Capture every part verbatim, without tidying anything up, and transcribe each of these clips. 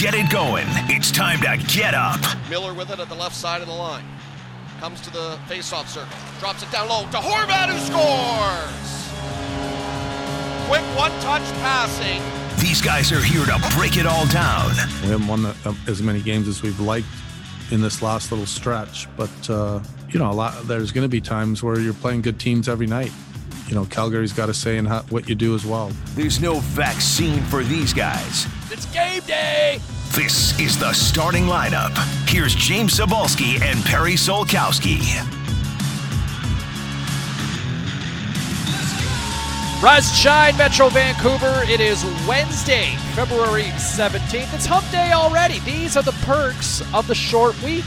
get it going. It's time to get up. Miller with it at the left side of the line. Comes to the faceoff circle. Drops it down low to Horvat, who scores! Quick one-touch passing. These guys are here to break it all down. We haven't won the, as many games as we've liked in this last little stretch, but uh, you know, a lot. There's going to be times where you're playing good teams every night. You know, Calgary's got a say in how, what you do as well. There's no vaccine for these guys. It's game day! This is the starting lineup. Here's James Cybulski and Perry Solkowski. Rise and shine, Metro Vancouver. It is Wednesday, February seventeenth. It's hump day already. These are the perks of the short week.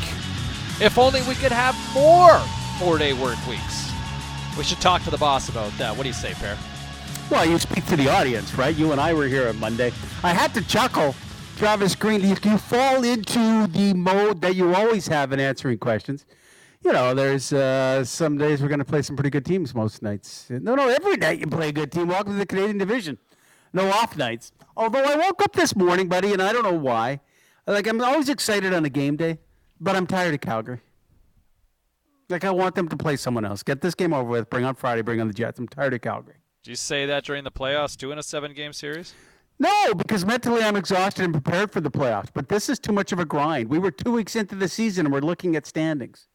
If only we could have more four-day work weeks. We should talk to the boss about that. What do you say, Pear? Well, you speak to the audience, right? You and I were here on Monday. I had to chuckle. Travis Green, you, you fall into the mode that you always have in answering questions. You know, there's uh, some days we're going to play some pretty good teams most nights. No, no, every night you play a good team. Welcome to the Canadian Division. No off nights. Although I woke up this morning, buddy, and I don't know why. Like, I'm always excited on a game day, but I'm tired of Calgary. Like, I want them to play someone else. Get this game over with. Bring on Friday. Bring on the Jets. I'm tired of Calgary. Did you say that during the playoffs, too, in a seven-game series? No, because mentally I'm exhausted and prepared for the playoffs. But this is too much of a grind. We were two weeks into the season, and we're looking at standings.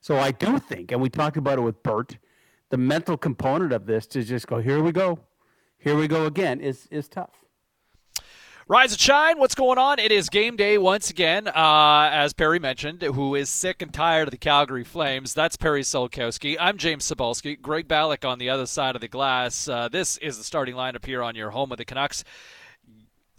So I do think, and we talked about it with Bert, the mental component of this to just go, here we go, here we go again is is tough. Rise and shine, what's going on? It is game day once again, uh, as Perry mentioned, who is sick and tired of the Calgary Flames. That's Perry Solkowski. I'm James Cybulski. Greg Ballack on the other side of the glass. Uh, this is the starting lineup here on your home of the Canucks.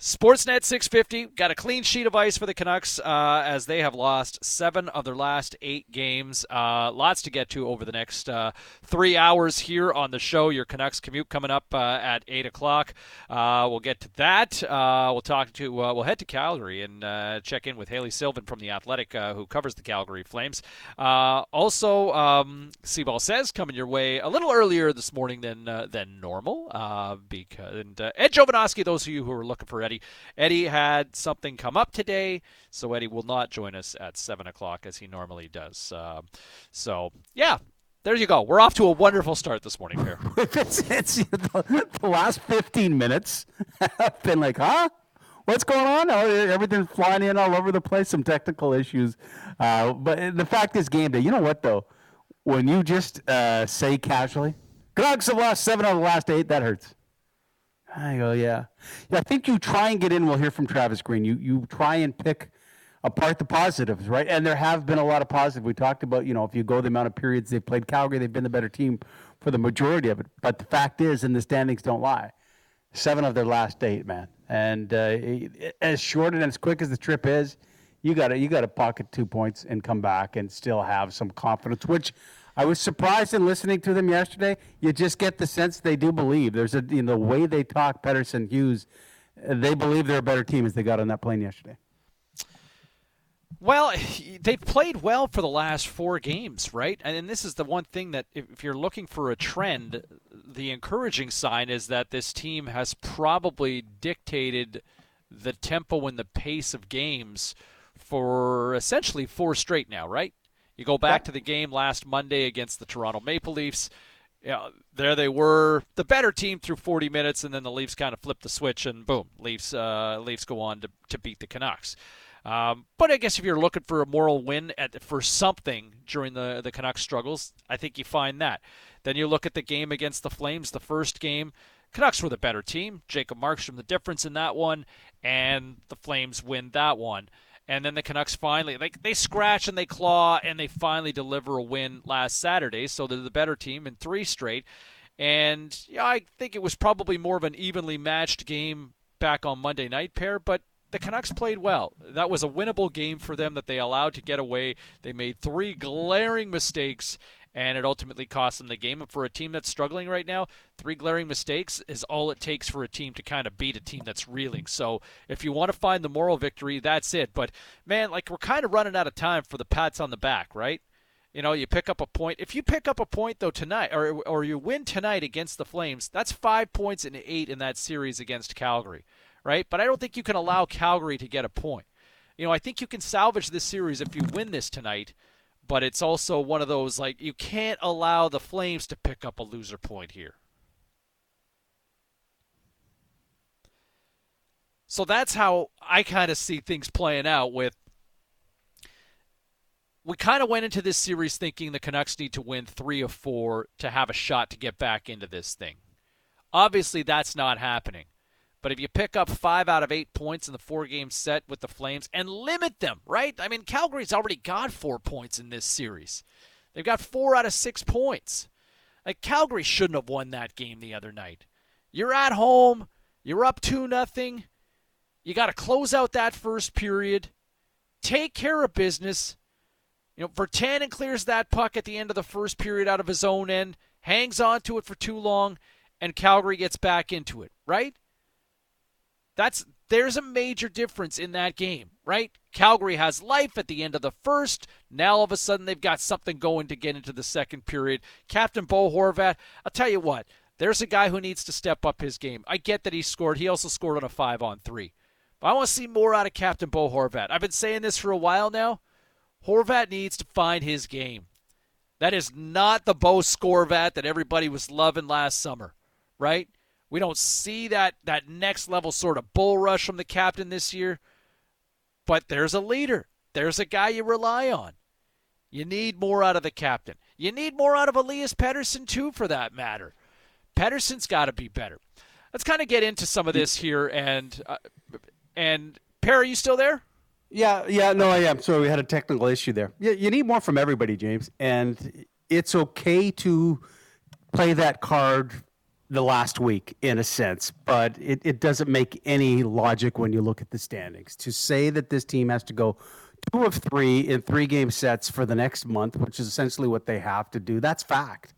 Sportsnet six fifty, got a clean sheet of ice for the Canucks uh, as they have lost seven of their last eight games. Uh, lots to get to over the next uh, three hours here on the show. Your Canucks commute coming up uh, at eight o'clock. Uh, we'll get to that. Uh, we'll talk to. Uh, we'll head to Calgary and uh, check in with Haley Sylvan from The Athletic, uh, who covers the Calgary Flames. Uh, also, um, Seaball says coming your way a little earlier this morning than uh, than normal. Uh, because and uh, Ed Jovanovski, those of you who are looking for Ed, Eddie. Eddie had something come up today, so Eddie will not join us at seven o'clock as he normally does. Uh, so, yeah, there you go. We're off to a wonderful start this morning here. it's, it's, the, the last fifteen minutes have been like, huh? What's going on? Oh, everything's flying in all over the place, some technical issues. Uh, but the fact is game day. You know what, though? When you just uh, say casually, Canucks have lost seven out of the last eight, that hurts. I go, yeah. yeah. I think you try and get in. We'll hear from Travis Green. You you try and pick apart the positives, right? And there have been a lot of positives. We talked about, you know, if you go the amount of periods they've played Calgary, they've been the better team for the majority of it. But the fact is, and the standings don't lie, seven of their last eight, man. And uh, it, it, as short and as quick as the trip is, you got to you got to pocket two points and come back and still have some confidence, which I was surprised in listening to them yesterday. You just get the sense they do believe. There's a, you know, the way they talk, Pettersson, Hughes, they believe they're a better team as they got on that plane yesterday. Well, they've played well for the last four games, right? And this is the one thing that if you're looking for a trend, the encouraging sign is that this team has probably dictated the tempo and the pace of games for essentially four straight now, right? You go back to the game last Monday against the Toronto Maple Leafs. You know, there they were, the better team through forty minutes, and then the Leafs kind of flipped the switch, and boom, Leafs uh, Leafs go on to, to beat the Canucks. Um, but I guess if you're looking for a moral win at, for something during the, the Canucks struggles, I think you find that. Then you look at the game against the Flames, the first game. Canucks were the better team. Jacob Markstrom, the difference in that one, and the Flames win that one. And then the Canucks finally, they, they scratch and they claw, and they finally deliver a win last Saturday. So they're the better team in three straight. And yeah, I think it was probably more of an evenly matched game back on Monday night, Pair, but the Canucks played well. That was a winnable game for them that they allowed to get away. They made three glaring mistakes, and it ultimately cost them the game. And for a team that's struggling right now, three glaring mistakes is all it takes for a team to kind of beat a team that's reeling. So if you want to find the moral victory, that's it. But, man, like, we're kind of running out of time for the pats on the back, right? You know, you pick up a point. If you pick up a point, though, tonight, or or you win tonight against the Flames, that's five points and eight in that series against Calgary, right? But I don't think you can allow Calgary to get a point. You know, I think you can salvage this series if you win this tonight, but it's also one of those, like, you can't allow the Flames to pick up a loser point here. So that's how I kind of see things playing out with, we kind of went into this series thinking the Canucks need to win three of four to have a shot to get back into this thing. Obviously, that's not happening. But if you pick up five out of eight points in the four-game set with the Flames and limit them, right? I mean, Calgary's already got four points in this series. They've got four out of six points. Like, Calgary shouldn't have won that game the other night. You're at home. You're up two nothing. You got to close out that first period. Take care of business. You know, Virtanen clears that puck at the end of the first period out of his own end, hangs on to it for too long, and Calgary gets back into it, right? That's there's a major difference in that game, right? Calgary has life at the end of the first. Now all of a sudden they've got something going to get into the second period. Captain Bo Horvat, I'll tell you what, there's a guy who needs to step up his game. I get that he scored. He also scored on a five on three. But I want to see more out of Captain Bo Horvat. I've been saying this for a while now. Horvat needs to find his game. That is not the Bo Scorvat that everybody was loving last summer, right? We don't see that that next level sort of bull rush from the captain this year. But there's a leader. There's a guy you rely on. You need more out of the captain. You need more out of Elias Pettersson, too, for that matter. Pettersson's got to be better. Let's kind of get into some of this here. And, uh, and Perry, are you still there? Yeah, yeah, no, I am. Sorry, we had a technical issue there. Yeah, you need more from everybody, James. And it's okay to play that card the last week, in a sense, but it, it doesn't make any logic when you look at the standings. To say that this team has to go two of three in three-game sets for the next month, which is essentially what they have to do, that's fact.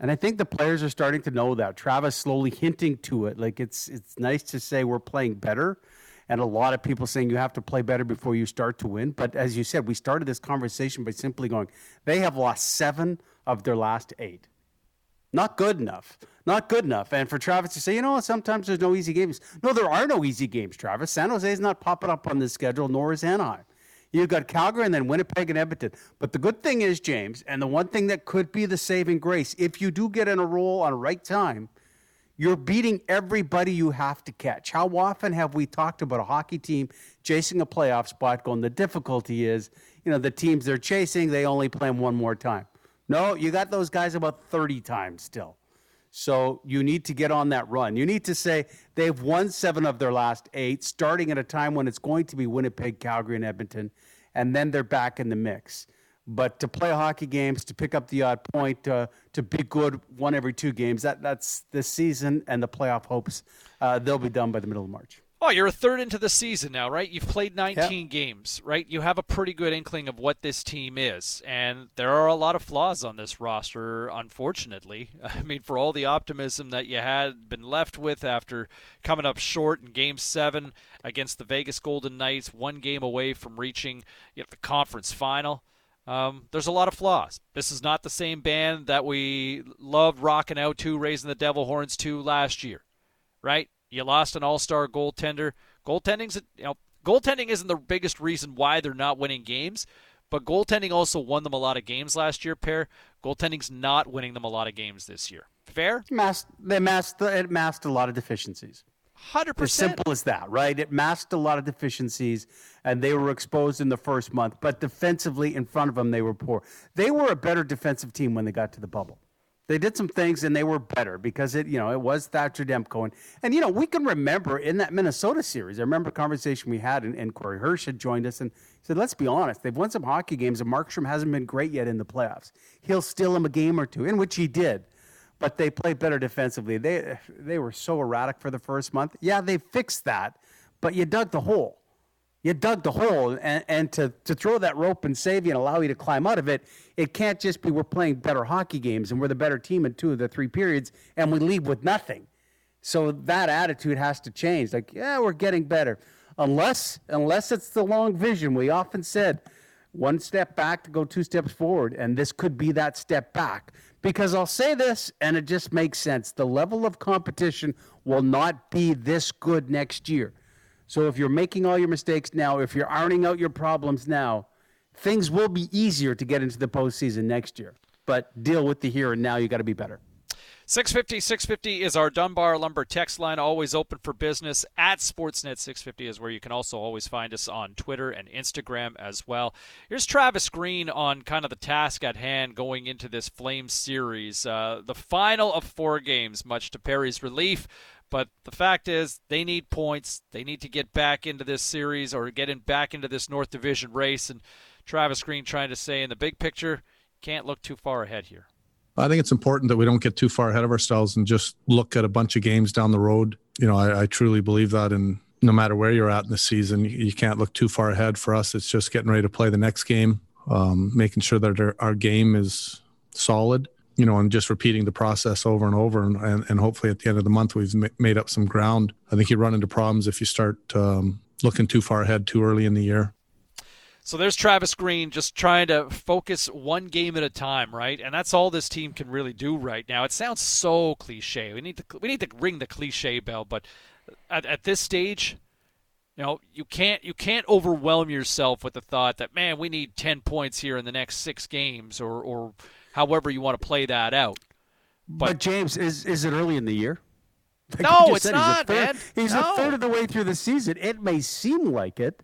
And I think the players are starting to know that. Travis slowly hinting to it. Like, it's it's nice to say we're playing better, and a lot of people saying you have to play better before you start to win. But as you said, we started this conversation by simply going, they have lost seven of their last eight. Not good enough. Not good enough. And for Travis to say, you know, sometimes there's no easy games. No, there are no easy games, Travis. San Jose's not popping up on this schedule, nor is Anaheim. You've got Calgary and then Winnipeg and Edmonton. But the good thing is, James, and the one thing that could be the saving grace, if you do get in a roll on right time, you're beating everybody you have to catch. How often have we talked about a hockey team chasing a playoff spot going, the difficulty is, you know, the teams they're chasing, they only play them one more time. No, you got those guys about thirty times still. So you need to get on that run. You need to say they've won seven of their last eight, starting at a time when it's going to be Winnipeg, Calgary, and Edmonton, and then they're back in the mix. But to play hockey games, to pick up the odd point, uh, to be good one every two games, that, that's this season and the playoff hopes, uh, they'll be done by the middle of March. Oh, you're a third into the season now, right? You've played nineteen yeah. games, right? You have a pretty good inkling of what this team is, and there are a lot of flaws on this roster, unfortunately. I mean, for all the optimism that you had been left with after coming up short in Game seven against the Vegas Golden Knights, one game away from reaching you know, the conference final, um, there's a lot of flaws. This is not the same band that we loved rocking out to, raising the devil horns to last year, right? You lost an all-star goaltender. Goaltending's, you know, goaltending isn't the biggest reason why they're not winning games, but goaltending also won them a lot of games last year, Pear. Goaltending's not winning them a lot of games this year. Fair? Masked, they masked, it masked a lot of deficiencies. one hundred percent. As simple as that, right? It masked a lot of deficiencies, and they were exposed in the first month, but defensively in front of them they were poor. They were a better defensive team when they got to the bubble. They did some things, and they were better because it, you know, it was Thatcher Demko. And, and, you know, we can remember in that Minnesota series, I remember a conversation we had, and, and Corey Hirsch had joined us and said, let's be honest, they've won some hockey games, and Markstrom hasn't been great yet in the playoffs. He'll steal him a game or two, in which he did, but they played better defensively. They, they were so erratic for the first month. Yeah, they fixed that, but you dug the hole. You dug the hole, and, and to, to throw that rope and save you and allow you to climb out of it, it can't just be we're playing better hockey games and we're the better team in two of the three periods and we leave with nothing. So that attitude has to change. Like, yeah, we're getting better. Unless unless it's the long vision. We often said one step back to go two steps forward, and this could be that step back. Because I'll say this, and it just makes sense. The level of competition will not be this good next year. So if you're making all your mistakes now, if you're ironing out your problems now, things will be easier to get into the postseason next year. But deal with the here and now. You got to be better. six fifty, six fifty is our Dunbar Lumber text line, always open for business. At Sportsnet six fifty is where you can also always find us on Twitter and Instagram as well. Here's Travis Green on kind of the task at hand going into this Flames series. Uh, the final of four games, much to Perry's relief. But the fact is, they need points. They need to get back into this series or get in back into this North Division race. And Travis Green trying to say in the big picture, can't look too far ahead here. I think it's important that we don't get too far ahead of ourselves and just look at a bunch of games down the road. You know, I, I truly believe that. And no matter where you're at in the season, you, you can't look too far ahead. For us, it's just getting ready to play the next game, um, making sure that our, our game is solid, you know, and just repeating the process over and over. And, and, and hopefully at the end of the month, we've m- made up some ground. I think you run into problems if you start um, looking too far ahead too early in the year. So there's Travis Green just trying to focus one game at a time, right? And that's all this team can really do right now. It sounds so cliche. We need to we need to ring the cliche bell, but at, at this stage, you know, you can't you can't overwhelm yourself with the thought that, man, we need ten points here in the next six games, or or however you want to play that out. But, but James, is is it early in the year? Like no, it's said, not, he's a third, man. He's no. a third of the way through the season. It may seem like it.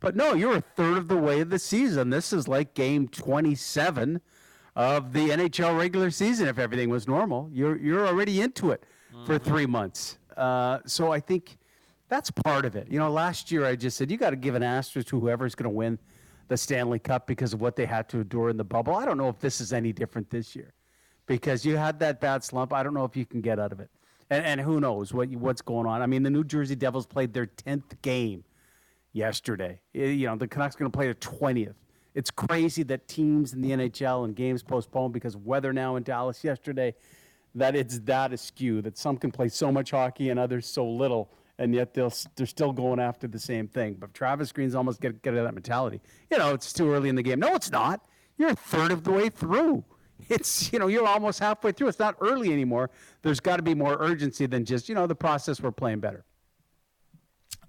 But no, you're a third of the way of the season. This is like game twenty-seven of the N H L regular season. If everything was normal, you're you're already into it mm-hmm. for three months. Uh, so I think that's part of it. You know, last year I just said you got to give an asterisk to whoever's going to win the Stanley Cup because of what they had to endure in the bubble. I don't know if this is any different this year because you had that bad slump. I don't know if you can get out of it, and and who knows what what's going on. I mean, the New Jersey Devils played their tenth game yesterday. You know, the Canucks are going to play the twentieth. It's crazy that teams in the N H L and games postponed because of weather now in Dallas yesterday, that it's that askew, that some can play so much hockey and others so little, and yet they'll, they're still going after the same thing. But Travis Green's almost get, get out of that mentality. You know, it's too early in the game. No, it's not. You're a third of the way through. It's, you know, you're almost halfway through. It's not early anymore. There's got to be more urgency than just, you know, the process, we're playing better.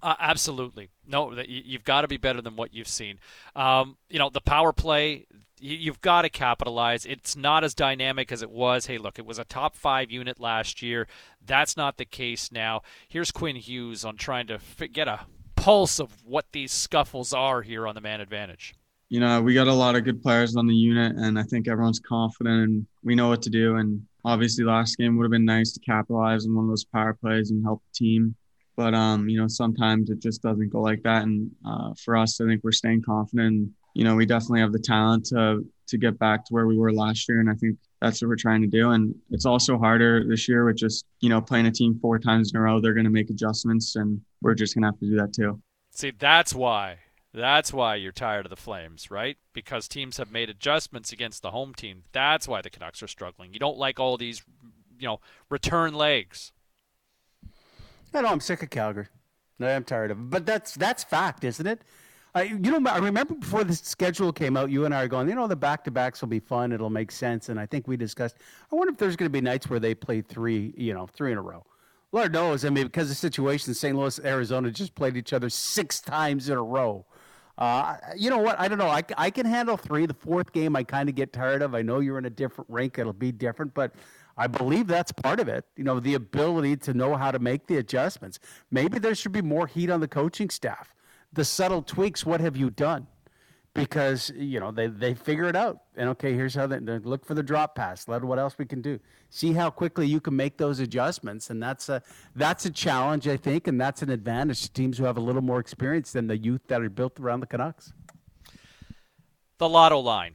Uh, absolutely. No, you've got to be better than what you've seen. Um, you know, the power play, you've got to capitalize. It's not as dynamic as it was. Hey, look, it was a top five unit last year. That's not the case now. Here's Quinn Hughes on trying to get a pulse of what these scuffles are here on the man advantage. You know, we got a lot of good players on the unit, and I think everyone's confident, and we know what to do. And obviously last game would have been nice to capitalize on one of those power plays and help the team. But, um, you know, sometimes it just doesn't go like that. And uh, for us, I think we're staying confident. And, you know, we definitely have the talent to to get back to where we were last year. And I think that's what we're trying to do. And it's also harder this year with just, you know, playing a team four times in a row. They're going to make adjustments, and we're just going to have to do that too. See, that's why. That's why you're tired of the Flames, right? Because teams have made adjustments against the home team. That's why the Canucks are struggling. You don't like all these, you know, return legs. I know I'm sick of Calgary. I'm tired of it. But that's that's fact, isn't it? I, you know, I remember before the schedule came out, you and I are going, you know, the back-to-backs will be fun. It'll make sense. And I think we discussed, I wonder if there's going to be nights where they play three, you know, three in a row. Lord knows, I mean, because of the situation, Saint Louis and Arizona just played each other six times in a row. Uh, you know what? I don't know. I, I can handle three. The fourth game I kind of get tired of. I know you're in a different rink. It'll be different. But I believe that's part of it, you know, the ability to know how to make the adjustments. Maybe there should be more heat on the coaching staff. The subtle tweaks, what have you done? Because, you know, they, they figure it out. And, okay, here's how they, they look for the drop pass. Let what else we can do. See how quickly you can make those adjustments. And that's a, that's a challenge, I think, and that's an advantage to teams who have a little more experience than the youth that are built around the Canucks. The lotto line.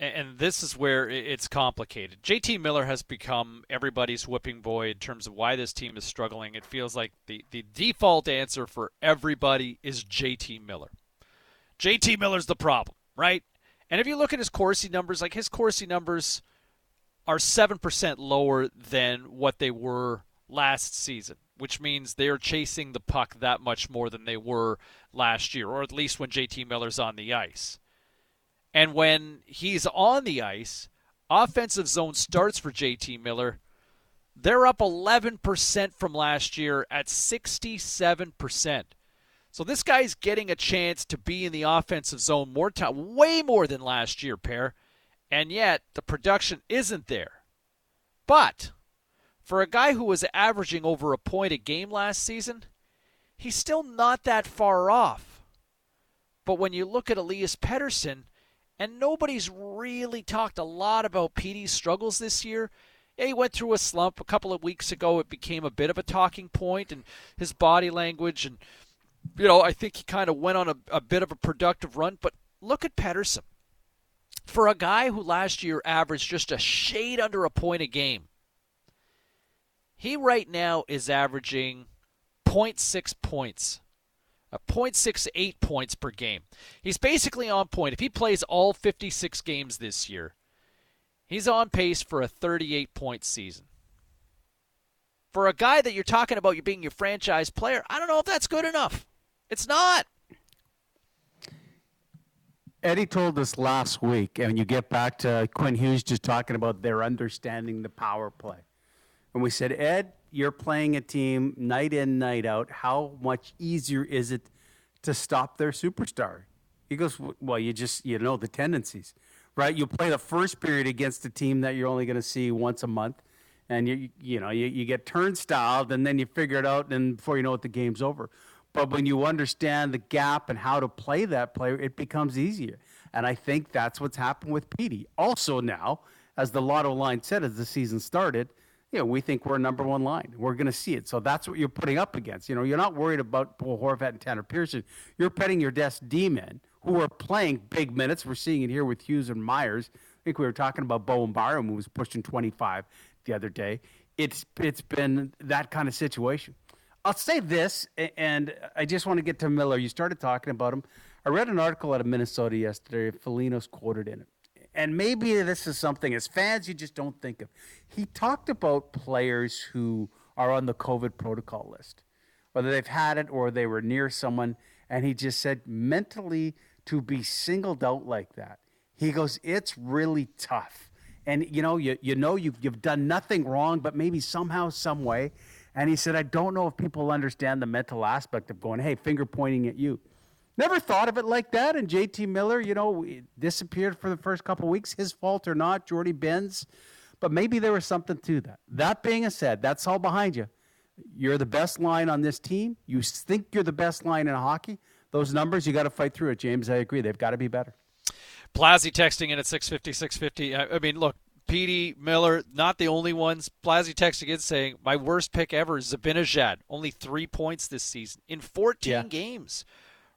And this is where it's complicated. J T. Miller has become everybody's whipping boy in terms of why this team is struggling. It feels like the, the default answer for everybody is J T. Miller. J T. Miller's the problem, right? And if you look at his Corsi numbers, like his Corsi numbers are seven percent lower than what they were last season, which means they're chasing the puck that much more than they were last year, or at least when J T. Miller's on the ice. And when he's on the ice, offensive zone starts for J T. Miller. They're up eleven percent from last year at sixty-seven percent. So this guy's getting a chance to be in the offensive zone more time, way more than last year, Pear. And yet the production isn't there. But for a guy who was averaging over a point a game last season, he's still not that far off. But when you look at Elias Pettersson, and nobody's really talked a lot about Petey's struggles this year. Yeah, he went through a slump a couple of weeks ago. It became a bit of a talking point, and his body language, and you know, I think he kind of went on a, a bit of a productive run. But look at Pettersson. For a guy who last year averaged just a shade under a point a game, he right now is averaging zero point six points, a zero point six eight points per game. He's basically on point. If he plays all fifty-six games this year, he's on pace for a thirty-eight point season. For a guy that you're talking about you being your franchise player, I don't know if that's good enough. It's not. Eddie told us last week, and you get back to Quinn Hughes just talking about their understanding the power play. And we said, Ed, you're playing a team night in, night out. How much easier is it to stop their superstar? He goes, well, you just, you know, the tendencies, right? You play the first period against a team that you're only going to see once a month. And, you you know, you, you get turnstile, and then you figure it out, and before you know it, the game's over. But when you understand the gap and how to play that player, it becomes easier. And I think that's what's happened with Petey. Also now, as the lotto line said as the season started, you know, we think we're number one line. We're going to see it. So that's what you're putting up against. You know, you're not worried about Bo Horvat and Tanner Pearson. You're petting your desk D-men who are playing big minutes. We're seeing it here with Hughes and Myers. I think we were talking about Bo and Byram, who was pushing twenty-five the other day. It's it's been that kind of situation. I'll say this, and I just want to get to Miller. You started talking about him. I read an article out of Minnesota yesterday. Foligno's quoted in it. And maybe this is something as fans you just don't think of. He talked about players who are on the COVID protocol list, whether they've had it or they were near someone, and he just said mentally to be singled out like that. He goes, it's really tough. And, you know, you you know you've, you've done nothing wrong, but maybe somehow, some way. And he said, I don't know if people understand the mental aspect of going, hey, finger pointing at you. Never thought of it like that. And J T. Miller, you know, disappeared for the first couple of weeks, his fault or not, Jordy Benz. But maybe there was something to that. That being said, that's all behind you. You're the best line on this team. You think you're the best line in hockey. Those numbers, you got to fight through it, James. I agree. They've got to be better. Plazzi texting in at six fifty, six fifty. I, I mean, look, Petey, Miller, not the only ones. Plazzi texting in saying, my worst pick ever is Zibanejad. Only three points this season in fourteen yeah. games.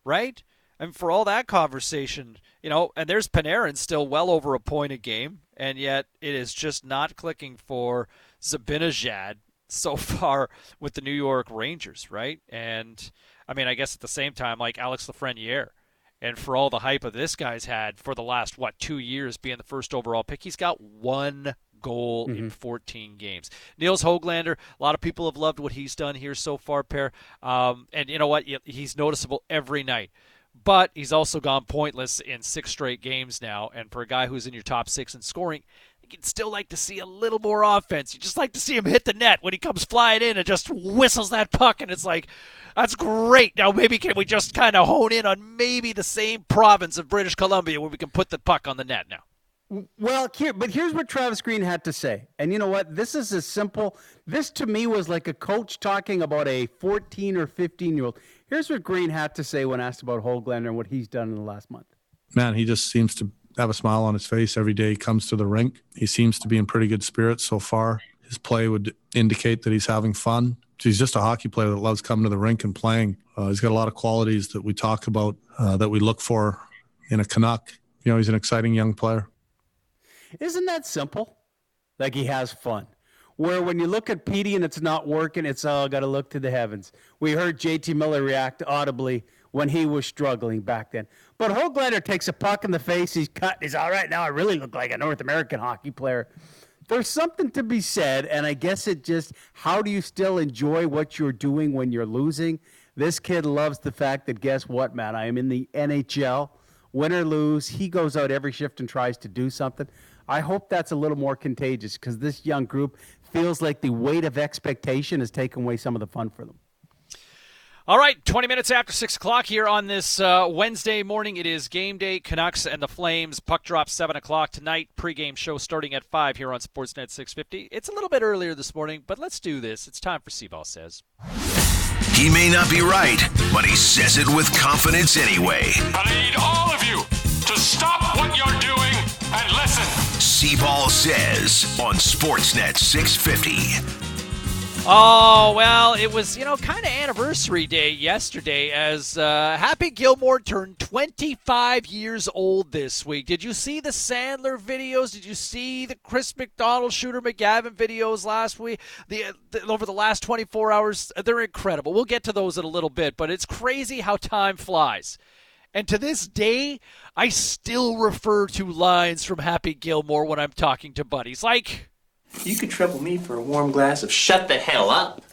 Right? And for all that conversation, you know, and there's Panarin still well over a point a game, and yet it is just not clicking for Zibanejad so far with the New York Rangers, right? And, I mean, I guess at the same time, like Alex Lafreniere, and for all the hype of this guy's had for the last, what, two years being the first overall pick, he's got one goal mm-hmm. in fourteen games. Niels Höglander, a lot of people have loved what he's done here so far, Pear. Um, and you know what? He's noticeable every night. But he's also gone pointless in six straight games now. And for a guy who's in your top six in scoring, you'd still like to see a little more offense. You just like to see him hit the net when he comes flying in and just whistles that puck. And it's like, that's great. Now maybe can we just kind of hone in on maybe the same province of British Columbia where we can put the puck on the net now? Well, here, but here's what Travis Green had to say. And you know what? This is as simple. This to me was like a coach talking about a fourteen or fifteen-year-old. Here's what Green had to say when asked about Höglander and what he's done in the last month. Man, he just seems to have a smile on his face every day he comes to the rink. He seems to be in pretty good spirits so far. His play would indicate that he's having fun. He's just a hockey player that loves coming to the rink and playing. Uh, he's got a lot of qualities that we talk about, uh, that we look for in a Canuck. You know, he's an exciting young player. Isn't that simple? Like he has fun. Where when you look at Petey and it's not working, it's all oh, got to look to the heavens. We heard J T. Miller react audibly when he was struggling back then. But Höglander takes a puck in the face. He's cut. He's all right now. I really look like a North American hockey player. There's something to be said, and I guess it just, how do you still enjoy what you're doing when you're losing? This kid loves the fact that, guess what, man? I am in the N H L. Win or lose, he goes out every shift and tries to do something. I hope that's a little more contagious because this young group feels like the weight of expectation has taken away some of the fun for them. All right, twenty minutes after six o'clock here on this uh, Wednesday morning. It is game day, Canucks and the Flames. Puck drop seven o'clock tonight. Pre-game show starting at five here on Sportsnet six fifty. It's a little bit earlier this morning, but let's do this. It's time for Seaball Says. He may not be right, but he says it with confidence anyway. I need all of you to stop what you're doing and listen. Seaball Says on Sportsnet six fifty. Oh, well, it was, you know, kind of anniversary day yesterday as uh, Happy Gilmore turned twenty-five years old this week. Did you see the Sandler videos? Did you see the Chris McDonald, Shooter McGavin videos last week? The, the over the last twenty-four hours, they're incredible. We'll get to those in a little bit, but it's crazy how time flies. And to this day, I still refer to lines from Happy Gilmore when I'm talking to buddies, like... You could trouble me for a warm glass of shut the hell up.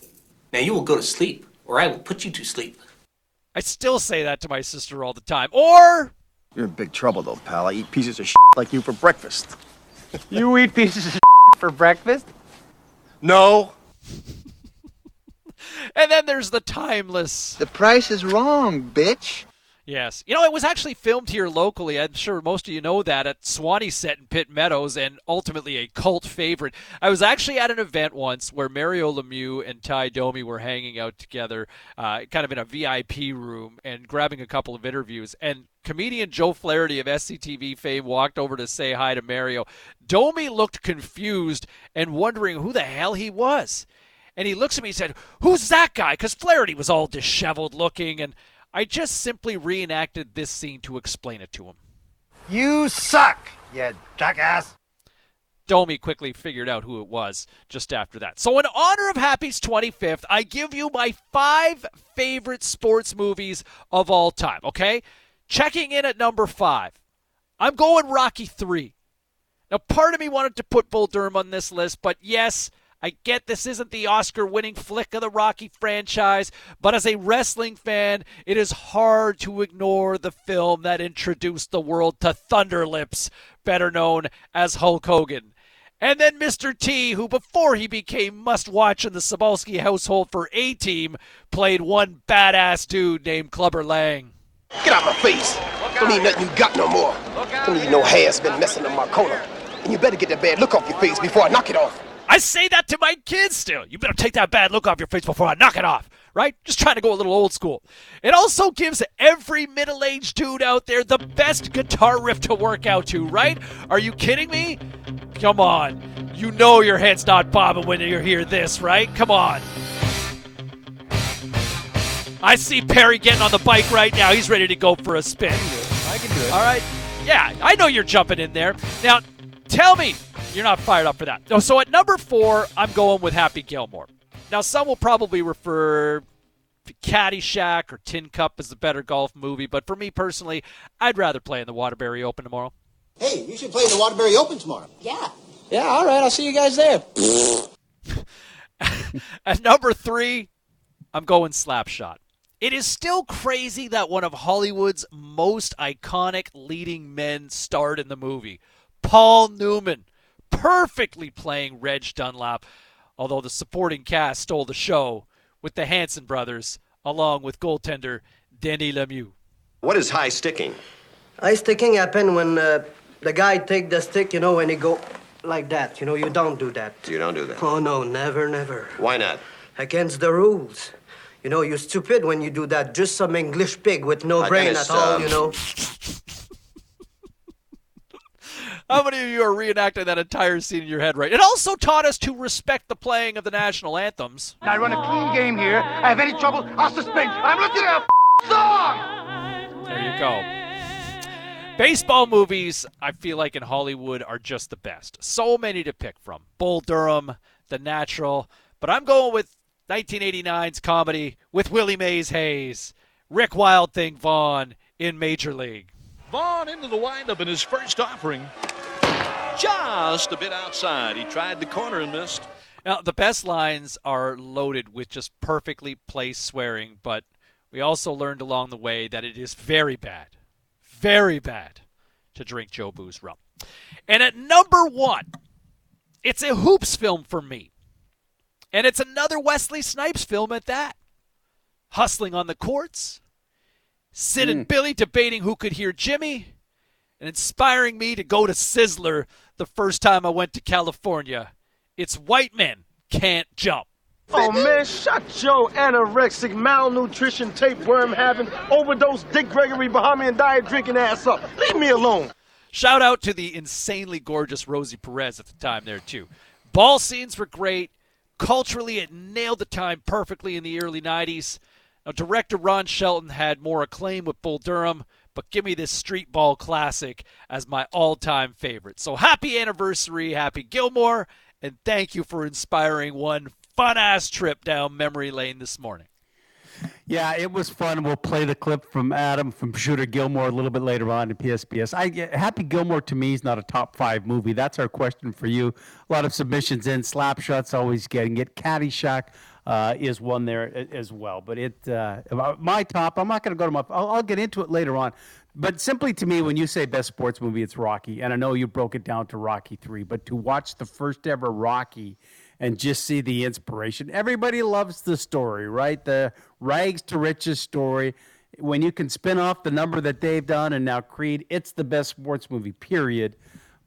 Now you will go to sleep, or I will put you to sleep. I still say that to my sister all the time. Or... You're in big trouble, though, pal. I eat pieces of shit like you for breakfast. You eat pieces of shit for breakfast? No. And then there's the timeless... The price is wrong, bitch. Yes. You know, it was actually filmed here locally. I'm sure most of you know that at Swanee Set in Pitt Meadows and ultimately a cult favorite. I was actually at an event once where Mario Lemieux and Ty Domi were hanging out together uh, kind of in a V I P room and grabbing a couple of interviews. And comedian Joe Flaherty of S C T V fame walked over to say hi to Mario. Domi looked confused and wondering who the hell he was. And he looks at me and said, "Who's that guy?" Because Flaherty was all disheveled looking, and I just simply reenacted this scene to explain it to him. You suck, you jackass. Domi quickly figured out who it was just after that. So in honor of Happy's twenty-fifth, I give you my five favorite sports movies of all time, okay? Checking in at number five, I'm going Rocky three. Now, part of me wanted to put Bull Durham on this list, but yes... I get this isn't the Oscar-winning flick of the Rocky franchise, but as a wrestling fan, it is hard to ignore the film that introduced the world to Thunder Lips, better known as Hulk Hogan. And then Mister T, who before he became must-watch in the Cybulski household for A-Team, played one badass dude named Clubber Lang. Get out of my face. Don't need nothing you got no more. Don't need no hair's been messing up my corner. And you better get that bad look off your face before I knock it off. I say that to my kids still. You better take that bad look off your face before I knock it off, right? Just trying to go a little old school. It also gives every middle-aged dude out there the best guitar riff to work out to, right? Are you kidding me? Come on. You know your head's not bobbing when you hear this, right? Come on. I see Perry getting on the bike right now. He's ready to go for a spin. I can do it. All right. Yeah, I know you're jumping in there. Now, tell me. You're not fired up for that. No, so at number four, I'm going with Happy Gilmore. Now, some will probably refer to Caddyshack or Tin Cup as the better golf movie, but for me personally, I'd rather play in the Waterbury Open tomorrow. Hey, you should play in the Waterbury Open tomorrow. Yeah. Yeah, all right. I'll see you guys there. At number three, I'm going Slapshot. It is still crazy that one of Hollywood's most iconic leading men starred in the movie. Paul Newman. Perfectly playing Reg Dunlap, although the supporting cast stole the show with the Hanson brothers, along with goaltender Denis Lemieux. What is high sticking? High sticking happen when uh, the guy take the stick, you know, and he go like that. You know, you don't do that. You don't do that? Oh, no, never, never. Why not? Against the rules. You know, you're stupid when you do that. Just some English pig with no I brain at all, um... you know. How many of you are reenacting that entire scene in your head right? It also taught us to respect the playing of the national anthems. I run a clean game here. I have any trouble, I'll suspend you. I'm looking at a song! There you go. Baseball movies, I feel like in Hollywood, are just the best. So many to pick from. Bull Durham, The Natural. But I'm going with nineteen eighty-nine's comedy with Willie Mays Hayes, Rick Wild Thing Vaughn in Major League. Vaughn into the windup in his first offering. Just a bit outside. He tried the corner and missed. Now, the best lines are loaded with just perfectly placed swearing, but we also learned along the way that it is very bad, very bad to drink Joe Boo's rum. And at number one, it's a Hoops film for me. And it's another Wesley Snipes film at that. hustling on the courts, Sid mm. and Billy debating who could hear Jimmy, and inspiring me to go to Sizzler the first time I went to California. It's white men can't jump. Oh, man, shut your anorexic, malnutrition, tapeworm having, overdose, Dick Gregory, Bahamian diet drinking ass up. Leave me alone. Shout out to the insanely gorgeous Rosie Perez at the time there, too. Ball scenes were great. Culturally, it nailed the time perfectly in the early nineties. Now, director Ron Shelton had more acclaim with Bull Durham, but give me this street ball classic as my all-time favorite. So happy anniversary, Happy Gilmore, and thank you for inspiring one fun-ass trip down memory lane this morning. Yeah, it was fun. We'll play the clip from Adam from Shooter Gilmore a little bit later on in P S P S. I, Happy Gilmore, to me, is not a top five movie. That's our question for you. A lot of submissions in. Slapshot's always getting it. Caddyshack uh, is one there as well. But it, uh, my top, I'm not going to go to my, I'll, I'll get into it later on. But simply to me, when you say best sports movie, it's Rocky. And I know you broke it down to Rocky three, but to watch the first ever Rocky and just see the inspiration. Everybody loves the story, right? The rags to riches story. When you can spin off the number that they've done and now Creed, it's the best sports movie, period.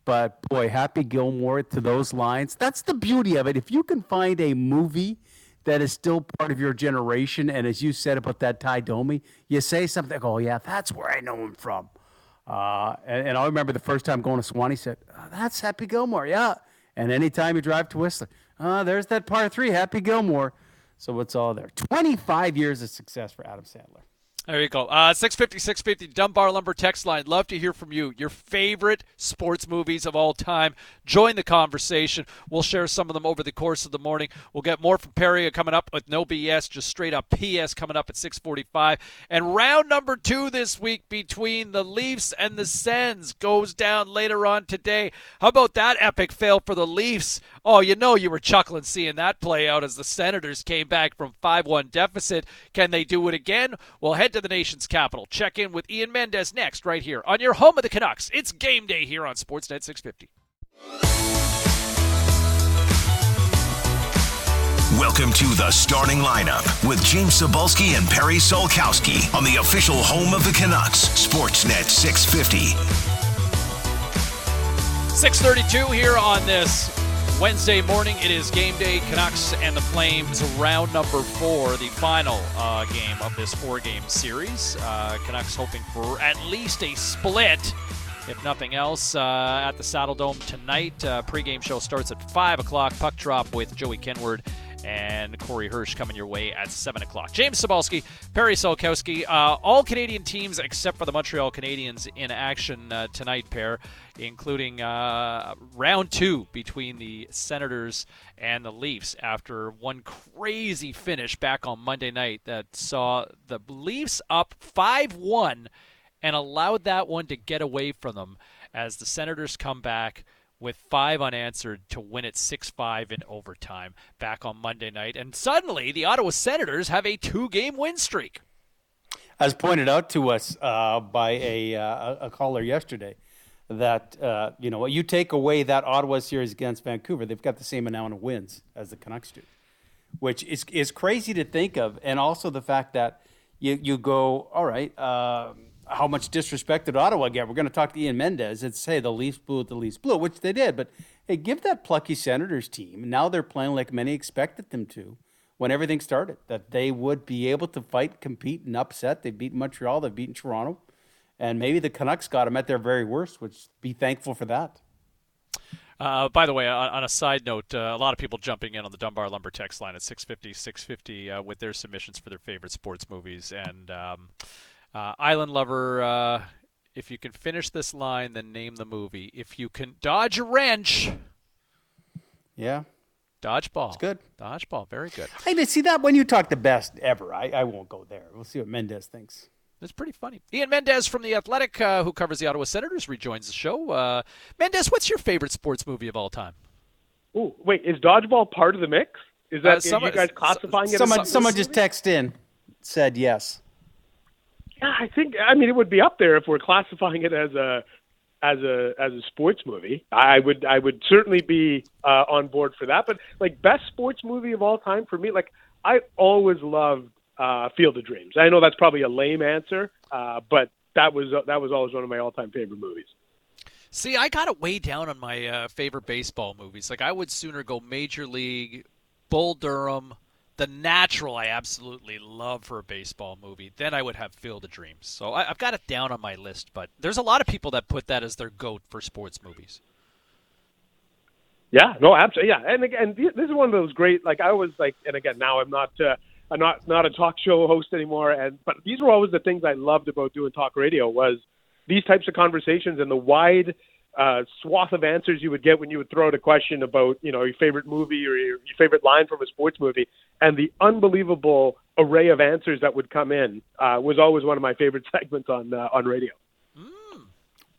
But, boy, Happy Gilmore to those lines. That's the beauty of it. If you can find a movie that is still part of your generation, and as you said about that Ty Domi, you say something, oh, yeah, that's where I know him from. Uh, and, and I remember the first time going to Swanee, said, oh, that's Happy Gilmore, yeah. And anytime you drive to Whistler, Uh, there's that par three, Happy Gilmore. So it's all there. twenty-five years of success for Adam Sandler. There you go. Uh, six fifty, six fifty, Dunbar Lumber text line. Love to hear from you. Your favorite sports movies of all time. Join the conversation. We'll share some of them over the course of the morning. We'll get more from Perry coming up with No B S, just straight up P S coming up at six forty-five. And round number two this week between the Leafs and the Sens goes down later on today. How about that epic fail for the Leafs? Oh, you know you were chuckling seeing that play out as the Senators came back from five one deficit. Can they do it again? Well, head to the nation's capital. Check in with Ian Mendes next, right here on your home of the Canucks. It's game day here on Sportsnet six fifty. Welcome to the starting lineup with James Cybulski and Perry Solkowski on the official home of the Canucks, Sportsnet six fifty. six thirty-two here on this Wednesday morning. It is game day. Canucks and the Flames, round number four, the final uh, game of this four-game series. Uh, Canucks hoping for at least a split, if nothing else, uh, at the Saddledome tonight. Uh, pre-game show starts at five o'clock. Puck drop with Joey Kenward and Corey Hirsch coming your way at seven o'clock. James Cybulski, Perry Solkowski, uh, all Canadian teams except for the Montreal Canadiens in action uh, tonight, pair, including uh, round two between the Senators and the Leafs after one crazy finish back on Monday night that saw the Leafs up five one and allowed that one to get away from them as the Senators come back with five unanswered to win it six five in overtime back on Monday night. And suddenly, the Ottawa Senators have a two-game win streak. As pointed out to us uh, by a, uh, a caller yesterday, that, uh, you know, you take away that Ottawa series against Vancouver, they've got the same amount of wins as the Canucks do, which is is crazy to think of. And also the fact that you, you go, all right, um, how much disrespect did Ottawa get? We're going to talk to Ian Mendes and say, hey, the Leafs blew it, the Leafs blew it, which they did. But hey, give that plucky Senators team. Now they're playing like many expected them to when everything started, that they would be able to fight, compete, and upset. They've beaten Montreal. They've beaten Toronto. And maybe the Canucks got them at their very worst, which be thankful for that. Uh, by the way, on, on a side note, uh, a lot of people jumping in on the Dunbar Lumber text line at six fifty, six fifty uh, with their submissions for their favorite sports movies. And um, Uh, Island Lover, uh, if you can finish this line, then name the movie. If you can dodge a wrench. Yeah. Dodgeball. It's good. Dodgeball. Very good. I didn't see that when you talk the best ever. I, I won't go there. We'll see what Mendes thinks. It's pretty funny. Ian Mendes from The Athletic, uh, who covers the Ottawa Senators, rejoins the show. Uh, Mendes, what's your favorite sports movie of all time? Oh, wait, is Dodgeball part of the mix? Is that uh, someone, you guys classifying it? Someone, someone just texted in, said yes. Yeah, I think, I mean, it would be up there if we're classifying it as a as a as a sports movie. I would I would certainly be uh, on board for that. But like best sports movie of all time for me, like I always loved uh, Field of Dreams. I know that's probably a lame answer, uh, but that was uh, that was always one of my all-time favorite movies. See, I got it way down on my uh, favorite baseball movies. Like, I would sooner go Major League, Bull Durham, The Natural I absolutely love for a baseball movie. Then I would have Field of Dreams. So I, I've got it down on my list, but there's a lot of people that put that as their goat for sports movies. Yeah, no, absolutely. Yeah, and again, this is one of those great. Like I was like, and again, now I'm not, uh, I'm not, not a talk show host anymore. And but these were always the things I loved about doing talk radio was these types of conversations and the wide uh, swath of answers you would get when you would throw out a question about, you know, your favorite movie or your, your favorite line from a sports movie, and the unbelievable array of answers that would come in uh, was always one of my favorite segments on uh, on radio.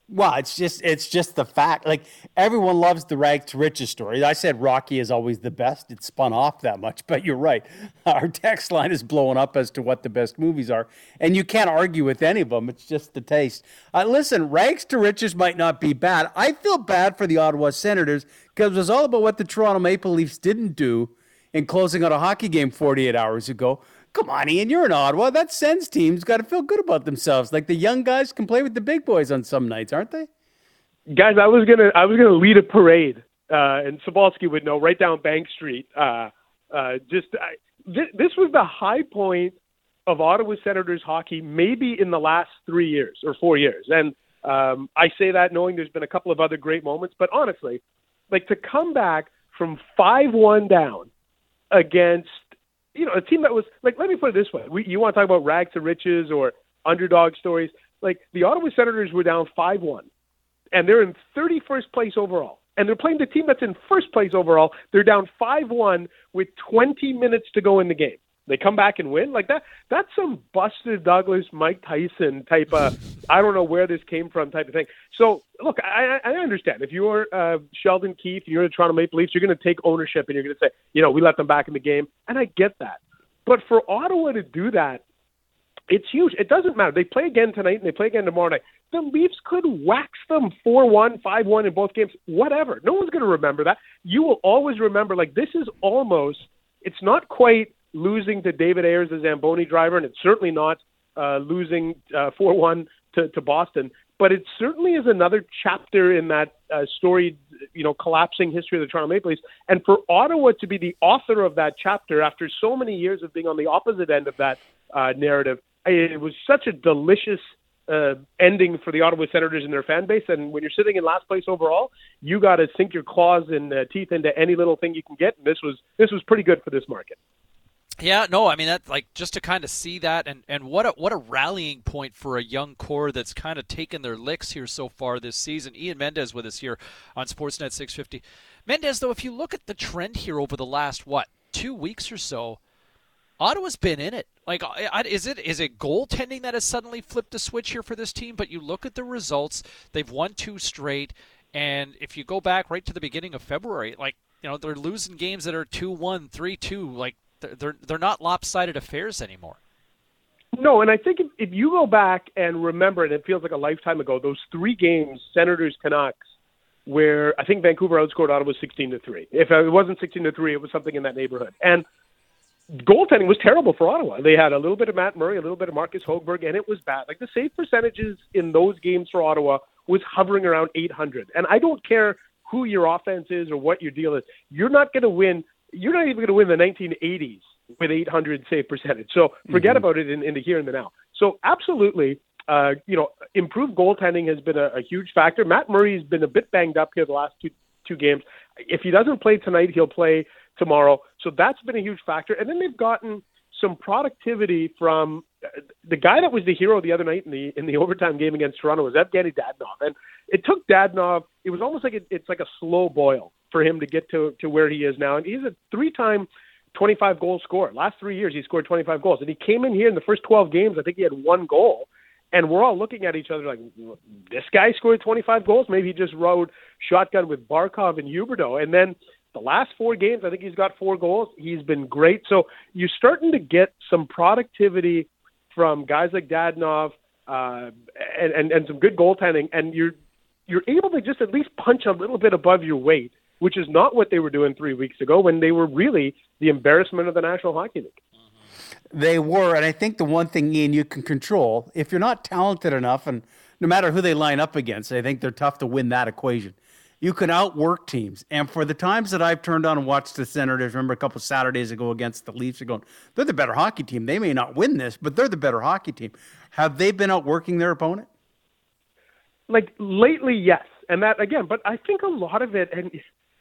Well, it's just it's just the fact. Like, everyone loves the rags to riches story. I said Rocky is always the best. It spun off that much, but you're right. Our text line is blowing up as to what the best movies are, and you can't argue with any of them. It's just the taste. Uh, listen, rags to riches might not be bad. I feel bad for the Ottawa Senators because it was all about what the Toronto Maple Leafs didn't do in closing out a hockey game forty-eight hours ago. Come on, Ian, you're in Ottawa. That Sens team's got to feel good about themselves. Like, the young guys can play with the big boys on some nights, aren't they? Guys, I was gonna, I was gonna lead a parade, uh, and Cybulski would know, right down Bank Street. Uh, uh, just I, th- this was the high point of Ottawa Senators hockey, maybe in the last three years or four years. And um, I say that knowing there's been a couple of other great moments, but honestly, like, to come back from five one down against, you know, a team that was, like, let me put it this way. We, you want to talk about rags to riches or underdog stories. Like, the Ottawa Senators were down five one, and they're in thirty-first place overall. And they're playing the team that's in first place overall. They're down five one with twenty minutes to go in the game. They come back and win. Like, that, that's some Buster Douglas, Mike Tyson type of, I don't know where this came from type of thing. So, look, I, I understand. If you're uh, Sheldon Keefe, you're the Toronto Maple Leafs, you're going to take ownership and you're going to say, you know, we let them back in the game. And I get that. But for Ottawa to do that, it's huge. It doesn't matter. They play again tonight and they play again tomorrow night. The Leafs could wax them four one, five one in both games, whatever. No one's going to remember that. You will always remember, like, this is almost, it's not quite losing to David Ayers, the Zamboni driver, and it's certainly not uh, losing uh, four one to, to Boston. But it certainly is another chapter in that uh, storied, you know, collapsing history of the Toronto Maple Leafs. And for Ottawa to be the author of that chapter after so many years of being on the opposite end of that uh, narrative, it was such a delicious uh, ending for the Ottawa Senators and their fan base. And when you're sitting in last place overall, you got to sink your claws and uh, teeth into any little thing you can get. And this was this was pretty good for this market. Yeah, no, I mean, that, like, just to kind of see that, and, and what a what a rallying point for a young core that's kind of taken their licks here so far this season. Ian Mendes with us here on Sportsnet six fifty. Mendes, though, if you look at the trend here over the last, what, two weeks or so, Ottawa's been in it. Like, is it is it goaltending that has suddenly flipped the switch here for this team? But you look at the results, they've won two straight, and if you go back right to the beginning of February, like, you know, they're losing games that are two one, three two, like, They're they're not lopsided affairs anymore. No, and I think if, if you go back and remember, and it feels like a lifetime ago, those three games, Senators, Canucks, where I think Vancouver outscored Ottawa sixteen to three. If it wasn't sixteen to three, it was something in that neighborhood. And goaltending was terrible for Ottawa. They had a little bit of Matt Murray, a little bit of Marcus Högberg, and it was bad. Like, the save percentages in those games for Ottawa was hovering around eight hundred. And I don't care who your offense is or what your deal is. You're not going to win You're not even going to win the nineteen eighties with eight hundred save percentage. So forget mm-hmm. about it in, in the here and the now. So absolutely, uh, you know, improved goaltending has been a, a huge factor. Matt Murray's been a bit banged up here the last two two games. If he doesn't play tonight, he'll play tomorrow. So that's been a huge factor. And then they've gotten some productivity from the guy that was the hero the other night in the in the overtime game against Toronto was Evgeni Dadonov. And it took Dadonov, it was almost like it, it's like a slow boil for him to get to, to where he is now. And he's a three-time twenty-five-goal scorer. Last three years, he scored twenty-five goals. And he came in here in the first twelve games, I think he had one goal. And we're all looking at each other like, this guy scored twenty-five goals? Maybe he just rode shotgun with Barkov and Huberdeau. And then the last four games, I think he's got four goals. He's been great. So you're starting to get some productivity from guys like Dadonov uh, and, and, and some good goaltending. And you're you're able to just at least punch a little bit above your weight, which is not what they were doing three weeks ago when they were really the embarrassment of the National Hockey League. Mm-hmm. they were. And I think the one thing, Ian, you can control, if you're not talented enough, and no matter who they line up against, I think they're tough to win that equation. You can outwork teams. And for the times that I've turned on and watched the Senators, remember a couple Saturdays ago against the Leafs, they're going, they're the better hockey team. They may not win this, but they're the better hockey team. Have they been outworking their opponent? Like, lately, yes. And that, again, but I think a lot of it, and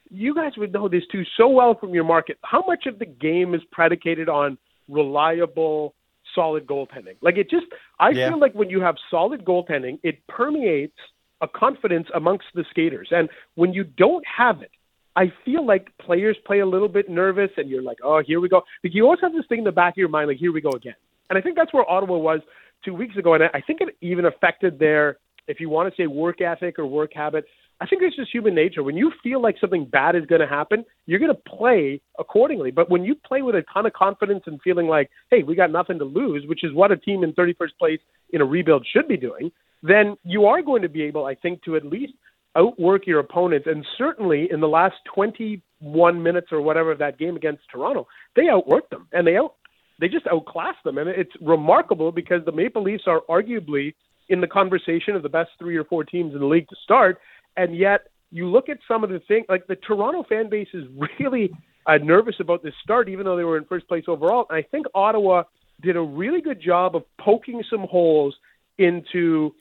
you guys would know this too so well from your market, how much of the game is predicated on reliable, solid goaltending? Like, it just, I yeah. feel like when you have solid goaltending, it permeates a confidence amongst the skaters. And when you don't have it, I feel like players play a little bit nervous and you're like, oh, here we go. Like, you always have this thing in the back of your mind, like, here we go again. And I think that's where Ottawa was two weeks ago. And I think it even affected their, if you want to say work ethic or work habit, I think it's just human nature. When you feel like something bad is going to happen, you're going to play accordingly. But when you play with a ton of confidence and feeling like, hey, we got nothing to lose, which is what a team in thirty-first place in a rebuild should be doing, then you are going to be able, I think, to at least outwork your opponents. And certainly in the last twenty-one minutes or whatever of that game against Toronto, they outworked them, and they out they just outclassed them. And it's remarkable because the Maple Leafs are arguably in the conversation of the best three or four teams in the league to start, and yet you look at some of the things, like the Toronto fan base is really uh, nervous about this start, even though they were in first place overall. And I think Ottawa did a really good job of poking some holes into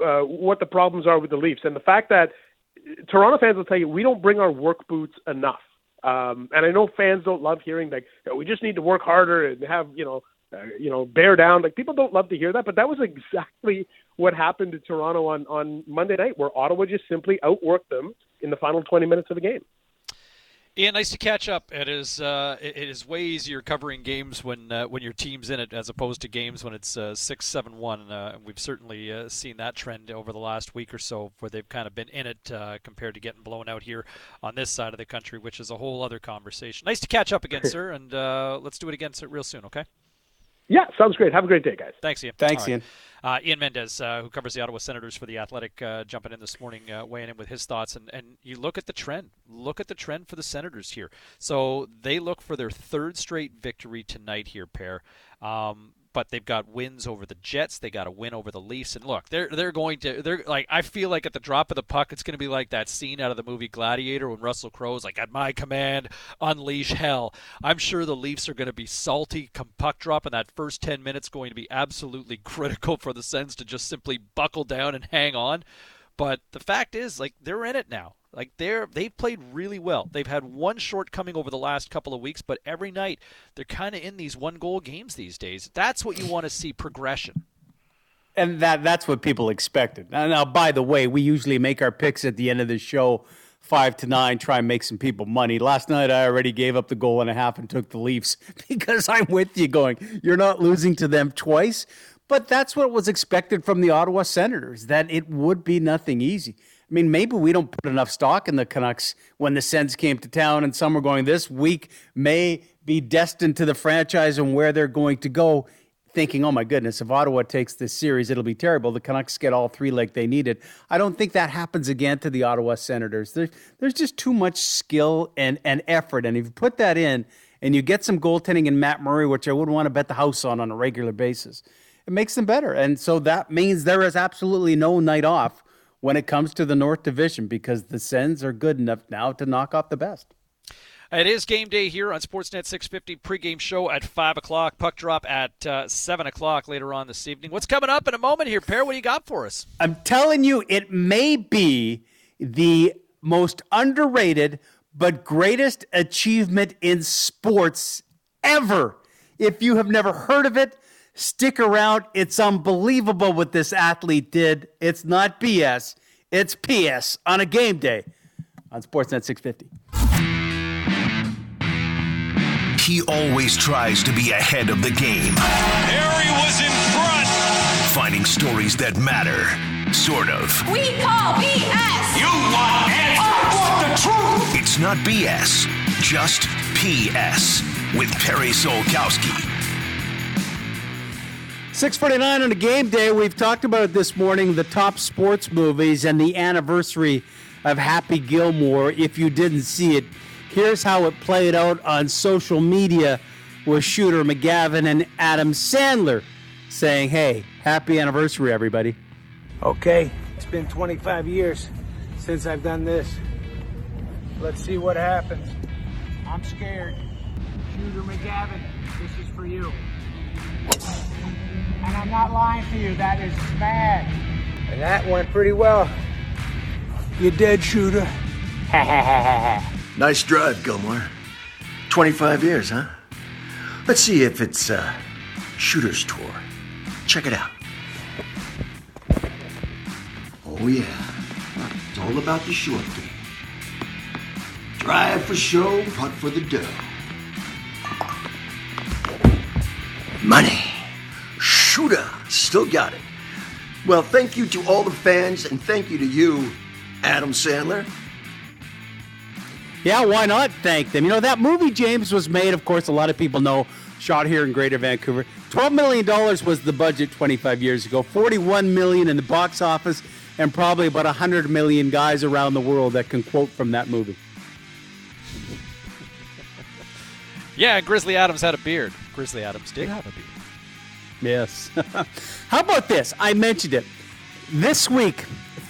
Uh, what the problems are with the Leafs. And the fact that Toronto fans will tell you, we don't bring our work boots enough. Um, and I know fans don't love hearing like, we just need to work harder and have, you know, uh, you know, bear down. Like, people don't love to hear that, but that was exactly what happened to Toronto on, on Monday night, where Ottawa just simply outworked them in the final twenty minutes of the game. Ian, nice to catch up. It is uh, it is way easier covering games when uh, when your team's in it as opposed to games when it's uh, six, seven, one. Uh, we've certainly uh, seen that trend over the last week or so, where they've kind of been in it uh, compared to getting blown out here on this side of the country, which is a whole other conversation. Nice to catch up again, sir, and uh, let's do it again real soon, okay? Yeah, sounds great. Have a great day, guys. Thanks, Ian. Thanks, right. Ian. Uh, Ian Mendes, uh, who covers the Ottawa Senators for The Athletic, uh, jumping in this morning, uh, weighing in with his thoughts. And, and you look at the trend. Look at the trend for the Senators here. So they look for their third straight victory tonight here, Pear. Um, but they've got wins over the Jets. They got a win over the Leafs. And look, they're they're going to they're like I feel like at the drop of the puck, it's going to be like that scene out of the movie Gladiator when Russell Crowe's like, at my command, unleash hell. I'm sure the Leafs are going to be salty come puck drop, and that first ten minutes going to be absolutely critical for the Sens to just simply buckle down and hang on. But the fact is, like, they're in it now. Like, they're, they've played really well. They've had one shortcoming over the last couple of weeks, but every night they're kind of in these one-goal games these days. That's what you want to see, progression. And that that's what people expected. Now, now, by the way, we usually make our picks at the end of the show, five to nine, try and make some people money. Last night I already gave up the goal and a half and took the Leafs because I'm with you going, you're not losing to them twice. But that's what was expected from the Ottawa Senators, that it would be nothing easy. I mean, maybe we don't put enough stock in the Canucks when the Sens came to town and some are going, this week may be destined to the franchise and where they're going to go, thinking, oh my goodness, if Ottawa takes this series, it'll be terrible. The Canucks get all three like they needed. I don't think that happens again to the Ottawa Senators. There's, there's just too much skill and, and effort. And if you put that in and you get some goaltending in Matt Murray, which I wouldn't want to bet the house on on a regular basis, it makes them better. And so that means there is absolutely no night off when it comes to the North Division, because the Sens are good enough now to knock off the best. It is game day here on Sportsnet six fifty, pregame show at five o'clock, puck drop at uh, seven o'clock later on this evening. What's coming up in a moment here, Per? What do you got for us? I'm telling you, it may be the most underrated but greatest achievement in sports ever. If you have never heard of it, stick around. It's unbelievable what this athlete did. It's not B S. It's P S on a game day on Sportsnet six fifty. He always tries to be ahead of the game. Perry was in front. Finding stories that matter, sort of. We call B S. You want answers. I want the truth. It's not B S, just P S with Perry Solkowski. six forty-nine on a game day. We've talked about it this morning, the top sports movies and the anniversary of Happy Gilmore. If you didn't see it, here's how it played out on social media were Shooter McGavin and Adam Sandler saying, hey, happy anniversary, everybody. Okay, it's been twenty-five years since I've done this. Let's see what happens. I'm scared. Shooter McGavin, this is for you. And I'm not lying to you, that is bad. And that went pretty well. You dead, Shooter. Nice drive, Gilmore. twenty-five years, huh? Let's see if it's uh, Shooter's tour. Check it out. Oh, yeah. It's all about the short game. Drive for show, putt for the dough. Money. Shooter. Still got it. Well, thank you to all the fans, and thank you to you, Adam Sandler. Yeah, why not thank them? You know, that movie, James, was made, of course, a lot of people know, shot here in Greater Vancouver. twelve million dollars was the budget twenty-five years ago, forty-one million dollars in the box office, and probably about one hundred million guys around the world that can quote from that movie. Yeah, Grizzly Adams had a beard. Grizzly Adams did have a beard. Yes. How about this? I mentioned it. This week,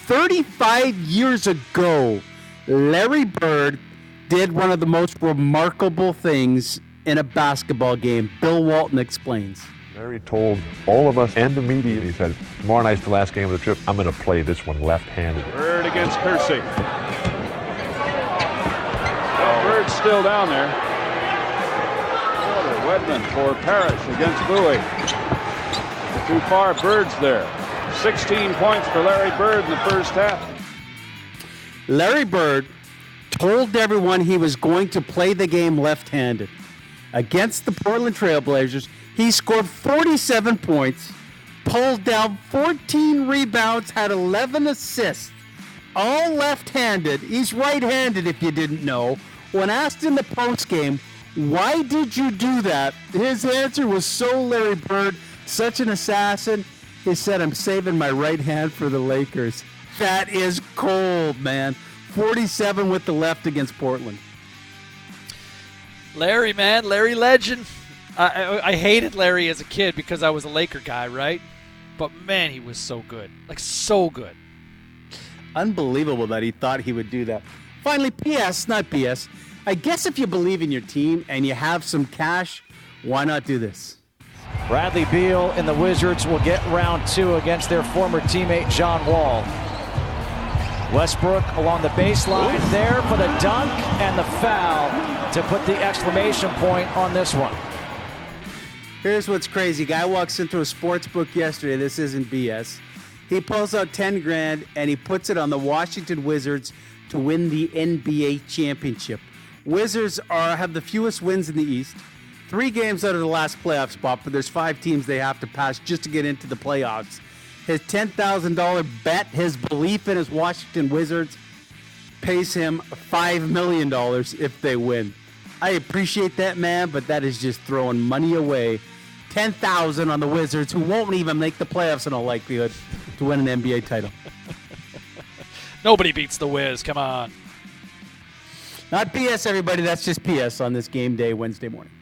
thirty-five years ago, Larry Bird did one of the most remarkable things in a basketball game. Bill Walton explains. Larry told all of us and the media, he said, tomorrow night's the last game of the trip. I'm going to play this one left-handed. Bird against Percy. Well, Bird's still down there. Wedman for Parrish against Bowie. Too far, Bird's there. sixteen points for Larry Bird in the first half. Larry Bird told everyone he was going to play the game left-handed. Against the Portland Trailblazers, he scored forty-seven points, pulled down fourteen rebounds, had eleven assists, all left-handed. He's right-handed, if you didn't know. When asked in the postgame, why did you do that? His answer was so Larry Bird, such an assassin. He said, I'm saving my right hand for the Lakers. That is cold, man. forty-seven with the left against Portland. Larry, man. Larry legend. I, I, I hated Larry as a kid because I was a Laker guy, right? But, man, he was so good. Like, so good. Unbelievable that he thought he would do that. Finally, P S, not B S. I guess if you believe in your team and you have some cash, why not do this? Bradley Beal and the Wizards will get round two against their former teammate John Wall. Westbrook along the baseline there for the dunk and the foul to put the exclamation point on this one. Here's what's crazy. Guy walks into a sports book yesterday. This isn't B S. He pulls out ten grand and he puts it on the Washington Wizards to win the N B A championship. Wizards are have the fewest wins in the East. Three games out of the last playoff spot, but there's five teams they have to pass just to get into the playoffs. His ten thousand dollars bet, his belief in his Washington Wizards, pays him five million dollars if they win. I appreciate that, man, but that is just throwing money away. ten thousand dollars on the Wizards, who won't even make the playoffs in all likelihood to win an N B A title. Nobody beats the Wiz, come on. Not P S, everybody, that's just P S on this game day Wednesday morning.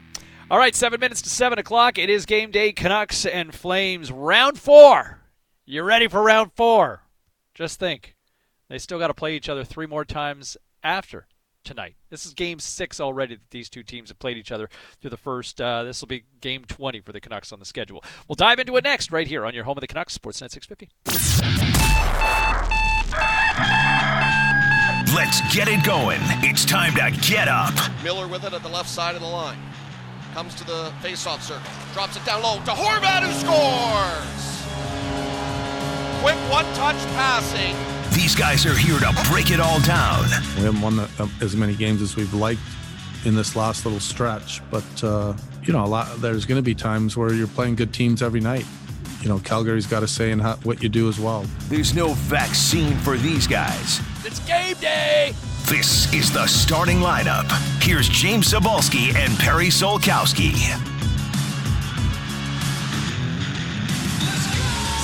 All right, seven minutes to seven o'clock. It is game day, Canucks and Flames, round four. You ready for round four? Just think, they still got to play each other three more times after tonight. This is game six already that these two teams have played each other through the first. Uh, this will be game twenty for the Canucks on the schedule. We'll dive into it next right here on your home of the Canucks, Sportsnet six fifty. Let's get it going. It's time to get up. Miller with it at the left side of the line. Comes to the face-off circle. Drops it down low to Horvat, who scores! Quick one-touch passing. These guys are here to break it all down. We haven't won as many games as we've liked in this last little stretch, but, uh, you know, a lot. There's going to be times where you're playing good teams every night. You know, Calgary's got a say in how, what you do as well. There's no vaccine for these guys. It's game day! This is the starting lineup. Here's James Cybulski and Perry Solkowski.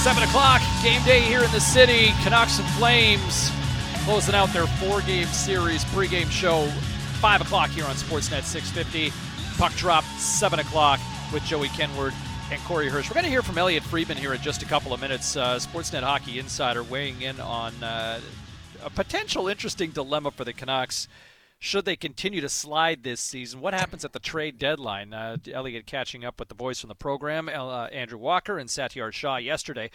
Seven o'clock, game day here in the city. Canucks and Flames closing out their four-game series pregame show. Five o'clock here on Sportsnet six fifty. Puck drop, seven o'clock, with Joey Kenward and Corey Hirsch. We're going to hear from Elliot Friedman here in just a couple of minutes. Uh, Sportsnet Hockey Insider weighing in on uh, a potential interesting dilemma for the Canucks. Should they continue to slide this season? What happens at the trade deadline? Uh, Elliot catching up with the boys from the program, uh, Andrew Walker and Satyar Shah yesterday.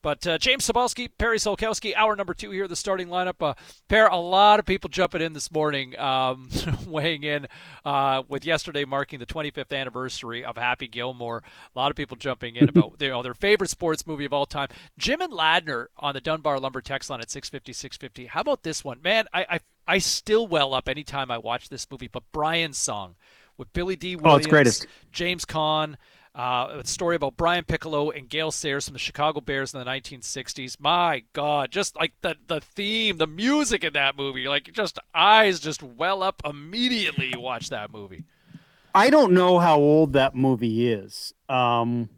But uh, James Cybulski, Perry Solkowski, hour number two here, the starting lineup. Uh, pair, a lot of people jumping in this morning, um, weighing in uh, with yesterday marking the twenty-fifth anniversary of Happy Gilmore. A lot of people jumping in about you know, their favorite sports movie of all time. Jim and Ladner on the Dunbar Lumber text line at six fifty, six fifty. How about this one? Man, I... I I still well up any time I watch this movie, but Brian's Song with Billy D. Williams, oh, James Caan, uh, a story about Brian Piccolo and Gale Sayers from the Chicago Bears in the nineteen sixties. My God, just like the, the theme, the music in that movie, like just eyes just well up immediately you watch that movie. I don't know how old that movie is, um,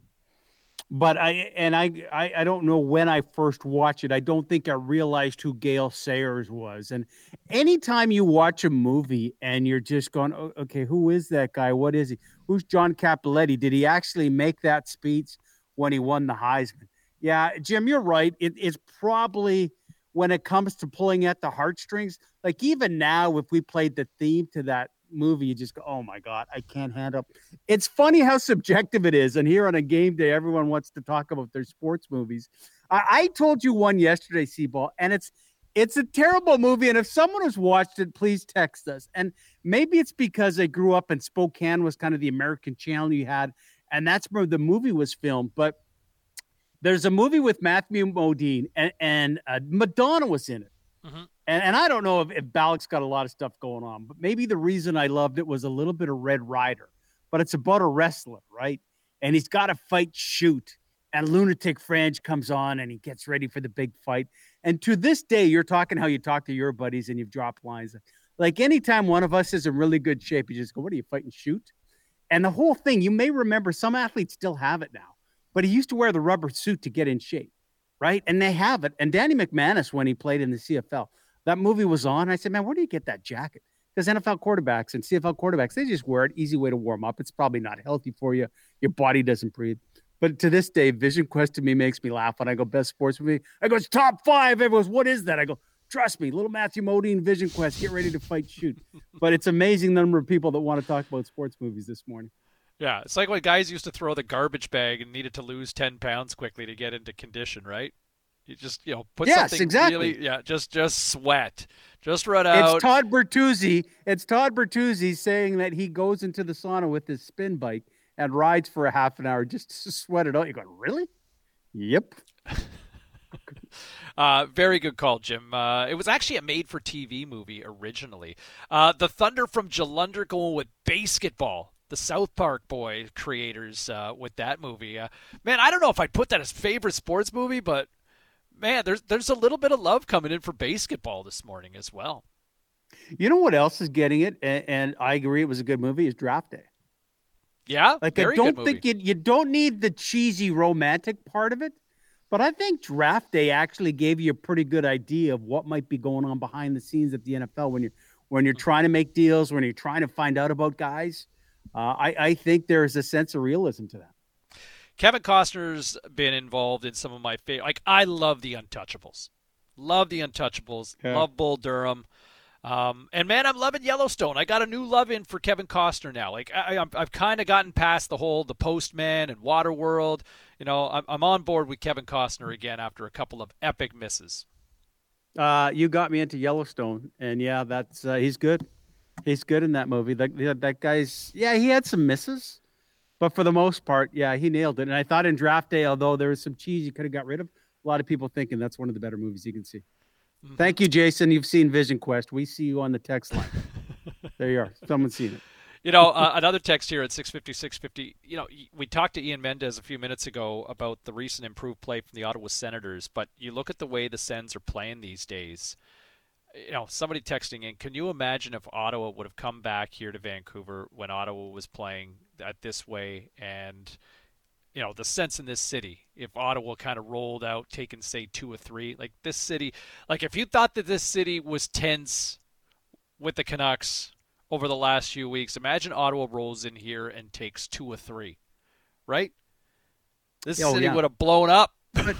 but I and I, I I don't know when I first watched it. I don't think I realized who Gale Sayers was. And anytime you watch a movie and you're just going, oh, okay, who is that guy? What is he? Who's John Cappelletti? Did he actually make that speech when he won the Heisman? Yeah, Jim, you're right. It, it's probably when it comes to pulling at the heartstrings. Like even now, if we played the theme to that movie, you just go, oh my God, I can't handle. It's funny how subjective it is. And here on a game day, everyone wants to talk about their sports movies. I, I told you one yesterday, Seaball, and it's it's a terrible movie. And if someone has watched it, please text us. And maybe it's because I grew up and Spokane was kind of the American channel you had, and that's where the movie was filmed. But there's a movie with Matthew Modine, and, and uh, Madonna was in it. Mm-hmm. And, and I don't know if, if Balak's got a lot of stuff going on, but maybe the reason I loved it was a little bit of Red Rider, but it's about a wrestler, right? And he's got to fight shoot, and Lunatic Fringe comes on, and he gets ready for the big fight. And to this day, you're talking how you talk to your buddies, and you've dropped lines. Like anytime one of us is in really good shape, you just go, what are you fighting shoot? And the whole thing, you may remember some athletes still have it now, but he used to wear the rubber suit to get in shape, right? And they have it. And Danny McManus, when he played in the C F L, that movie was on. I said, man, where do you get that jacket? Because N F L quarterbacks and C F L quarterbacks, they just wear it. Easy way to warm up. It's probably not healthy for you. Your body doesn't breathe. But to this day, Vision Quest to me makes me laugh when I go, best sports movie. I go, it's top five. Everyone's, what is that? I go, trust me, little Matthew Modine, Vision Quest, get ready to fight, shoot. But it's amazing the number of people that want to talk about sports movies this morning. Yeah, it's like when guys used to throw the garbage bag and needed to lose ten pounds quickly to get into condition, right? You just, you know, put yes, something exactly. really, yeah, just, just sweat, just run out. It's Todd Bertuzzi. It's Todd Bertuzzi saying that he goes into the sauna with his spin bike and rides for a half an hour just to sweat it out. You're going, really? Yep. Uh, very good call, Jim. Uh, it was actually a made-for-T V movie originally. Uh, the Thunder from Jalunder going with basketball. The South Park boy creators uh, with that movie. Uh, man, I don't know if I'd put that as favorite sports movie, but man, there's there's a little bit of love coming in for basketball this morning as well. You know what else is getting it, and, and I agree it was a good movie, is Draft Day. Yeah, like I don't think you you don't need the cheesy romantic part of it, but I think Draft Day actually gave you a pretty good idea of what might be going on behind the scenes at the N F L when you're when you're trying to make deals, when you're trying to find out about guys. Uh, I, I think there's a sense of realism to that. Kevin Costner's been involved in some of my favorite. Like, I love The Untouchables. Love The Untouchables. Okay. Love Bull Durham. Um, and, man, I'm loving Yellowstone. I got a new love in for Kevin Costner now. Like, I, I'm, I've kind of gotten past the whole The Postman and Waterworld. You know, I'm, I'm on board with Kevin Costner again after a couple of epic misses. Uh, you got me into Yellowstone, and, yeah, that's uh, he's good. He's good in that movie. That, that guy's, yeah, he had some misses, but for the most part, yeah, he nailed it. And I thought in Draft Day, although there was some cheese you could have got rid of, a lot of people thinking that's one of the better movies you can see. Mm-hmm. Thank you, Jason. You've seen Vision Quest. We see you on the text line. There you are. Someone's seen it. You know, uh, another text here at six fifty, six fifty, you know, we talked to Ian Mendes a few minutes ago about the recent improved play from the Ottawa Senators, but you look at the way the Sens are playing these days. You know, somebody texting in, can you imagine if Ottawa would have come back here to Vancouver when Ottawa was playing at this way? And, you know, the sense in this city, if Ottawa kind of rolled out, taking, say, two or three, like this city, like if you thought that this city was tense with the Canucks over the last few weeks. Imagine Ottawa rolls in here and takes two or three, right? This oh, city yeah. would have blown up, but,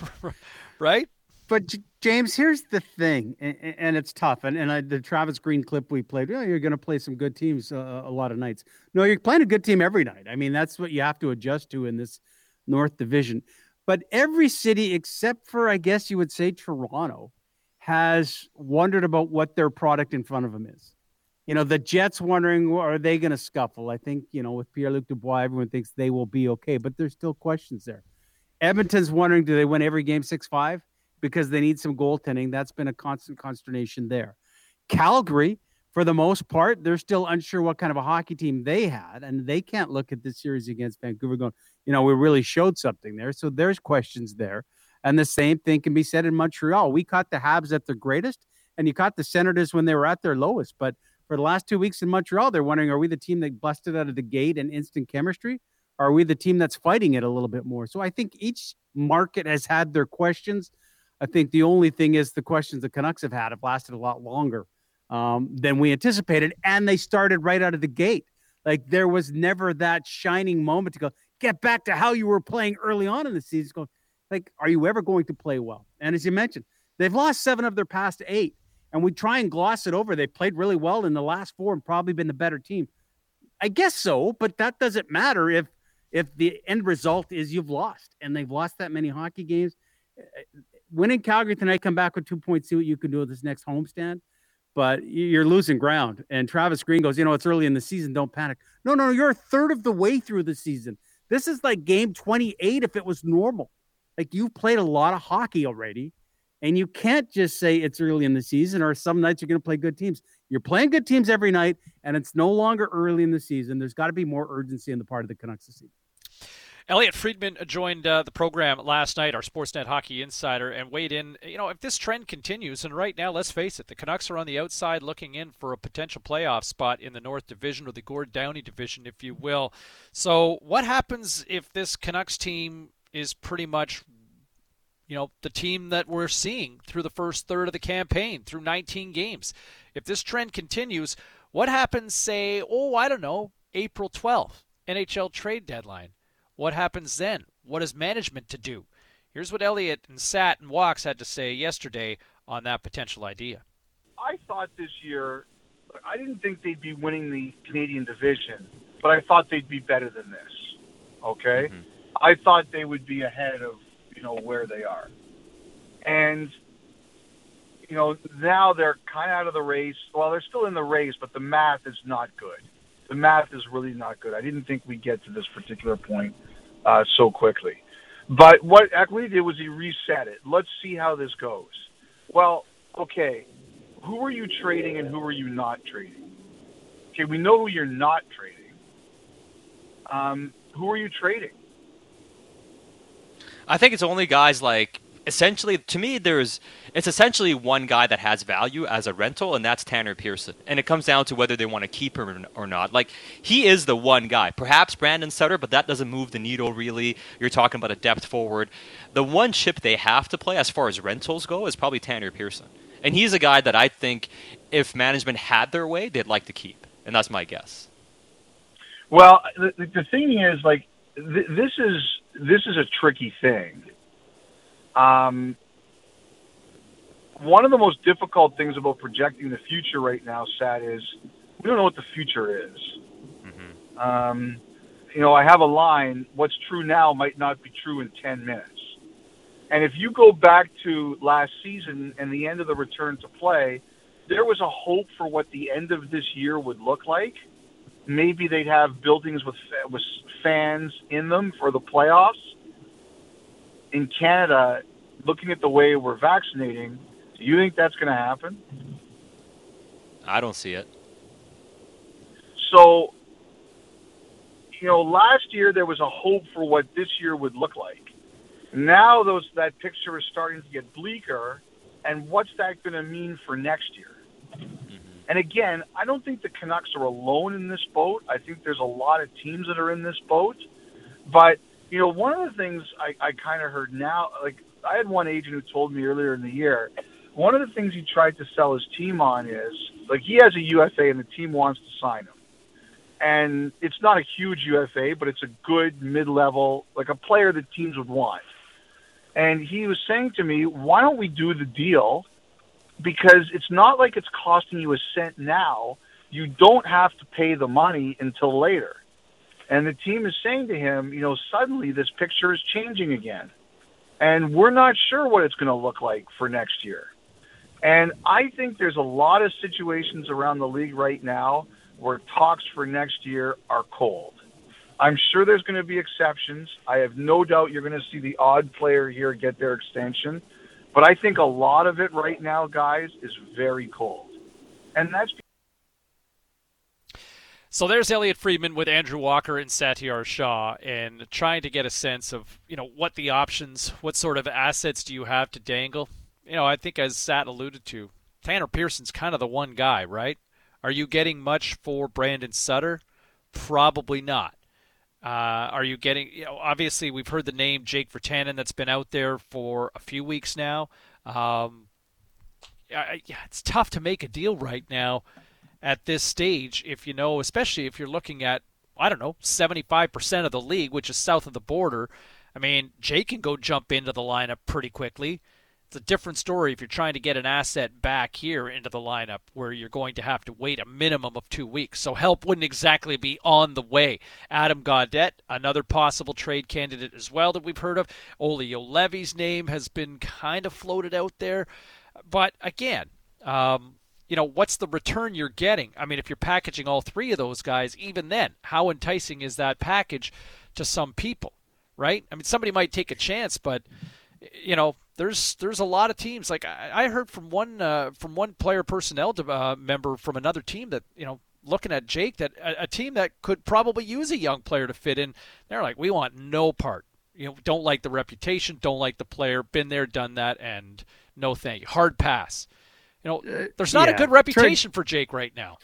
right? But, James, here's the thing, and, and it's tough. And, and I, the Travis Green clip we played, oh, you're going to play some good teams uh, a lot of nights. No, you're playing a good team every night. I mean, that's what you have to adjust to in this North Division. But every city except for, I guess you would say, Toronto, has wondered about what their product in front of them is. You know, the Jets wondering, are they going to scuffle? I think, you know, with Pierre-Luc Dubois, everyone thinks they will be okay, but there's still questions there. Edmonton's wondering, do they win every game six five? Because they need some goaltending. That's been a constant consternation there. Calgary, for the most part, they're still unsure what kind of a hockey team they had, and they can't look at this series against Vancouver going, you know, we really showed something there. So there's questions there. And the same thing can be said in Montreal. We caught the Habs at their greatest, and you caught the Senators when they were at their lowest. But for the last two weeks in Montreal, they're wondering, are we the team that busted out of the gate and instant chemistry? Are we the team that's fighting it a little bit more? So I think each market has had their questions. I think the only thing is the questions the Canucks have had have lasted a lot longer um, than we anticipated, and they started right out of the gate. Like, there was never that shining moment to go, get back to how you were playing early on in the season. Go, like, are you ever going to play well? And as you mentioned, they've lost seven of their past eight, and we try and gloss it over. They played really well in the last four and probably been the better team. I guess so, but that doesn't matter if if the end result is you've lost, and they've lost that many hockey games. Win in Calgary tonight, come back with two points, see what you can do with this next homestand. But you're losing ground. And Travis Green goes, you know, it's early in the season, don't panic. No, no, you're a third of the way through the season. This is like game twenty-eight if it was normal. Like, you've played a lot of hockey already, and you can't just say it's early in the season or some nights you're going to play good teams. You're playing good teams every night, and it's no longer early in the season. There's got to be more urgency on the part of the Canucks this season. Elliot Friedman joined uh, the program last night, our Sportsnet Hockey Insider, and weighed in. You know, if this trend continues, and right now, let's face it, the Canucks are on the outside looking in for a potential playoff spot in the North Division, or the Gord Downie Division, if you will. So what happens if this Canucks team is pretty much, you know, the team that we're seeing through the first third of the campaign, through nineteen games? If this trend continues, what happens, say, oh, I don't know, April twelfth, N H L trade deadline? What happens then? What is management to do? Here's what Elliot and Sat and Walks had to say yesterday on that potential idea. I thought this year, I didn't think they'd be winning the Canadian division, but I thought they'd be better than this, okay? Mm-hmm. I thought they would be ahead of, you know, where they are. And, you know, now they're kind of out of the race. Well, they're still in the race, but the math is not good. The math is really not good. I didn't think we'd get to this particular point uh, so quickly. But what Ackley did was he reset it. Let's see how this goes. Well, okay, who are you trading and who are you not trading? Okay, we know who you're not trading. Um, who are you trading? I think it's only guys like, essentially, to me, there's it's essentially one guy that has value as a rental, and that's Tanner Pearson. And it comes down to whether they want to keep him or not. Like, he is the one guy. Perhaps Brandon Sutter, but that doesn't move the needle, really. You're talking about a depth forward. The one chip they have to play as far as rentals go is probably Tanner Pearson. And he's a guy that I think if management had their way, they'd like to keep. And that's my guess. Well, the, the thing is, like, th- this is... This is a tricky thing. Um, one of the most difficult things about projecting the future right now, Sat, is we don't know what the future is. Mm-hmm. Um, you know, I have a line, what's true now might not be true in ten minutes. And if you go back to last season and the end of the return to play, there was a hope for what the end of this year would look like. Maybe they'd have buildings with with fans in them for the playoffs. In Canada, looking at the way we're vaccinating, do you think that's going to happen? I don't see it. So, you know, last year there was a hope for what this year would look like. Now those that picture is starting to get bleaker, and what's that going to mean for next year? And again, I don't think the Canucks are alone in this boat. I think there's a lot of teams that are in this boat. But, you know, one of the things I, I kind of heard now, like I had one agent who told me earlier in the year, one of the things he tried to sell his team on is Like, he has a U F A and the team wants to sign him. And it's not a huge U F A, but it's a good mid-level, like a player that teams would want. And he was saying to me, why don't we do the deal? Because it's not like it's costing you a cent now. You don't have to pay the money until later. And the team is saying to him, you know, suddenly this picture is changing again. And we're not sure what it's going to look like for next year. And I think there's a lot of situations around the league right now where talks for next year are cold. I'm sure there's going to be exceptions. I have no doubt you're going to see the odd player here get their extension. But I think a lot of it right now, guys, is very cold. And that's... So there's Elliot Friedman with Andrew Walker and Satyar Shah, and trying to get a sense of, you know, what the options, what sort of assets do you have to dangle? You know, I think as Sat alluded to, Tanner Pearson's kind of the one guy, right? Are you getting much for Brandon Sutter? Probably not. Uh, are you getting, you know, obviously we've heard the name Jake Virtanen that's been out there for a few weeks now. Um, I, yeah, it's tough to make a deal right now at this stage if you know, especially if you're looking at, I don't know, seventy-five percent of the league, which is south of the border. I mean, Jake can go jump into the lineup pretty quickly. It's a different story if you're trying to get an asset back here into the lineup where you're going to have to wait a minimum of two weeks. So help wouldn't exactly be on the way. Adam Gaudette, another possible trade candidate as well that we've heard of. Ole Olevi's name has been kind of floated out there. But again, um, you know, what's the return you're getting? I mean, if you're packaging all three of those guys, even then, how enticing is that package to some people, right? I mean, somebody might take a chance, but, you know, there's there's a lot of teams. Like, I, I heard from one uh, from one player personnel uh, member from another team that, you know, looking at Jake, that a, a team that could probably use a young player to fit in, they're like, we want no part. You know, don't like the reputation, don't like the player, been there, done that, and no thank you. Hard pass. You know, there's not uh, yeah. a good reputation trade, for Jake right now.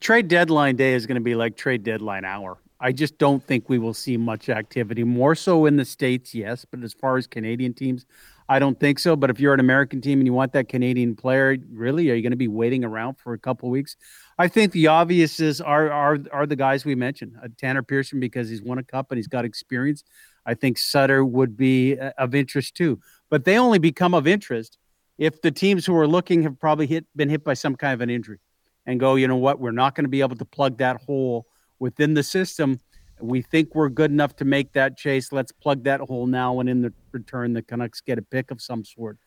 Trade deadline day is going to be like trade deadline hour. I just don't think we will see much activity. More so in the States, yes, but as far as Canadian teams, I don't think so. But if you're an American team and you want that Canadian player, really, are you going to be waiting around for a couple of weeks? I think the obviouses are are are the guys we mentioned. Uh, Tanner Pearson, because he's won a cup and he's got experience. I think Sutter would be uh, of interest too. But they only become of interest if the teams who are looking have probably hit, been hit by some kind of an injury and go, you know what, we're not going to be able to plug that hole within the system. We think we're good enough to make that chase. Let's plug that hole now, and in the return, the Canucks get a pick of some sort.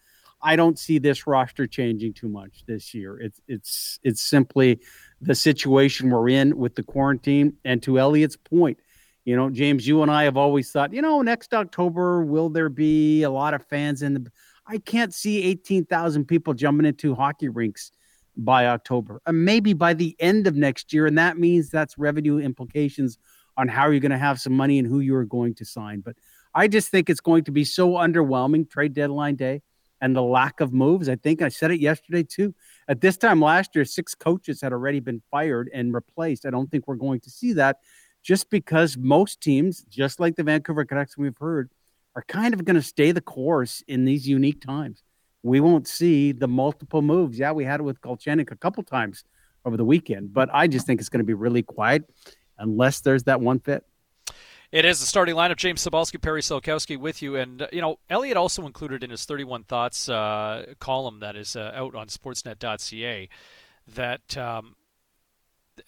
I don't see this roster changing too much this year. It's it's it's simply the situation we're in with the quarantine. And to Elliot's point, you know, James, you and I have always thought, you know, next October, will there be a lot of fans in the... I can't see eighteen thousand people jumping into hockey rinks by October, and maybe by the end of next year. And that means that's revenue implications on how you're going to have some money and who you're going to sign. But I just think it's going to be so underwhelming, trade deadline day, and the lack of moves. I think I said it yesterday too. At this time last year, six coaches had already been fired and replaced. I don't think we're going to see that just because most teams, just like the Vancouver Canucks we've heard, are kind of going to stay the course in these unique times. We won't see the multiple moves. Yeah, we had it with Galchenyuk a couple times over the weekend, but I just think it's going to be really quiet unless there's that one fit. It is the starting lineup. James Cybulski, Perry Solkowski with you. And, you know, Elliot also included in his thirty-one Thoughts uh, column that is uh, out on sportsnet dot c a that um,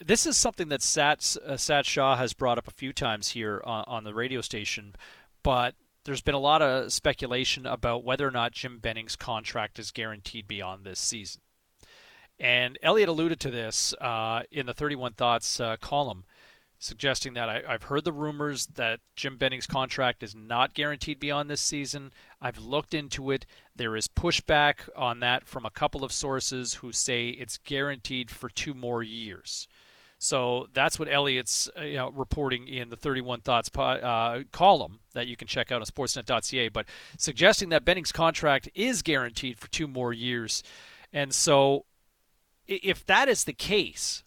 this is something that Sat, uh, Sat Shah has brought up a few times here on, on the radio station, but there's been a lot of speculation about whether or not Jim Benning's contract is guaranteed beyond this season. And Elliot alluded to this uh, in the thirty-one Thoughts uh, column, suggesting that I, I've heard the rumors that Jim Benning's contract is not guaranteed beyond this season. I've looked into it. There is pushback on that from a couple of sources who say it's guaranteed for two more years. So that's what Elliot's you know, reporting in the thirty-one Thoughts uh, column that you can check out on sportsnet dot c a, but suggesting that Benning's contract is guaranteed for two more years. And so if that is the case,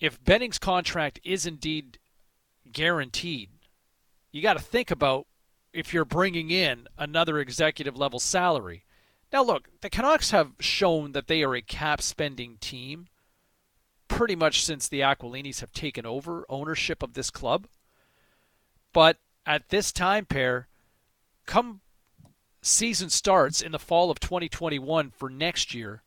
if Benning's contract is indeed guaranteed, you got to think about if you're bringing in another executive-level salary. Now, look, the Canucks have shown that they are a cap-spending team pretty much since the Aquilinis have taken over ownership of this club. But at this time, pair, come season starts in the fall of twenty twenty-one for next year,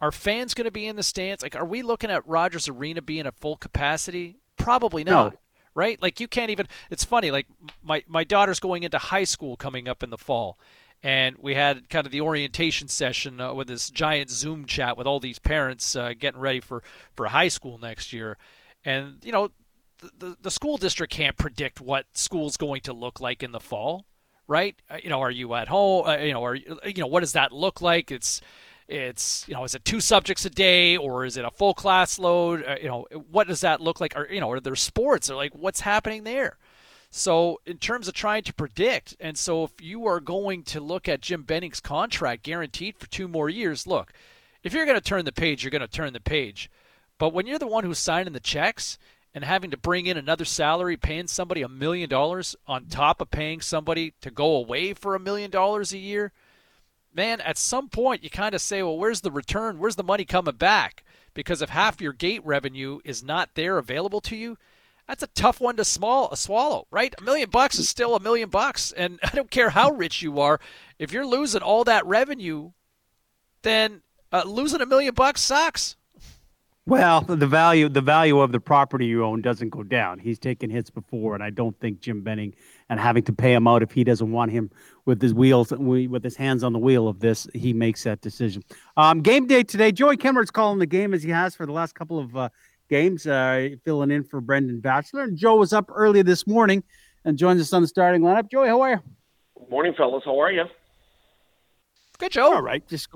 are fans going to be in the stands? Like, are we looking at Rogers Arena being at full capacity? Probably not, no. Right? Like, you can't even – it's funny. Like, my, my daughter's going into high school coming up in the fall, and we had kind of the orientation session uh, with this giant Zoom chat with all these parents uh, getting ready for, for high school next year. And, you know, the, the, the school district can't predict what school's going to look like in the fall, right? Uh, you know, are you at home? Uh, you know, are you know, what does that look like? It's – It's, you know, is it two subjects a day or is it a full class load? Uh, you know, what does that look like? Or, you know, are there sports? Or, like, what's happening there? So in terms of trying to predict, and so if you are going to look at Jim Benning's contract guaranteed for two more years, look, if you're going to turn the page, you're going to turn the page. But when you're the one who's signing the checks and having to bring in another salary, paying somebody a million dollars on top of paying somebody to go away for a million dollars a year, man, at some point you kind of say, well, where's the return? Where's the money coming back? Because if half your gate revenue is not there available to you, that's a tough one to small, a swallow, right? A million bucks is still a million bucks, and I don't care how rich you are. If you're losing all that revenue, then uh, losing a million bucks sucks. Well, the value the value of the property you own doesn't go down. He's taken hits before, and I don't think Jim Benning and having to pay him out if he doesn't want him with his wheels with his hands on the wheel of this, he makes that decision. Um, game day today. Joey Kenward's calling the game as he has for the last couple of uh, games, uh, filling in for Brendan Batchelor. And Joe was up early this morning and joins us on the starting lineup. Joey, how are you? Good morning, fellas. How are you? Good, Joe. All right, just.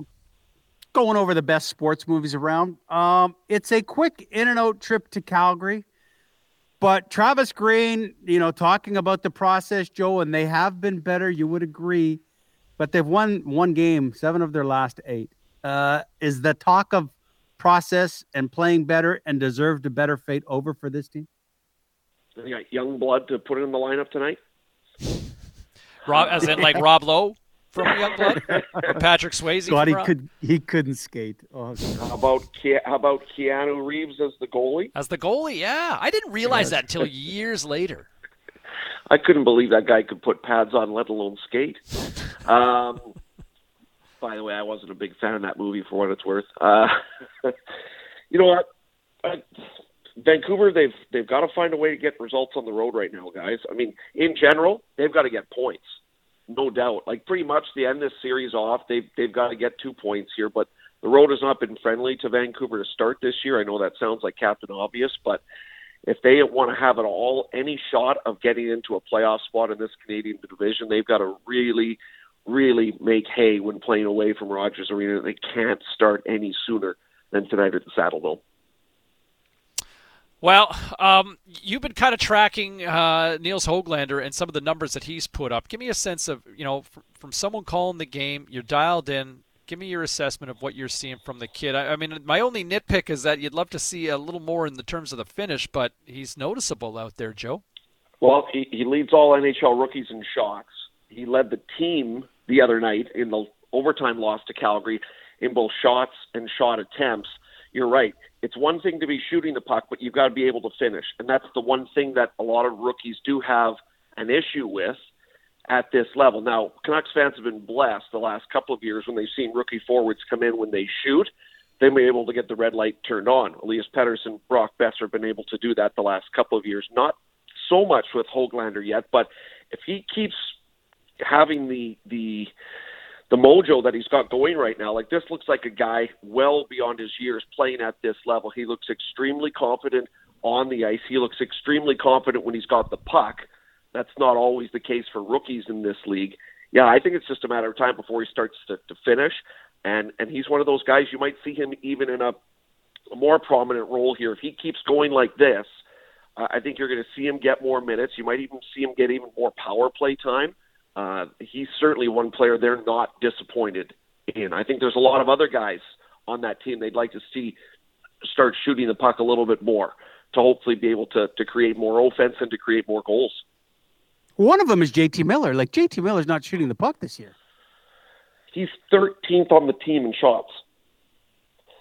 Going over the best sports movies around. Um, it's a quick in and out trip to Calgary, but Travis Green, you know, talking about the process, Joe, and they have been better. You would agree, but they've won one game, seven of their last eight. Uh, is the talk of process and playing better and deserved a better fate over for this team? They got young blood to put in the lineup tonight. Rob, as in like Rob Lowe. From Youngblood, Patrick Swayze. God, he could he couldn't skate. Oh, how about Ke- how about Keanu Reeves as the goalie? As the goalie, yeah. I didn't realize yes. that until years later. I couldn't believe that guy could put pads on, let alone skate. Um, by the way, I wasn't a big fan of that movie for what it's worth. Uh, you know what? I, Vancouver, they've they've got to find a way to get results on the road right now, guys. I mean, in general, they've got to get points. No doubt. Like, pretty much the end of this series off, they've, they've got to get two points here. But the road has not been friendly to Vancouver to start this year. I know that sounds like Captain Obvious, but if they want to have at all any shot of getting into a playoff spot in this Canadian division, they've got to really, really make hay when playing away from Rogers Arena. They can't start any sooner than tonight at the Saddledome. Well, um, you've been kind of tracking uh, Niels Höglander and some of the numbers that he's put up. Give me a sense of, you know, from, from someone calling the game, you're dialed in. Give me your assessment of what you're seeing from the kid. I, I mean, my only nitpick is that you'd love to see a little more in the terms of the finish, but he's noticeable out there, Joe. Well, he, he leads all N H L rookies in shocks. He led the team the other night in the overtime loss to Calgary in both shots and shot attempts. You're right. It's one thing to be shooting the puck, but you've got to be able to finish. And that's the one thing that a lot of rookies do have an issue with at this level. Now, Canucks fans have been blessed the last couple of years when they've seen rookie forwards come in when they shoot. They've been able to get the red light turned on. Elias Pettersson, Brock Boeser have been able to do that the last couple of years. Not so much with Höglander yet, but if he keeps having the the – the mojo that he's got going right now, like, this looks like a guy well beyond his years playing at this level. He looks extremely confident on the ice. He looks extremely confident when he's got the puck. That's not always the case for rookies in this league. Yeah, I think it's just a matter of time before he starts to, to finish. And, and he's one of those guys, you might see him even in a, a more prominent role here. If he keeps going like this, uh, I think you're going to see him get more minutes. You might even see him get even more power play time. Uh, he's certainly one player they're not disappointed in. I think there's a lot of other guys on that team they'd like to see start shooting the puck a little bit more to hopefully be able to, to create more offense and to create more goals. One of them is J T Miller. Like, J T Miller's not shooting the puck this year. He's thirteenth on the team in shots.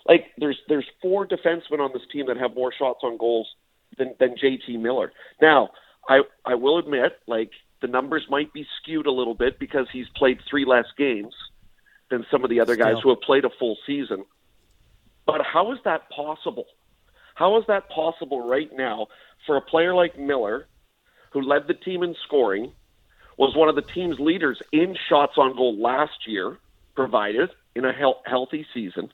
Like, there's there's four defensemen on this team that have more shots on goals than, than J T. Miller. Now, I, I will admit, like, the numbers might be skewed a little bit because he's played three less games than some of the other guys Still. who have played a full season. But how is that possible? How is that possible right now for a player like Miller, who led the team in scoring, was one of the team's leaders in shots on goal last year, provided in a he- healthy season?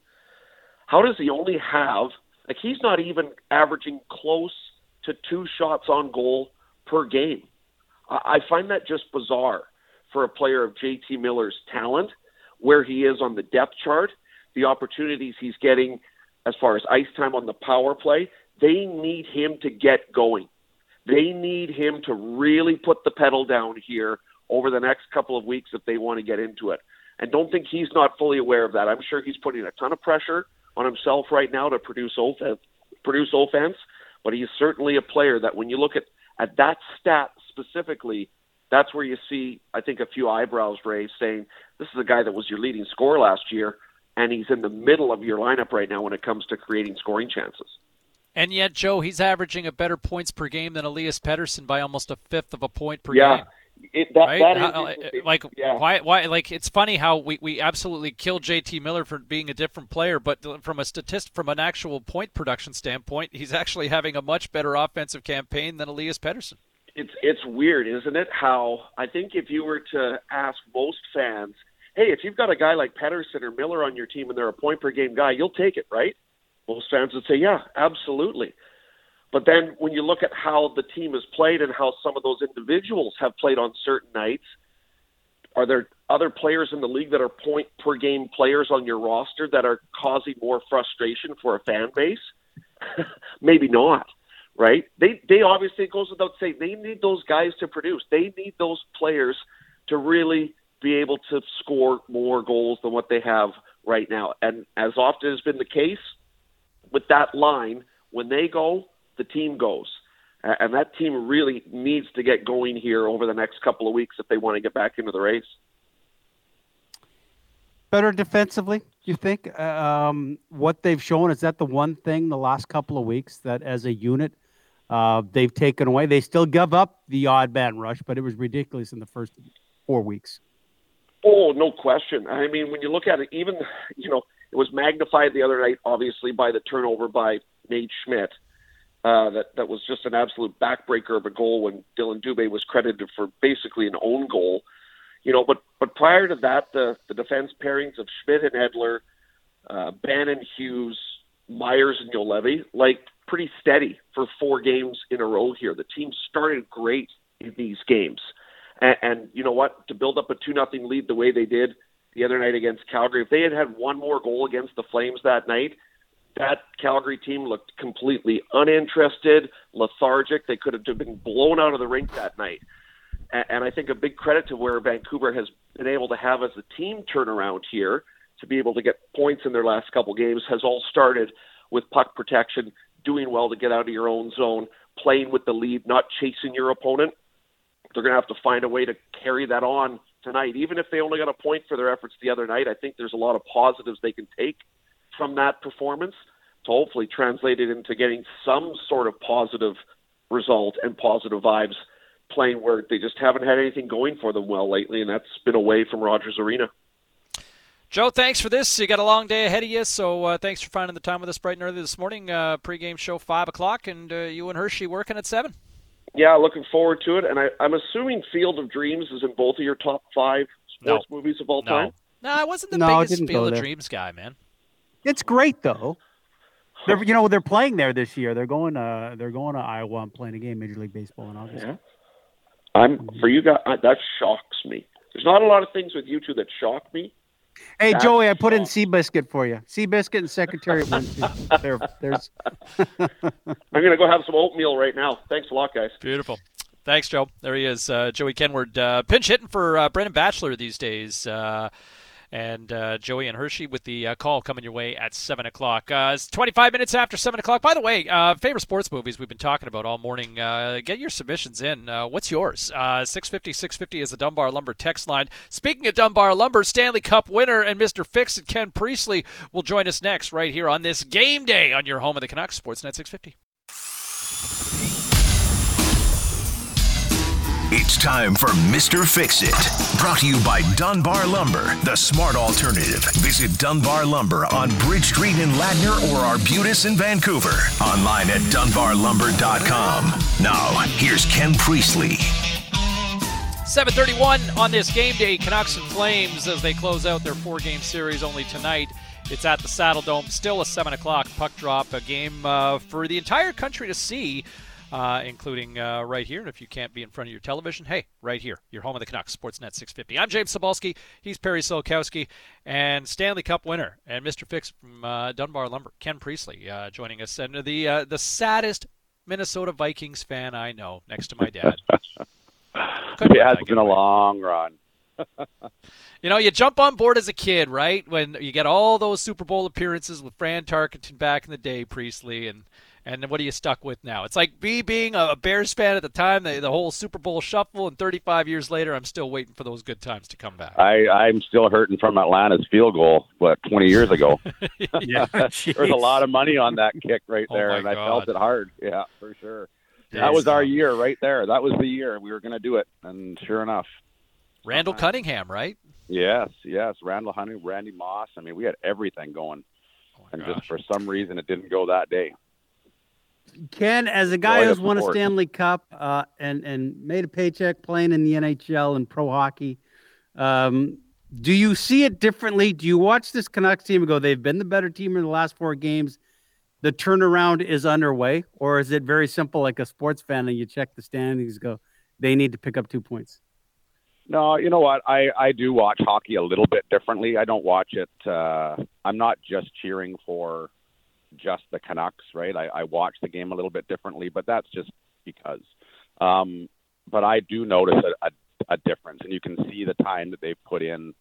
How does he only have, like, he's not even averaging close to two shots on goal per game. I, I find that just bizarre for a player of J T. Miller's talent, where he is on the depth chart, the opportunities he's getting as far as ice time on the power play. They need him to get going. They need him to really put the pedal down here over the next couple of weeks if they want to get into it. And don't think he's not fully aware of that. I'm sure he's putting a ton of pressure on himself right now to produce offense, produce offense, but he's certainly a player that when you look at, at that stat specifically, that's where you see, I think, a few eyebrows raised saying, this is a guy that was your leading scorer last year, and he's in the middle of your lineup right now when it comes to creating scoring chances. And yet, Joe, he's averaging a better points per game than Elias Pettersson by almost a fifth of a point per yeah. game. It, that, right? that is, like, yeah. why, why, like, it's funny how we, we absolutely kill J T. Miller for being a different player, but from a statistic, from an actual point production standpoint, he's actually having a much better offensive campaign than Elias Pettersson. It's it's weird, isn't it? How I think if you were to ask most fans, hey, if you've got a guy like Pettersson or Miller on your team and they're a point per game guy, you'll take it, right? Most fans would say, yeah, absolutely. But then when you look at how the team has played and how some of those individuals have played on certain nights, are there other players in the league that are point-per-game players on your roster that are causing more frustration for a fan base? Maybe not, right? They, they obviously, it goes without saying, they need those guys to produce. They need those players to really be able to score more goals than what they have right now. And as often has been the case with that line, when they go, the team goes, and that team really needs to get going here over the next couple of weeks if they want to get back into the race. Better defensively, you think? Um, what they've shown, is that the one thing the last couple of weeks that as a unit uh, they've taken away? They still give up the odd man rush, but it was ridiculous in the first four weeks. Oh, no question. I mean, when you look at it, even, you know, it was magnified the other night, obviously, by the turnover by Nate Schmidt. Uh, that, that was just an absolute backbreaker of a goal when Dylan Dubé was credited for basically an own goal. You know, but, but prior to that, the, the defense pairings of Schmidt and Edler, uh, Bannon, Hughes, Myers, and Yolevy, like, pretty steady for four games in a row here. The team started great in these games. And, and you know what? To build up a two nothing lead the way they did the other night against Calgary, if they had had one more goal against the Flames that night, that Calgary team looked completely uninterested, lethargic. They could have been blown out of the rink that night. And I think a big credit to where Vancouver has been able to have as a team turnaround here, to be able to get points in their last couple games, has all started with puck protection, doing well to get out of your own zone, playing with the lead, not chasing your opponent. They're going to have to find a way to carry that on tonight. Even if they only got a point for their efforts the other night, I think there's a lot of positives they can take from that performance to hopefully translate it into getting some sort of positive result and positive vibes playing where they just haven't had anything going for them well lately, and that's been away from Rogers Arena. Joe, thanks for this. You got a long day ahead of you, so uh, thanks for finding the time with us bright and early this morning. Uh, pre-game show five o'clock, and uh, you and Hershey working at seven. Yeah, looking forward to it, and I, I'm assuming Field of Dreams is in both of your top five sports no. movies of all no. time? No, I wasn't the no, biggest Field of Dreams guy, man. It's great though. They're, you know, they're playing there this year. They're going. Uh, they're going to Iowa and playing a game, Major League Baseball in August. Yeah. I'm for you guys. I, that shocks me. There's not a lot of things with you two that shock me. Hey that Joey, I put in Seabiscuit for you. Seabiscuit and Secretariat one. Two. There, there's. I'm gonna go have some oatmeal right now. Thanks a lot, guys. Beautiful. Thanks, Joe. There he is, uh, Joey Kenward, uh, pinch hitting for uh, Brendan Batchelor these days. Uh, and uh, Joey and Hershey with the uh, call coming your way at seven o'clock. Uh, it's twenty-five minutes after seven o'clock. By the way, uh, favorite sports movies we've been talking about all morning. Uh, get your submissions in. Uh, what's yours? Uh, six fifty, six fifty is the Dunbar Lumber text line. Speaking of Dunbar Lumber, Stanley Cup winner and Mister Fix It, Ken Priestley, will join us next right here on this game day on your home of the Canucks, Sportsnet six fifty. It's time for Mister Fix-It, brought to you by Dunbar Lumber, the smart alternative. Visit Dunbar Lumber on Bridge Street in Ladner or Arbutus in Vancouver. Online at dunbar lumber dot com. Now, here's Ken Priestley. seven thirty-one on this game day, Canucks and Flames as they close out their four-game series only tonight. It's at the Saddledome, still a seven o'clock puck drop, a game uh, for the entire country to see. Uh, including uh, right here. And if you can't be in front of your television, hey, right here, your home of the Canucks, Sportsnet six fifty. I'm James Cybulski. He's Perry Solkowski. And Stanley Cup winner and Mister Fix from uh, Dunbar Lumber, Ken Priestley, uh, joining us. And the, uh, the saddest Minnesota Vikings fan I know, next to my dad. It has been a long run. You know, you jump on board as a kid, right? When you get all those Super Bowl appearances with Fran Tarkenton back in the day, Priestley, and And what are you stuck with now? It's like me being a Bears fan at the time, the, the whole Super Bowl shuffle, and thirty-five years later, I'm still waiting for those good times to come back. I, I'm still hurting from Atlanta's field goal, what, twenty years ago. Yeah, there was a lot of money on that kick right there, oh and I God. felt it hard. Yeah, for sure. Jeez. That was our year right there. That was the year we were going to do it, and sure enough. Randall sometime. Cunningham, right? Yes, yes. Randall Cunningham, Randy Moss. I mean, we had everything going, oh and gosh. just for some reason it didn't go that day. Ken, as a guy who's won a Stanley Cup uh, and and made a paycheck playing in the N H L and pro hockey, um, do you see it differently? Do you watch this Canucks team and go, they've been the better team in the last four games, the turnaround is underway? Or is it very simple, like a sports fan, and you check the standings, go, they need to pick up two points? No, you know what? I, I do watch hockey a little bit differently. I don't watch it. Uh, I'm not just cheering for just the Canucks, right? I, I watch the game a little bit differently, but that's just because. Um, but I do notice a, a, a difference, and you can see the time that they've put in.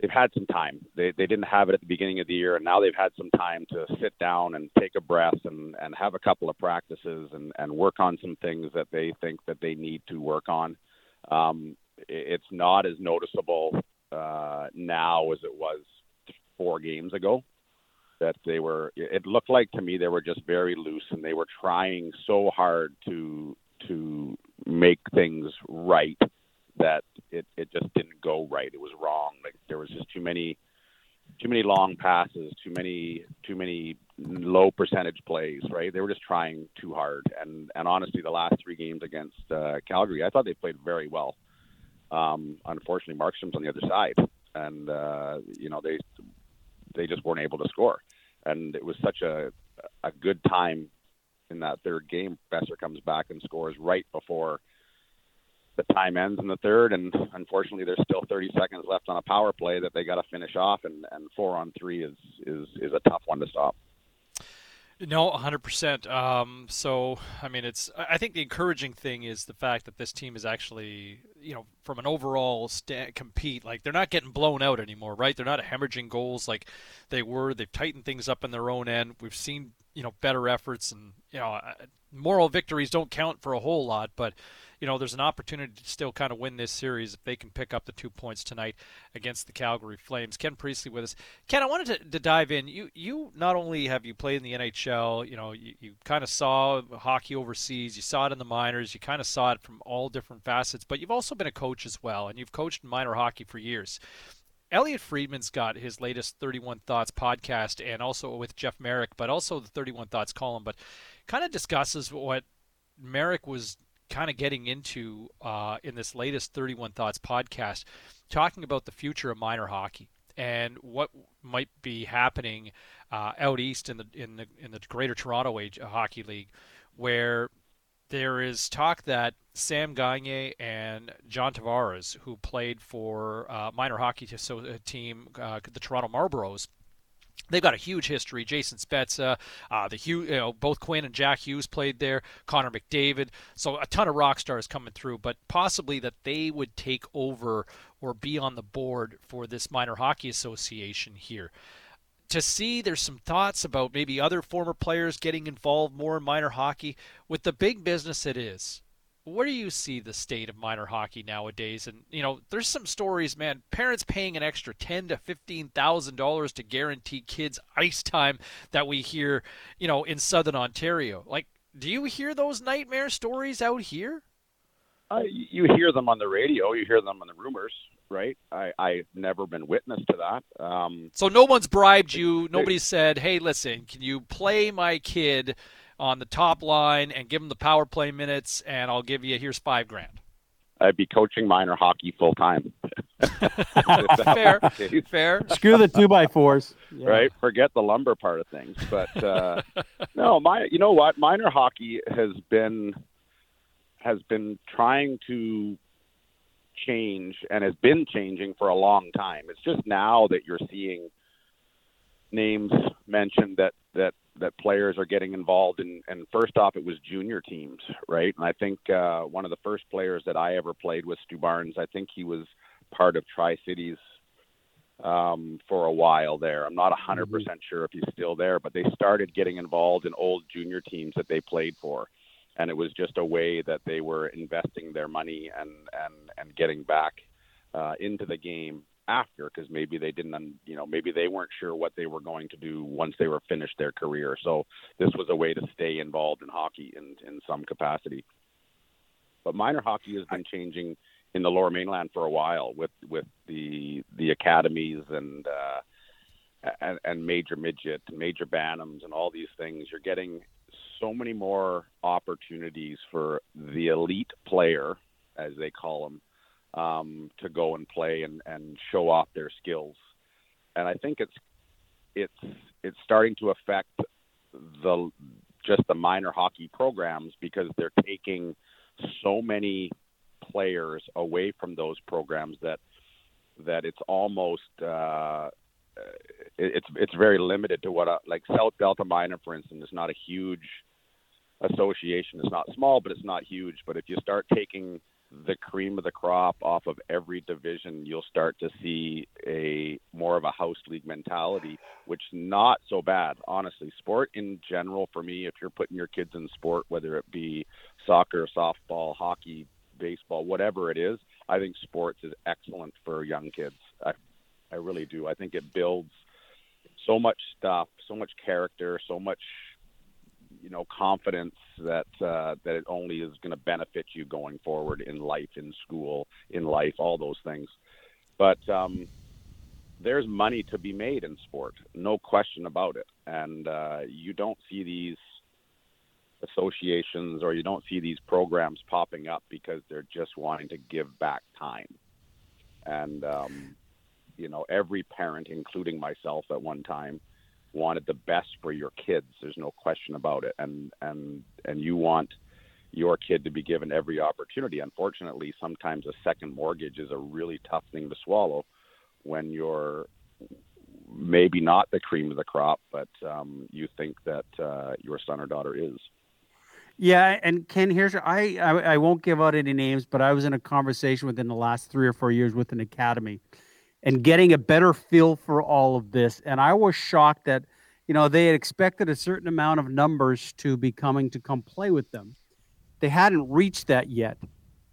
They've had some time. They they didn't have it at the beginning of the year, and now they've had some time to sit down and take a breath and, and have a couple of practices and, and work on some things that they think that they need to work on. Um, it's not as noticeable uh, now as it was four games ago. That they were, it looked like to me they were just very loose, and they were trying so hard to to make things right that it, it just didn't go right. It was wrong. Like there was just too many too many long passes, too many too many low percentage plays. Right? They were just trying too hard. And and honestly, the last three games against uh, Calgary, I thought they played very well. Um, unfortunately, Markstrom's on the other side, and uh, you know they. They just weren't able to score. And it was such a a good time in that third game. Boeser comes back and scores right before the time ends in the third. And unfortunately, there's still thirty seconds left on a power play that they got to finish off. And, and four on three is, is, is a tough one to stop. No, one hundred percent. Um, so, I mean, it's. I think the encouraging thing is the fact that this team is actually, you know, from an overall stand, compete, like they're not getting blown out anymore, right? They're not hemorrhaging goals like they were. They've tightened things up in their own end. We've seen, you know, better efforts, and, you know, moral victories don't count for a whole lot, but, you know, there's an opportunity to still kind of win this series if they can pick up the two points tonight against the Calgary Flames. Ken Priestley with us. Ken, I wanted to, to dive in. You you not only have you played in the N H L, you know, you, you kind of saw hockey overseas, you saw it in the minors, you kind of saw it from all different facets, but you've also been a coach as well, and you've coached minor hockey for years. Elliot Friedman's got his latest thirty-one Thoughts podcast, and also with Jeff Merrick, but also the thirty-one Thoughts column, but kind of discusses what Merrick was kind of getting into uh, in this latest thirty-one Thoughts podcast, talking about the future of minor hockey and what might be happening uh, out east in the in the in the Greater Toronto Age Hockey League, where there is talk that Sam Gagner and John Tavares, who played for uh, minor hockey t- so, uh, team uh, the Toronto Marlboros, They've got a huge history. Jason Spezza, uh, the Hugh, you know, both Quinn and Jack Hughes played there. Connor McDavid, so a ton of rock stars coming through. But possibly that they would take over or be on the board for this minor hockey association here. To see, there's some thoughts about maybe other former players getting involved more in minor hockey with the big business it is. Where do you see the state of minor hockey nowadays? And, you know, there's some stories, man, parents paying an extra ten thousand to fifteen thousand dollars to guarantee kids ice time that we hear, you know, in Southern Ontario. Like, do you hear those nightmare stories out here? Uh, you hear them on the radio. You hear them on the rumors, right? I, I've never been witness to that. Um, so no one's bribed you. Nobody said, hey, listen, can you play my kid on the top line and give them the power play minutes, and I'll give you, here's five grand. I'd be coaching minor hockey full time. fair, fair. Screw the two by fours. Yeah. Right. Forget the lumber part of things. But uh, no, my, you know what? Minor hockey has been, has been trying to change and has been changing for a long time. It's just now that you're seeing names mentioned that, that, that players are getting involved in. And first off, it was junior teams, right? And I think uh, one of the first players that I ever played was Stu Barnes. I think he was part of Tri-Cities um, for a while there. I'm not one hundred percent mm-hmm. sure if he's still there, but they started getting involved in old junior teams that they played for. And it was just a way that they were investing their money and, and, and getting back uh, into the game after, because maybe they didn't, you know, maybe they weren't sure what they were going to do once they were finished their career. So this was a way to stay involved in hockey in, in some capacity. But minor hockey has been changing in the Lower Mainland for a while with, with the the academies and, uh, and and major midget, major bantams, and all these things. You're getting so many more opportunities for the elite player, as they call them, um, to go and play and, and show off their skills. And I think it's, it's, it's starting to affect the, just the minor hockey programs, because they're taking so many players away from those programs that, that it's almost, uh, it's, it's very limited to what, a, like South Delta Minor, for instance, is not a huge association. It's not small, but it's not huge. But if you start taking the cream of the crop off of every division, you'll start to see a more of a house league mentality, which not so bad, honestly. Sport in general, for me, if you're putting your kids in sport, whether it be soccer, softball, hockey, baseball, whatever it is, I think sports is excellent for young kids. I, I really do. I think it builds so much stuff, so much character, so much, you know, confidence that uh, that it only is going to benefit you going forward in life, in school, in life, all those things. But um, there's money to be made in sport, no question about it. And uh, you don't see these associations, or you don't see these programs popping up, because they're just wanting to give back time. And, um, you know, every parent, including myself at one time, wanted the best for your kids. There's no question about it. And, and, and you want your kid to be given every opportunity. Unfortunately, sometimes a second mortgage is a really tough thing to swallow when you're maybe not the cream of the crop, but um, you think that uh, your son or daughter is. Yeah. And Ken Hirsch, I, I, I won't give out any names, but I was in a conversation within the last three or four years with an academy, and getting a better feel for all of this. And I was shocked that, you know, they had expected a certain amount of numbers to be coming to come play with them. They hadn't reached that yet,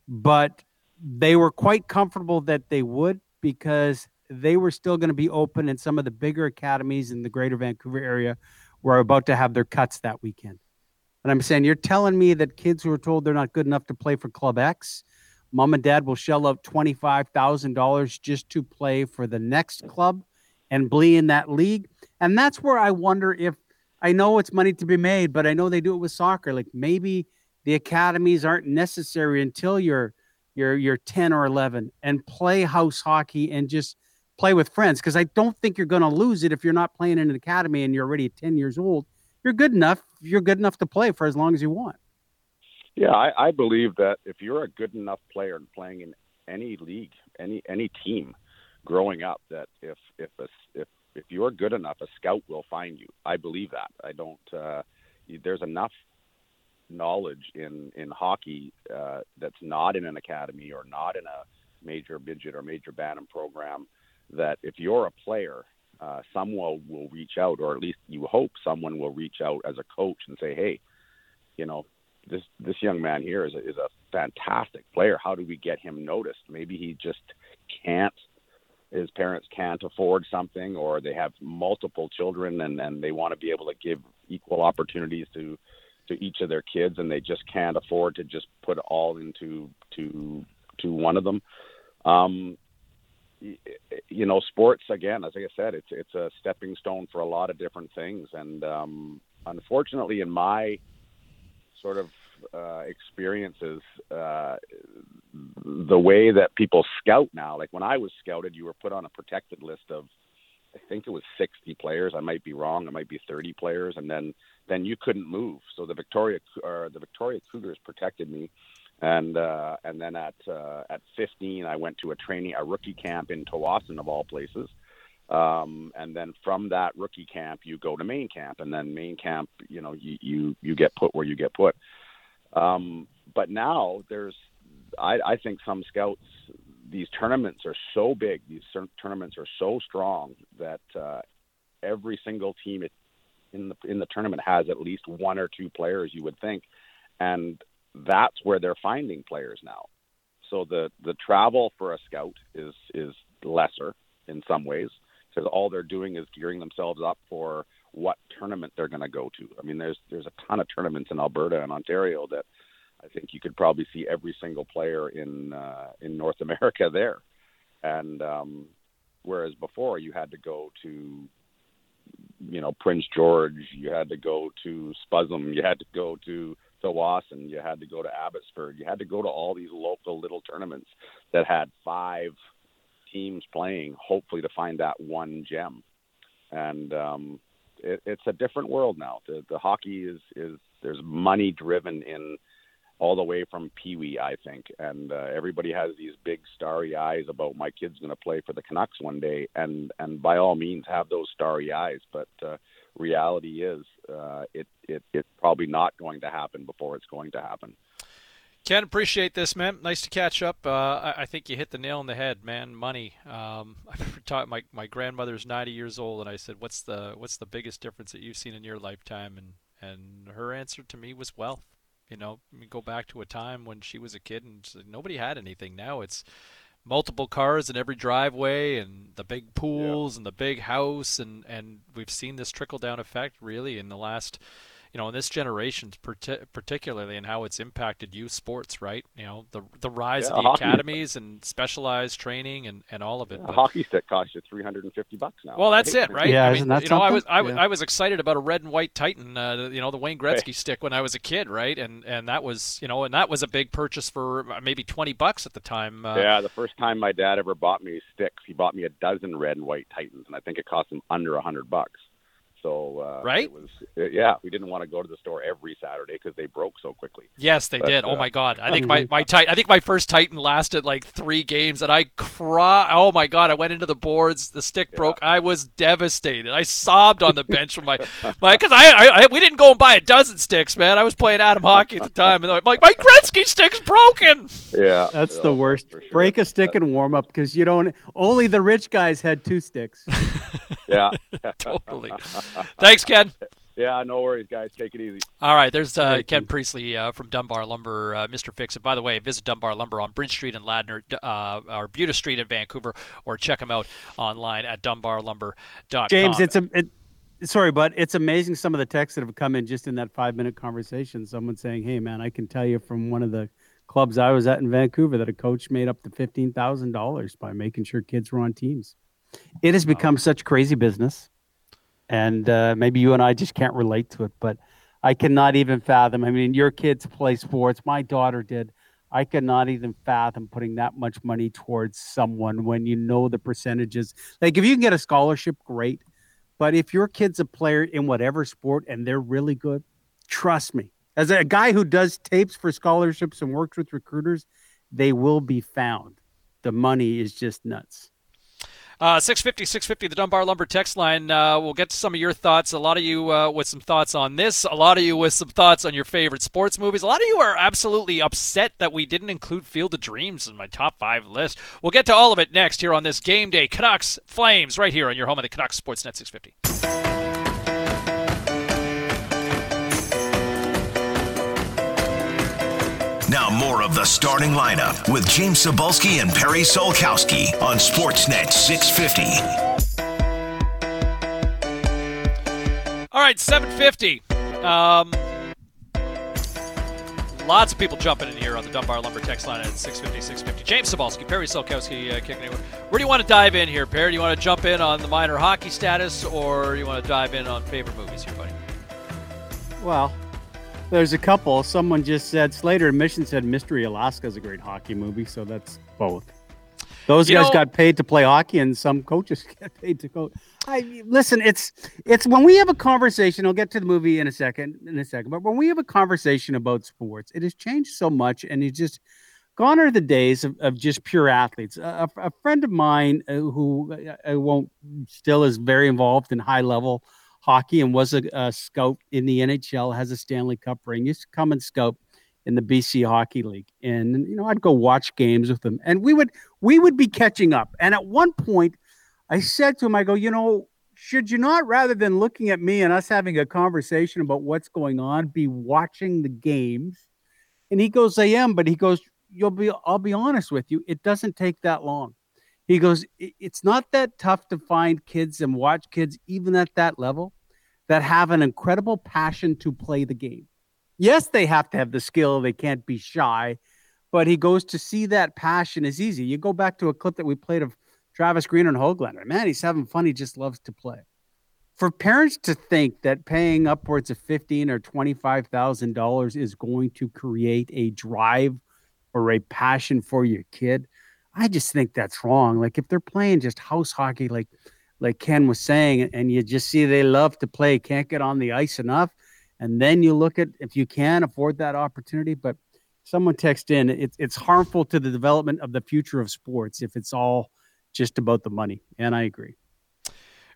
but they were quite comfortable that they would, because they were still going to be open, and some of the bigger academies in the greater Vancouver area were about to have their cuts that weekend. And I'm saying, you're telling me that kids who are told they're not good enough to play for Club X, Mom and Dad will shell out twenty-five thousand dollars just to play for the next club and be in that league. And that's where I wonder if, I know it's money to be made, but I know they do it with soccer. Like, maybe the academies aren't necessary until you're, you're, you're ten or eleven, and play house hockey and just play with friends. Because I don't think you're going to lose it if you're not playing in an academy and you're already ten years old. You're good enough. You're good enough to play for as long as you want. Yeah, I, I believe that if you're a good enough player and playing in any league, any any team, growing up, that if if a, if if you're good enough, a scout will find you. I believe that. I don't uh, – there's enough knowledge in, in hockey uh, that's not in an academy or not in a major midget or major Bantam program that if you're a player, uh, someone will reach out, or at least you hope someone will reach out as a coach and say, hey, you know, this this young man here is a, is a fantastic player. How do we get him noticed? Maybe he just can't. His parents can't afford something, or they have multiple children and, and they want to be able to give equal opportunities to, to each of their kids, and they just can't afford to just put all into to to one of them. Um, you know, sports, again, as I said, it's it's a stepping stone for a lot of different things. And um, unfortunately, in my sort of uh, experiences, uh, the way that people scout now, like when I was scouted, you were put on a protected list of, I think it was sixty players. I might be wrong. It might be thirty players. And then, then you couldn't move. So the Victoria, or the Victoria Cougars protected me. And uh, and then at uh, at fifteen, I went to a training, a rookie camp in Tawasin of all places. Um, and then from that rookie camp, you go to main camp, and then main camp, you know, you you, you get put where you get put. Um, but now there's, I, I think some scouts, these tournaments are so big, these tournaments are so strong that uh, every single team in the in the tournament has at least one or two players, you would think, and that's where they're finding players now. So the, the travel for a scout is, is lesser in some ways, because all they're doing is gearing themselves up for what tournament they're going to go to. I mean, there's, there's a ton of tournaments in Alberta and Ontario that I think you could probably see every single player in, uh, in North America there. And um, whereas before you had to go to, you know, Prince George, you had to go to Spuzzum, you had to go to Tawasin, you had to go to Abbotsford, you had to go to all these local little tournaments that had five teams playing, hopefully to find that one gem. And um, it, it's a different world now. The, the hockey is, is, there's money driven in all the way from peewee, I think. And uh, everybody has these big starry eyes about my kid's going to play for the Canucks one day. And, and by all means, have those starry eyes. But uh, reality is uh, it, it it's probably not going to happen before it's going to happen. Ken, appreciate this, man. Nice to catch up. Uh, I, I think you hit the nail on the head, man. Money. Um, I remember talking, my my grandmother's ninety years old, and I said, "What's the what's the biggest difference that you've seen in your lifetime?" And and her answer to me was wealth. You know, we go back to a time when she was a kid and nobody had anything. Now it's multiple cars in every driveway, and the big pools, yeah, and the big house, and and we've seen this trickle down effect really in the last. You know, in this generation, particularly, and how it's impacted youth sports, right? You know, the the rise yeah, of the academies stick. And specialized training and, and all of it. Yeah, a hockey stick costs you three hundred and fifty bucks now. Well, that's it, right? Yeah, I mean, isn't that you something? know, I was I, yeah. I was excited about a red and white Titan, uh, you know, the Wayne Gretzky hey. stick when I was a kid, right? And and that was you know, and that was a big purchase for maybe twenty bucks at the time. Uh, yeah, the first time my dad ever bought me sticks, he bought me a dozen red and white Titans, and I think it cost him under a hundred bucks. So, uh, right? It was, yeah, we didn't want to go to the store every Saturday because they broke so quickly. Yes, they but, did. Uh, oh, my God. I think my, my Titan, I think my first Titan lasted like three games, and I cried. Oh, my God. I went into the boards. The stick yeah. broke. I was devastated. I sobbed on the bench from my – my because I, I, we didn't go and buy a dozen sticks, man. I was playing Adam hockey at the time, and I'm like, my Gretzky stick's broken. Yeah. That's yeah, the worst. Sure. Break a stick and warm up because you don't – only the rich guys had two sticks. Yeah. Totally. Thanks, Ken. Yeah, no worries, guys. Take it easy. All right, there's uh, Ken Priestley uh, from Dunbar Lumber, uh, Mister Fix-It. By the way, visit Dunbar Lumber on Bridge Street in Ladner, uh, or Buda Street in Vancouver, or check them out online at dunbar lumber dot com. James, it's a, it, sorry, but it's amazing some of the texts that have come in just in that five-minute conversation. Someone saying, hey, man, I can tell you from one of the clubs I was at in Vancouver that a coach made up to fifteen thousand dollars by making sure kids were on teams. It has become oh. such crazy business. And uh, maybe you and I just can't relate to it, but I cannot even fathom. I mean, your kids play sports. My daughter did. I could not even fathom putting that much money towards someone when you know the percentages. Like, if you can get a scholarship, great. But if your kid's a player in whatever sport and they're really good, trust me. As a guy who does tapes for scholarships and works with recruiters, they will be found. The money is just nuts. Uh, six fifty, six fifty, the Dunbar Lumber text line. Uh, we'll get to some of your thoughts. A lot of you uh, with some thoughts on this. A lot of you with some thoughts on your favorite sports movies. A lot of you are absolutely upset that we didn't include Field of Dreams in my top five list. We'll get to all of it next here on this Game Day. Canucks, Flames, right here on your home of the Canucks, Sportsnet six fifty. Now more of the starting lineup with James Cybulski and Perry Solkowski on Sportsnet six fifty. All right, seven fifty. Um, lots of people jumping in here on the Dunbar Lumber text line at six fifty, six fifty. James Cybulski, Perry Solkowski uh, kicking in. Where do you want to dive in here, Perry? Do you want to jump in on the minor hockey status, or do you want to dive in on favorite movies here, buddy? Well... There's a couple. Someone just said, Slater and Mission said Mystery Alaska is a great hockey movie, so that's both. Those you guys know, got paid to play hockey, and some coaches get paid to coach. I, listen, it's it's when we have a conversation, I'll get to the movie in a second, in a second, but when we have a conversation about sports, it has changed so much, and it's just gone are the days of, of just pure athletes. A, a friend of mine who I won't still is very involved in high-level hockey and was a, a scout in the N H L, has a Stanley Cup ring, used to come and scout in the B C Hockey League. And, you know, I'd go watch games with him, and we would, we would be catching up. And at one point I said to him, I go, you know, should you not, rather than looking at me and us having a conversation about what's going on, be watching the games? And he goes, I am, but he goes, you'll be, I'll be honest with you. It doesn't take that long. He goes, it's not that tough to find kids and watch kids, even at that level, that have an incredible passion to play the game. Yes, they have to have the skill. They can't be shy. But he goes, to see that passion is easy. You go back to a clip that we played of Travis Green and Höglander. Man, he's having fun. He just loves to play. For parents to think that paying upwards of fifteen thousand dollars or twenty-five thousand dollars is going to create a drive or a passion for your kid, I just think that's wrong. Like, if they're playing just house hockey, like like Ken was saying, and you just see they love to play, can't get on the ice enough, and then you look at if you can afford that opportunity. But someone text in, it's it's harmful to the development of the future of sports if it's all just about the money, and I agree.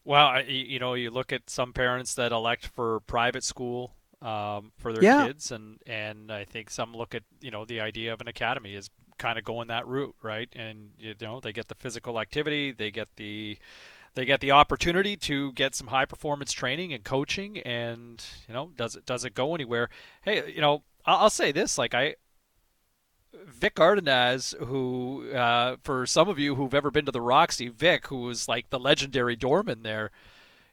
Well, you know, you look at some parents that elect for private school um, for their yeah. kids, and, and I think some look at, you know, the idea of an academy is kind of going that route, right? And, you know, they get the physical activity, they get the they get the opportunity to get some high performance training and coaching, and, you know, does it does it go anywhere? Hey, you know, I'll, I'll say this, like, I Vic Ardenaz, who uh for some of you who've ever been to the Roxy, Vic, who was like the legendary doorman there,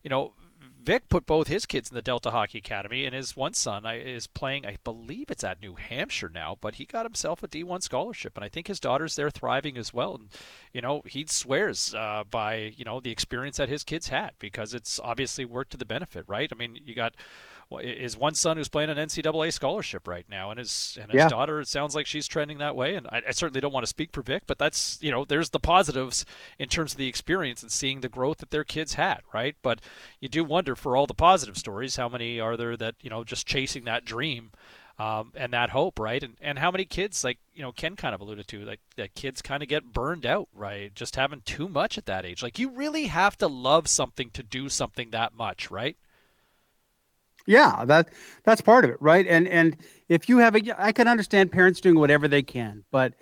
you know, Vic put both his kids in the Delta Hockey Academy, and his one son is playing, I believe it's at New Hampshire now, but he got himself a D one scholarship, and I think his daughter's there thriving as well. And, you know, he swears uh, by, you know, the experience that his kids had, because it's obviously worked to the benefit, right? I mean, you got well, his one son who's playing an N C double A scholarship right now, and his, and his yeah. daughter, it sounds like she's trending that way, and I, I certainly don't want to speak for Vic, but that's, you know, there's the positives in terms of the experience and seeing the growth that their kids had, right? But you do wonder, for all the positive stories, how many are there that, you know, just chasing that dream um, and that hope, right? And and how many kids, like, you know, Ken kind of alluded to, like, that kids kind of get burned out, right? Just having too much at that age. Like, you really have to love something to do something that much, right? Yeah, that that's part of it, right? And and if you have a, I can understand parents doing whatever they can, but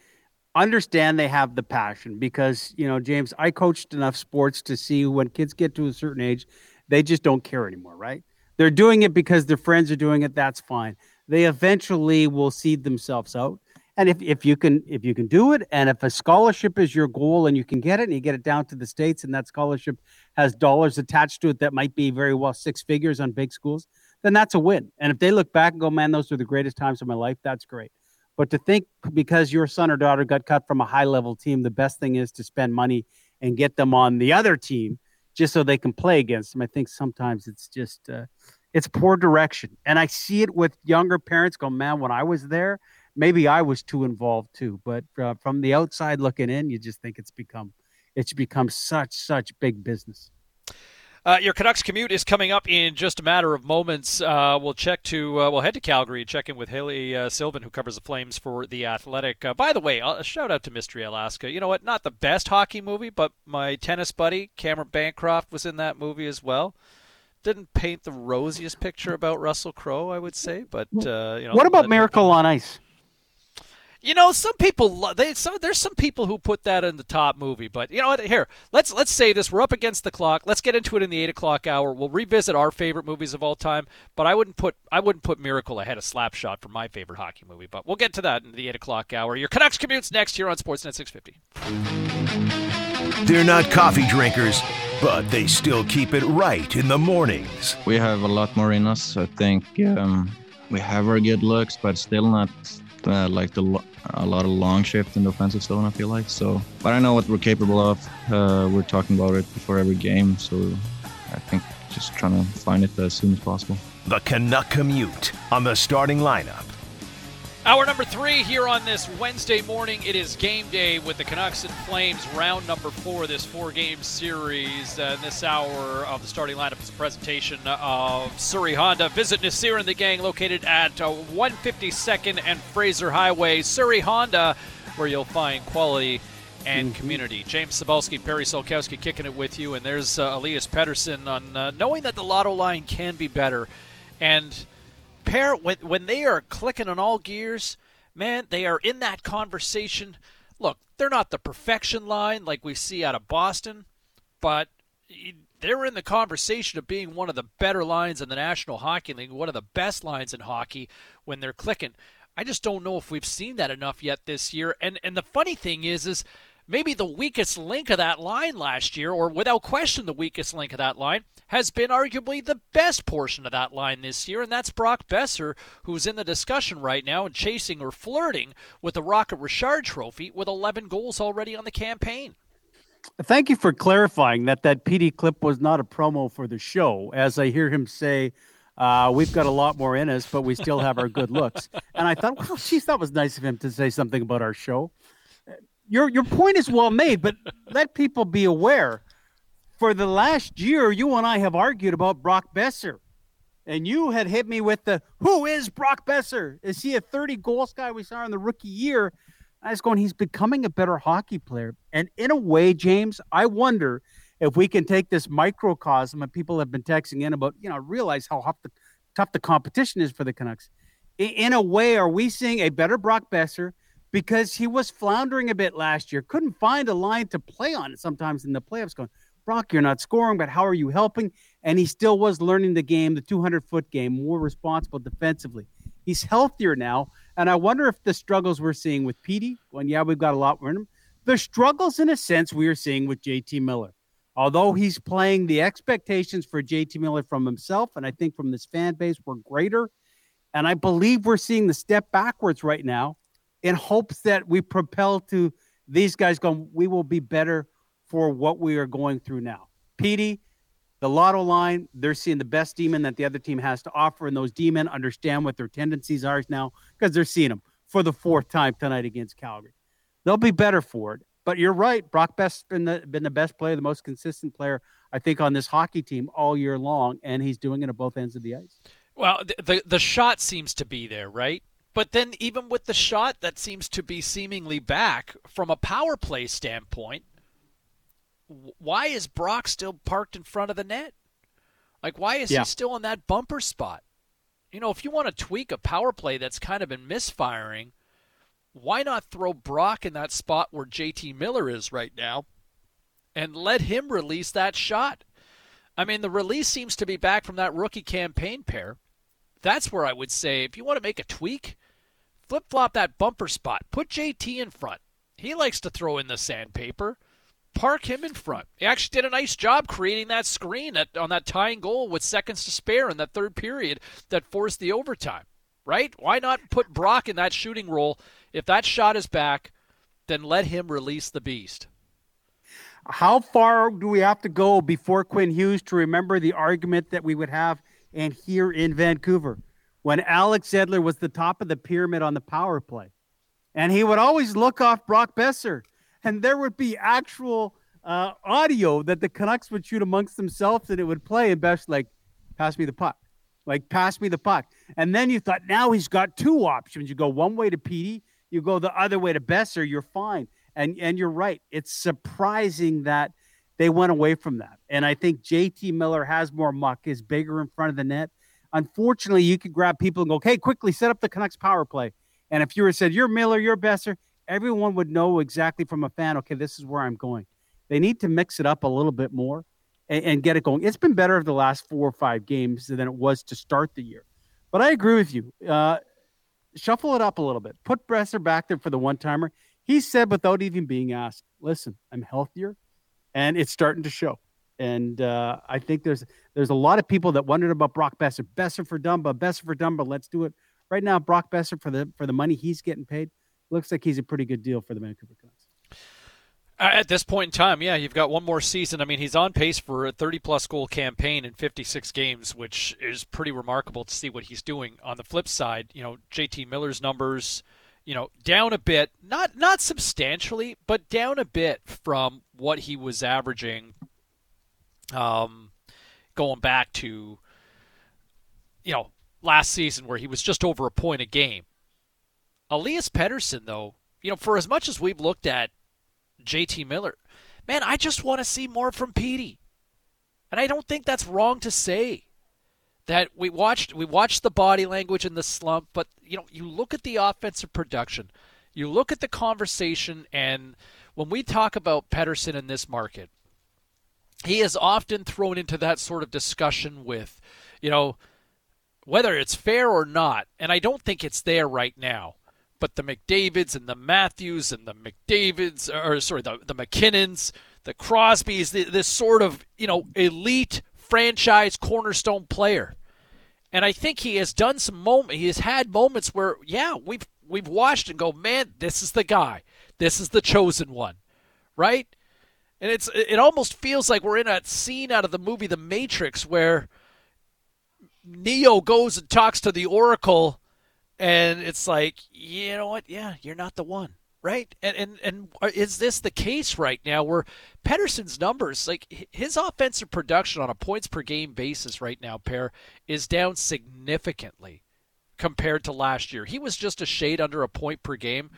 understand they have the passion, because, you know, James, I coached enough sports to see when kids get to a certain age, they just don't care anymore, right? They're doing it because their friends are doing it. That's fine. They eventually will seed themselves out. And if, if you can if you can do it, and if a scholarship is your goal and you can get it, and you get it down to the States, and that scholarship has dollars attached to it that might be very well six figures on big schools, then that's a win. And if they look back and go, man, those were the greatest times of my life, that's great. But to think because your son or daughter got cut from a high-level team, the best thing is to spend money and get them on the other team just so they can play against them. I think sometimes it's just, uh, it's poor direction. And I see it with younger parents go, man, when I was there, maybe I was too involved too. But uh, from the outside looking in, you just think it's become, it's become such, such big business. Uh, your Canucks commute is coming up in just a matter of moments. Uh, we'll check to uh, we'll head to Calgary and check in with Haley uh, Sylvan, who covers the Flames for The Athletic. Uh, by the way, a shout out to Mystery Alaska. You know what? Not the best hockey movie, but my tennis buddy Cameron Bancroft was in that movie as well. Didn't paint the rosiest picture about Russell Crowe, I would say, but uh, you know. What about Miracle on Ice? You know, some people they some there's some people who put that in the top movie, but you know what? Here, let's let's say this. We're up against the clock. Let's get into it in the eight o'clock hour. We'll revisit our favorite movies of all time, but I wouldn't put I wouldn't put Miracle ahead of Slapshot for my favorite hockey movie. But we'll get to that in the eight o'clock hour. Your Canucks commute's next here on Sportsnet six fifty. They're not coffee drinkers, but they still keep it right in the mornings. We have a lot more in us. I think um, we have our good looks, but still not. Uh, like the a lot of long shift in the offensive zone, I feel like. So, but I know what we're capable of. Uh, we're talking about it before every game, so I think just trying to find it as soon as possible. The Canuck commute on the starting lineup. Hour number three here on this Wednesday morning. It is game day with the Canucks and Flames, round number four of this four-game series. Uh, this hour of the starting lineup is a presentation of Surrey Honda. Visit Nasir and the gang located at uh, one fifty-second and Fraser Highway. Surrey Honda, where you'll find quality and community. James Cybulski, Perry Solkowski kicking it with you. And there's uh, Elias Pettersson on uh, knowing that the lotto line can be better. And... Pair, when, when they are clicking on all gears, man, they are in that conversation. Look, they're not the perfection line like we see out of Boston, but they're in the conversation of being one of the better lines in the National Hockey League, one of the best lines in hockey when they're clicking. I just don't know if we've seen that enough yet this year. And and the funny thing is, is maybe the weakest link of that line last year, or without question the weakest link of that line, has been arguably the best portion of that line this year, and that's Brock Boeser, who's in the discussion right now and chasing or flirting with the Rocket Richard Trophy with eleven goals already on the campaign. Thank you for clarifying that that P D clip was not a promo for the show. As I hear him say, uh, we've got a lot more in us, but we still have our good looks. And I thought, well, geez, that was nice of him to say something about our show. Your your point is well made, but let people be aware. For the last year, you and I have argued about Brock Boeser, and you had hit me with the, who is Brock Boeser? Is he a thirty-goal guy we saw in the rookie year? I was going, he's becoming a better hockey player. And in a way, James, I wonder if we can take this microcosm, and people have been texting in about, you know, realize how tough the, tough the competition is for the Canucks. In a way, are we seeing a better Brock Boeser? Because he was floundering a bit last year, couldn't find a line to play on it sometimes in the playoffs, going, Brock, you're not scoring, but how are you helping? And he still was learning the game, the two hundred foot game, more responsible defensively. He's healthier now, and I wonder if the struggles we're seeing with Petey, when, yeah, we've got a lot more in him, the struggles, in a sense, we are seeing with J T. Miller. Although he's playing, the expectations for J T. Miller from himself, and I think from this fan base, were greater, and I believe we're seeing the step backwards right now in hopes that we propel to these guys going, we will be better for what we are going through now. Petey, the lotto line, they're seeing the best demon that the other team has to offer, and those demon understand what their tendencies are now because they're seeing them for the fourth time tonight against Calgary. They'll be better for it, but you're right. Brock Boeser's been the, been the best player, the most consistent player, I think, on this hockey team all year long, and he's doing it at both ends of the ice. Well, the the, the shot seems to be there, right? But then even with the shot that seems to be seemingly back from a power play standpoint, why is Brock still parked in front of the net? Like, why is yeah. he still in that bumper spot? You know, if you want to tweak a power play that's kind of been misfiring, why not throw Brock in that spot where J T. Miller is right now and let him release that shot? I mean, the release seems to be back from that rookie campaign pair. That's where I would say, if you want to make a tweak, flip-flop that bumper spot. Put J T in front. He likes to throw in the sandpaper. Park him in front. He actually did a nice job creating that screen at, on that tying goal with seconds to spare in that third period that forced the overtime, right? Why not put Brock in that shooting role? If that shot is back, then let him release the beast. How far do we have to go before Quinn Hughes to remember the argument that we would have and here in Vancouver when Alex Edler was the top of the pyramid on the power play? And he would always look off Brock Boeser. And there would be actual uh, audio that the Canucks would shoot amongst themselves, and it would play, and Best like, pass me the puck. Like, pass me the puck. And then you thought, now he's got two options. You go one way to Petey, you go the other way to Boeser, you're fine. And and you're right. It's surprising that they went away from that. And I think J T. Miller has more muck, is bigger in front of the net. Unfortunately, you could grab people and go, okay, quickly set up the Canucks power play. And if you were said, you're Miller, you're Boeser, everyone would know exactly from a fan, okay, this is where I'm going. They need to mix it up a little bit more and, and get it going. It's been better of the last four or five games than it was to start the year. But I agree with you. Uh, shuffle it up a little bit. Put Boeser back there for the one-timer. He said without even being asked, listen, I'm healthier, and it's starting to show. And uh, I think there's there's a lot of people that wondered about Brock Boeser. Boeser for Dumba, Boeser for Dumba, let's do it. Right now, Brock Boeser, for the for the money he's getting paid, looks like he's a pretty good deal for the Vancouver Canucks. At this point in time, yeah, you've got one more season. I mean, he's on pace for a thirty-plus goal campaign in fifty-six games, which is pretty remarkable to see what he's doing. On the flip side, you know, J T. Miller's numbers, you know, down a bit, not not substantially, but down a bit from what he was averaging um, going back to, you know, last season where he was just over a point a game. Elias Pettersson, though, you know, for as much as we've looked at J T. Miller, man, I just want to see more from Petey. And I don't think that's wrong to say that we watched we watched the body language in the slump, but, you know, you look at the offensive production, you look at the conversation, and when we talk about Pettersson in this market, he is often thrown into that sort of discussion with, you know, whether it's fair or not, and I don't think it's there right now. But the McDavids and the Matthews and the McDavids, or sorry, the, the McKinnons, the Crosbys, the, this sort of, you know, elite franchise cornerstone player. And I think he has done some moment. He has had moments where, yeah, we've we've watched and go, man, this is the guy, this is the chosen one, right? And it's it almost feels like we're in that scene out of the movie The Matrix where Neo goes and talks to the Oracle. And it's like, you know what? Yeah, you're not the one, right? And and and is this the case right now where Pettersson's numbers, like his offensive production on a points per game basis right now, Pear, is down significantly compared to last year. He was just a shade under a point per game.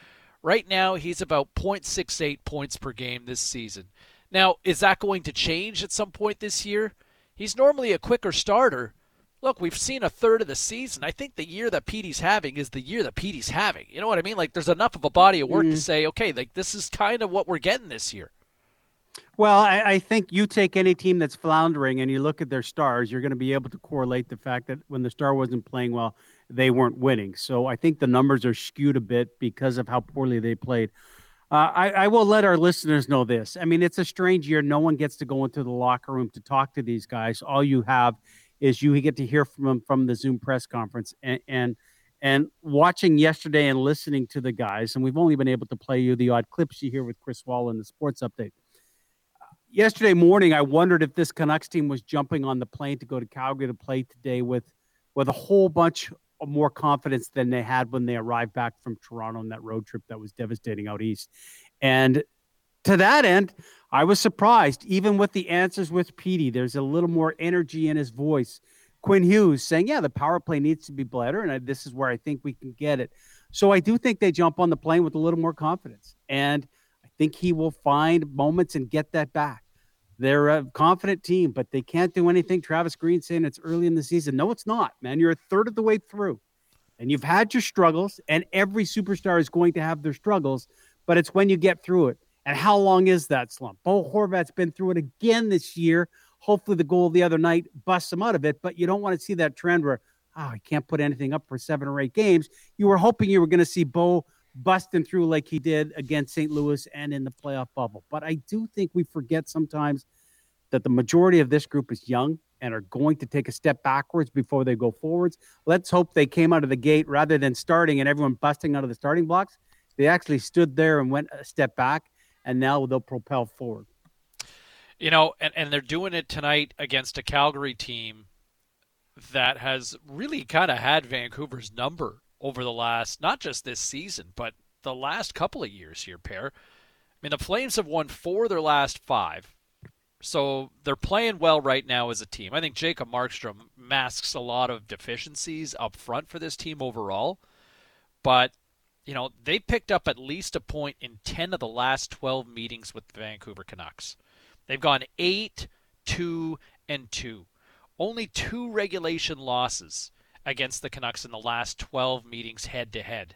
Right now, he's about point six eight points per game this season. Now, is that going to change at some point this year? He's normally a quicker starter. Look, we've seen a third of the season. I think the year that Petey's having is the year that Petey's having. You know what I mean? Like, there's enough of a body of work mm-hmm. to say, okay, like this is kind of what we're getting this year. Well, I, I think you take any team that's floundering and you look at their stars, you're going to be able to correlate the fact that when the star wasn't playing well, they weren't winning. So I think the numbers are skewed a bit because of how poorly they played. Uh, I, I will let our listeners know this. I mean, it's a strange year. No one gets to go into the locker room to talk to these guys. All you have is you get to hear from them from the Zoom press conference, and, and and watching yesterday and listening to the guys, and we've only been able to play you the odd clips you hear with Chris Wall in the sports update. Yesterday morning, I wondered if this Canucks team was jumping on the plane to go to Calgary to play today with, with a whole bunch more confidence than they had when they arrived back from Toronto on that road trip that was devastating out east. And to that end, I was surprised, even with the answers with Petey, there's a little more energy in his voice. Quinn Hughes saying, yeah, the power play needs to be better, and I, this is where I think we can get it. So I do think they jump on the plane with a little more confidence, and I think he will find moments and get that back. They're a confident team, but they can't do anything. Travis Green saying it's early in the season. No, it's not, man. You're a third of the way through, and you've had your struggles, and every superstar is going to have their struggles, but it's when you get through it. And how long is that slump? Bo Horvat's been through it again this year. Hopefully the goal the other night busts him out of it, but you don't want to see that trend where, oh, he can't put anything up for seven or eight games. You were hoping you were going to see Bo busting through like he did against Saint Louis and in the playoff bubble. But I do think we forget sometimes that the majority of this group is young and are going to take a step backwards before they go forwards. Let's hope they came out of the gate rather than starting and everyone busting out of the starting blocks. They actually stood there and went a step back. And now they'll propel forward. You know, and, and they're doing it tonight against a Calgary team that has really kind of had Vancouver's number over the last, not just this season, but the last couple of years here, Pear. I mean, the Flames have won four of their last five. So they're playing well right now as a team. I think Jacob Markstrom masks a lot of deficiencies up front for this team overall. But, you know, they picked up at least a point in ten of the last twelve meetings with the Vancouver Canucks. They've gone eight, two, and two. Only two regulation losses against the Canucks in the last twelve meetings head-to-head.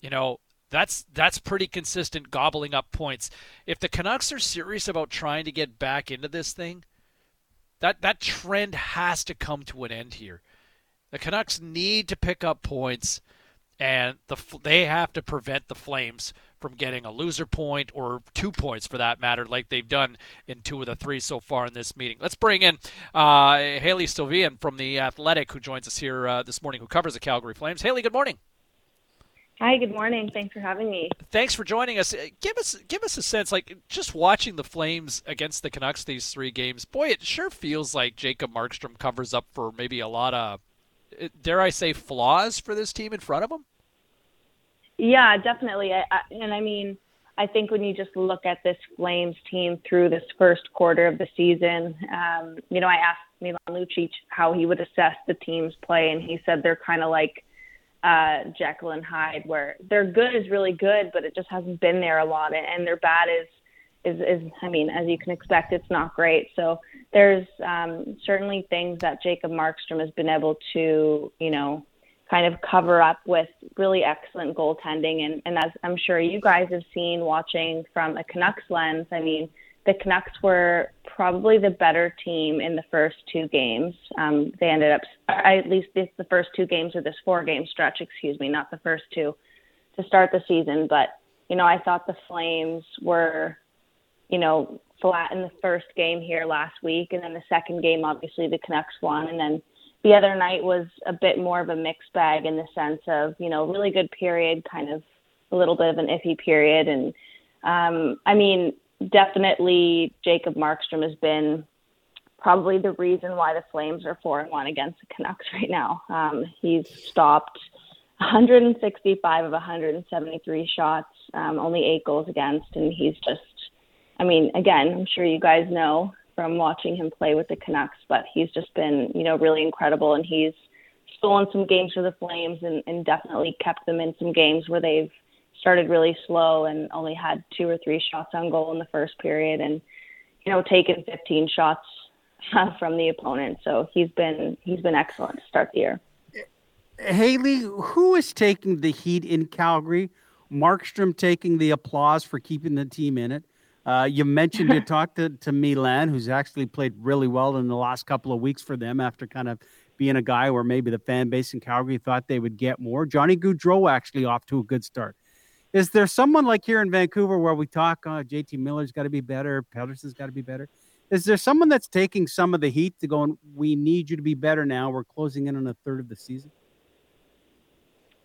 You know, That's that's pretty consistent gobbling up points. If the Canucks are serious about trying to get back into this thing, that, that trend has to come to an end here. The Canucks need to pick up points, and the they have to prevent the Flames from getting a loser point or two points for that matter, like they've done in two of the three so far in this meeting. Let's bring in uh, Haley Sylvian from The Athletic, who joins us here uh, this morning, who covers the Calgary Flames. Haley, good morning. Hi, good morning. Thanks for having me. Thanks for joining us. Give us give us a sense, like, just watching the Flames against the Canucks these three games, boy, it sure feels like Jacob Markstrom covers up for maybe a lot of, dare I say, flaws for this team in front of him? Yeah, definitely. I, I, and, I mean, I think when you just look at this Flames team through this first quarter of the season, um, you know, I asked Milan Lucic how he would assess the team's play, and he said they're kind of like, Uh, Jekyll and Hyde, where their good is really good, but it just hasn't been there a lot, and their bad is is, is I mean, as you can expect, it's not great. So there's um, certainly things that Jacob Markstrom has been able to, you know, kind of cover up with really excellent goaltending, and, and as I'm sure you guys have seen watching from a Canucks lens, I mean, the Canucks were probably the better team in the first two games. Um, they ended up, at least this, the first two games of this four-game stretch, excuse me, not the first two, to start the season. But, you know, I thought the Flames were, you know, flat in the first game here last week. And then the second game, obviously, the Canucks won. And then the other night was a bit more of a mixed bag in the sense of, you know, really good period, kind of a little bit of an iffy period. And, um, I mean, definitely, Jacob Markstrom has been probably the reason why the Flames are four and one against the Canucks right now. Um, he's stopped one hundred sixty-five of one hundred seventy-three shots, um, only eight goals against, and he's just, I mean, again, I'm sure you guys know from watching him play with the Canucks, but he's just been, you know, really incredible, and he's stolen some games for the Flames and, and definitely kept them in some games where they've started really slow and only had two or three shots on goal in the first period and, you know, taken fifteen shots from the opponent. So he's been, he's been excellent to start the year. Haley, who is taking the heat in Calgary? Markstrom taking the applause for keeping the team in it. Uh, you mentioned you talked to, to Milan, who's actually played really well in the last couple of weeks for them after kind of being a guy where maybe the fan base in Calgary thought they would get more. Johnny Gaudreau actually off to a good start. Is there someone like here in Vancouver where we talk, oh, J T. Miller's got to be better, Pedersen's got to be better? Is there someone that's taking some of the heat to go, and we need you to be better now? We're closing in on a third of the season.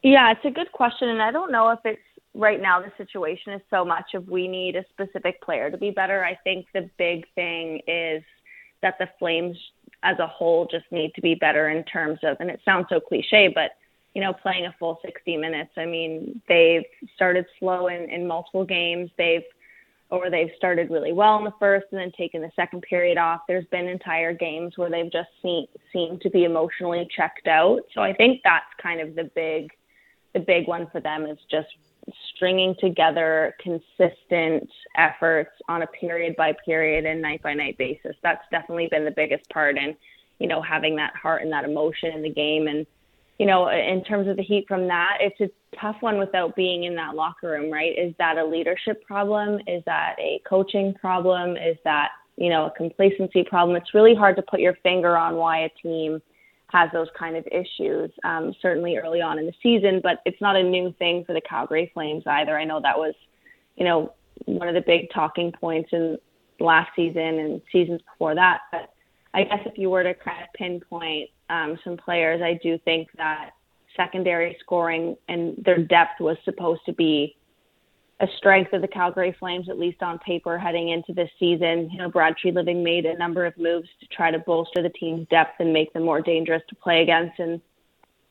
Yeah, it's a good question, and I don't know if it's right now the situation is so much of we need a specific player to be better. I think the big thing is that the Flames as a whole just need to be better in terms of, and it sounds so cliche, but you know, playing a full sixty minutes. I mean, they've started slow in, in multiple games. They've, or they've started really well in the first and then taken the second period off. There's been entire games where they've just seen, seemed to be emotionally checked out. So I think that's kind of the big, the big one for them is just stringing together consistent efforts on a period by period and night by night basis. That's definitely been the biggest part. And, you know, having that heart and that emotion in the game and, you know, in terms of the heat from that, it's a tough one without being in that locker room, right? Is that a leadership problem? Is that a coaching problem? Is that, you know, a complacency problem? It's really hard to put your finger on why a team has those kind of issues, um, certainly early on in the season, but it's not a new thing for the Calgary Flames either. I know that was, you know, one of the big talking points in last season and seasons before that. But I guess if you were to kind of pinpoint um, some players, I do think that secondary scoring and their depth was supposed to be a strength of the Calgary Flames, at least on paper, heading into this season. You know, Brad Treliving made a number of moves to try to bolster the team's depth and make them more dangerous to play against. And,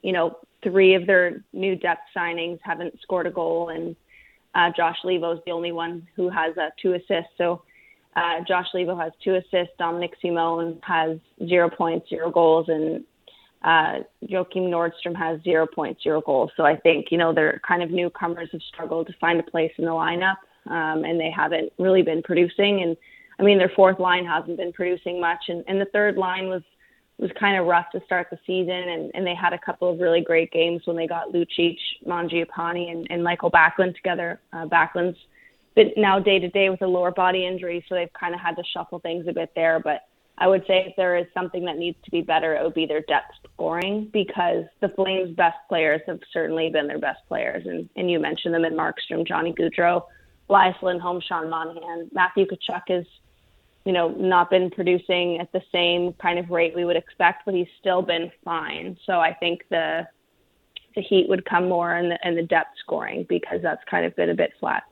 you know, three of their new depth signings haven't scored a goal. And Uh, Josh Levo is the only one who has uh, two assists. So uh, Josh Levo has two assists. Dominic Simone has zero points, zero goals, and uh, Joakim Nordstrom has zero points, zero goals. So I think, you know, they're kind of newcomers, have struggled to find a place in the lineup, um, and they haven't really been producing. And I mean, their fourth line hasn't been producing much. And, and the third line was, was kind of rough to start the season. And, and they had a couple of really great games when they got Lucic, Mangiapane, and, and Michael Backlund together. Uh, Backlund's been now day to day with a lower body injury, so they've kind of had to shuffle things a bit there. But I would say if there is something that needs to be better, it would be their depth scoring, because the Flames' best players have certainly been their best players. And, and you mentioned them in Markstrom, Johnny Gaudreau, Elias Lindholm, Sean Monahan. Matthew Tkachuk is, you know, not been producing at the same kind of rate we would expect, but he's still been fine. So I think the the heat would come more in the, in the depth scoring, because that's kind of been a bit flat.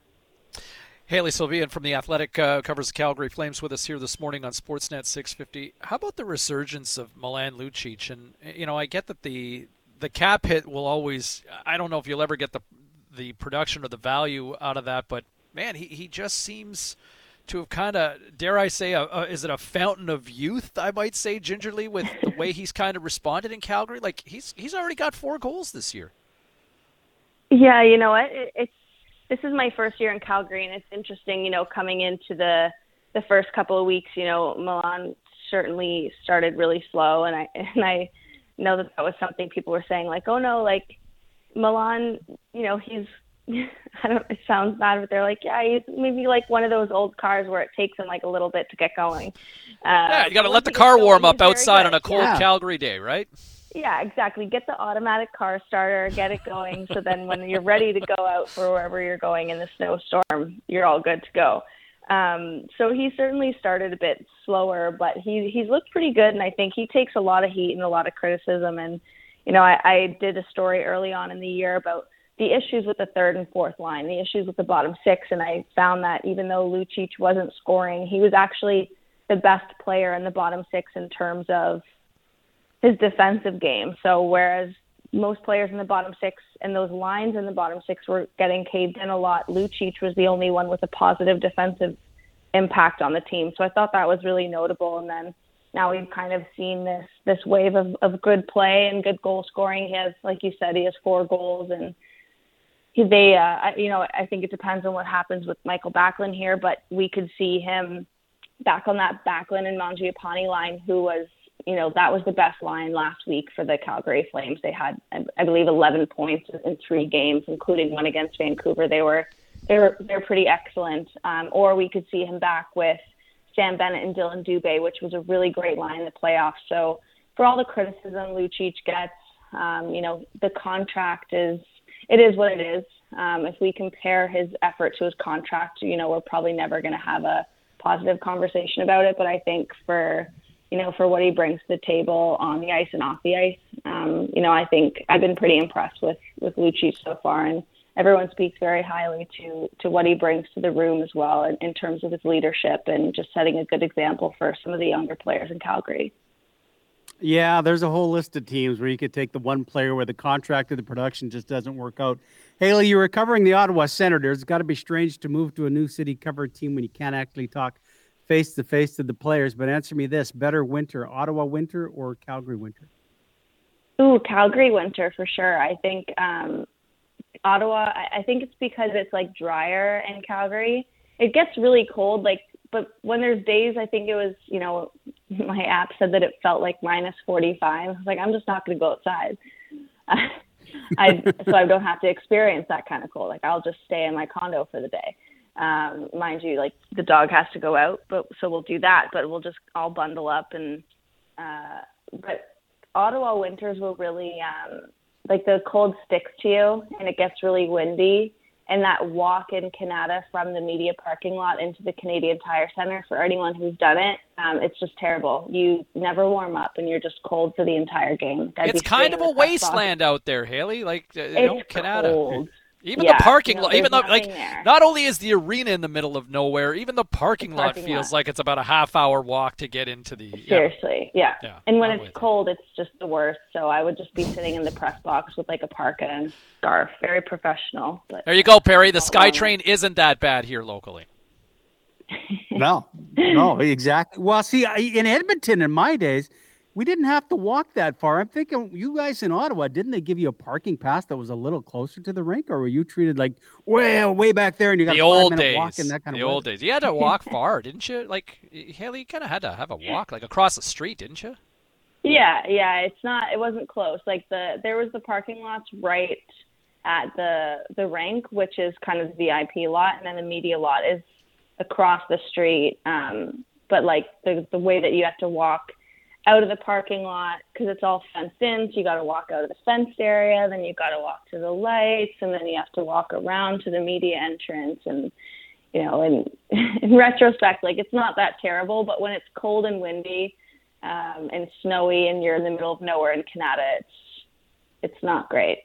Haley Sylvian from The Athletic uh, covers the Calgary Flames with us here this morning on Sportsnet six fifty. How about the resurgence of Milan Lucic? And, you know, I get that the the cap hit will always, I don't know if you'll ever get the the production or the value out of that, but, man, he, he just seems to have kind of, dare I say, a, a, is it a fountain of youth, I might say, gingerly, with the way he's kind of responded in Calgary? Like, he's he's already got four goals this year. Yeah, you know what? It, it's, this is my first year in Calgary, and it's interesting, you know, coming into the the first couple of weeks, you know, Milan certainly started really slow, and I and I know that that was something people were saying, like, oh, no, like, Milan, you know, he's, I don't, it sounds bad, but they're like, yeah, he's maybe like one of those old cars where it takes him like a little bit to get going. Um, yeah, you got to let the car warm up outside on a cold yeah. Calgary day, right? Yeah, exactly. Get the automatic car starter, get it going, so then when you're ready to go out for wherever you're going in the snowstorm, you're all good to go. Um, so he certainly started a bit slower, but he he's looked pretty good, and I think he takes a lot of heat and a lot of criticism. And, you know, I, I did a story early on in the year about the issues with the third and fourth line, the issues with the bottom six. And I found that even though Lucic wasn't scoring, he was actually the best player in the bottom six in terms of his defensive game. So whereas most players in the bottom six and those lines in the bottom six were getting caved in a lot, Lucic was the only one with a positive defensive impact on the team. So I thought that was really notable. And then now we've kind of seen this this wave of, of good play and good goal scoring. He has, like you said, he has four goals, and they, uh, you know, I think it depends on what happens with Michael Backlund here, but we could see him back on that Backlund and Mangiapane line, who was, you know, that was the best line last week for the Calgary Flames. They had, I believe, eleven points in three games, including one against Vancouver. They were, they were, they're pretty excellent. Um, or we could see him back with Sam Bennett and Dylan Dubé, which was a really great line in the playoffs. So for all the criticism Lucic gets, um, you know, the contract is, it is what it is. Um, if we compare his effort to his contract, you know, we're probably never going to have a positive conversation about it. But I think for, you know, for what he brings to the table on the ice and off the ice, um, you know, I think I've been pretty impressed with, with Lucic so far. And everyone speaks very highly to, to what he brings to the room as well in, in terms of his leadership and just setting a good example for some of the younger players in Calgary. Yeah, there's a whole list of teams where you could take the one player where the contract or the production just doesn't work out. Haley, you're covering the Ottawa Senators. It's got to be strange to move to a new city cover team when you can't actually talk face-to-face to the players. But answer me this, better winter, Ottawa winter or Calgary winter? Ooh, Calgary winter for sure. I think um, Ottawa, I, I think it's because it's like drier in Calgary. It gets really cold, like, but when there's days, I think it was, you know, my app said that it felt like minus forty-five. I was like, I'm just not going to go outside. Uh, I, so I don't have to experience that kind of cold. Like, I'll just stay in my condo for the day. Um, mind you, like, the dog has to go out, but so we'll do that. But we'll just all bundle up. And uh, but Ottawa winters will really, um, like, the cold sticks to you, and it gets really windy. And that walk in Kanata from the media parking lot into the Canadian Tire Centre, for anyone who's done it, um, it's just terrible. You never warm up, and you're just cold for the entire game. That'd it's kind of a wasteland out there, Haley. Like, you know, Kanata. Cold. Even yeah, the parking no, lot, even though like there. Not only is the arena in the middle of nowhere, even the parking, the parking lot feels lot. like it's about a half hour walk to get into the. Seriously, yeah. yeah. yeah and when I'm it's cold, you. It's just the worst. So I would just be sitting in the press box with like a parka and scarf. Very professional. But there you go, Perry. The SkyTrain isn't that bad here locally. no, no, exactly. Well, see, in Edmonton in my days, we didn't have to walk that far. I'm thinking you guys in Ottawa, didn't they give you a parking pass that was a little closer to the rink, or were you treated like way, way back there and you got the old days, walking, that kind the of old way? days. You had to walk far, didn't you? Like, Haley, you kind of had to have a walk, like across the street, didn't you? Yeah, yeah. It's not. It wasn't close. Like the there was the parking lots right at the the rink, which is kind of the V I P lot, and then the media lot is across the street. Um, but like the the way that you have to walk out of the parking lot, because it's all fenced in, so you got to walk out of the fenced area, then you got to walk to the lights, and then you have to walk around to the media entrance. And you know, in, in retrospect, like it's not that terrible, but when it's cold and windy um, and snowy and you're in the middle of nowhere in Canada, it's it's not great.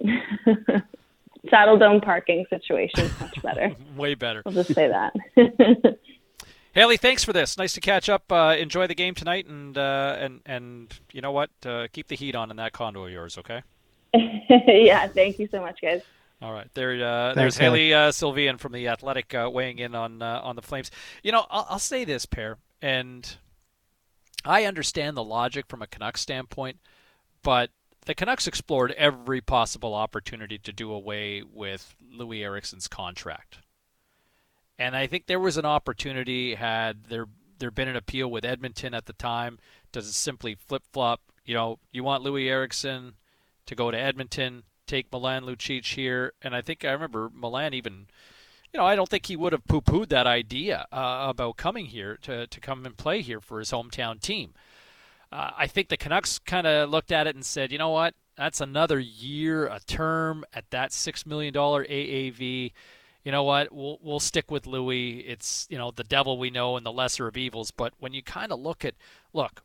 Saddledome parking situation is much better. Way better. I'll just say that. Haley, thanks for this. Nice to catch up. Uh, enjoy the game tonight, and uh, and and you know what? Uh, keep the heat on in that condo of yours, okay? Yeah, thank you so much, guys. All right, there. Uh, thanks, there's Haley uh, Sylvian from The Athletic uh, weighing in on uh, on the Flames. You know, I'll, I'll say this, Pear, and I understand the logic from a Canucks standpoint, but the Canucks explored every possible opportunity to do away with Louis Eriksson's contract. And I think there was an opportunity, had there there been an appeal with Edmonton at the time, to simply flip-flop. You know, you want Louis Eriksson to go to Edmonton, take Milan Lucic here. And I think I remember Milan even, you know, I don't think he would have poo-pooed that idea uh, about coming here to, to come and play here for his hometown team. Uh, I think the Canucks kind of looked at it and said, you know what, that's another year, a term at that six million dollars A A V. You know what, we'll we'll stick with Louis. It's, you know, the devil we know and the lesser of evils. But when you kind of look at, look,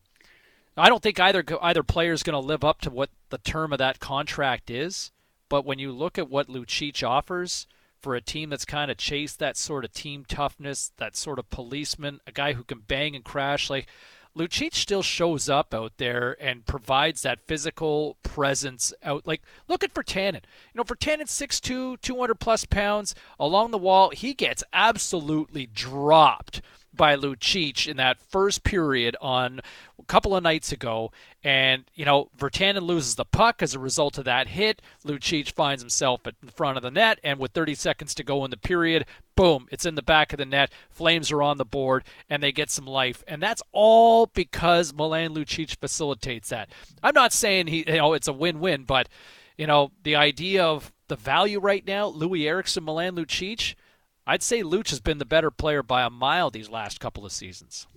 I don't think either either player is going to live up to what the term of that contract is. But when you look at what Lucic offers for a team that's kind of chased that sort of team toughness, that sort of policeman, a guy who can bang and crash, like Lucic still shows up out there and provides that physical presence out. Like, look at Virtanen. You know, Virtanen, six foot two, two hundred plus pounds, along the wall. He gets absolutely dropped by Lucic in that first period on a couple of nights ago. And, you know, Virtanen loses the puck as a result of that hit. Lucic finds himself in front of the net, and with thirty seconds to go in the period, boom, it's in the back of the net. Flames are on the board, and they get some life. And that's all because Milan Lucic facilitates that. I'm not saying he, you know, it's a win-win, but, you know, the idea of the value right now, Louis Eriksson, Milan Lucic, I'd say Luch has been the better player by a mile these last couple of seasons.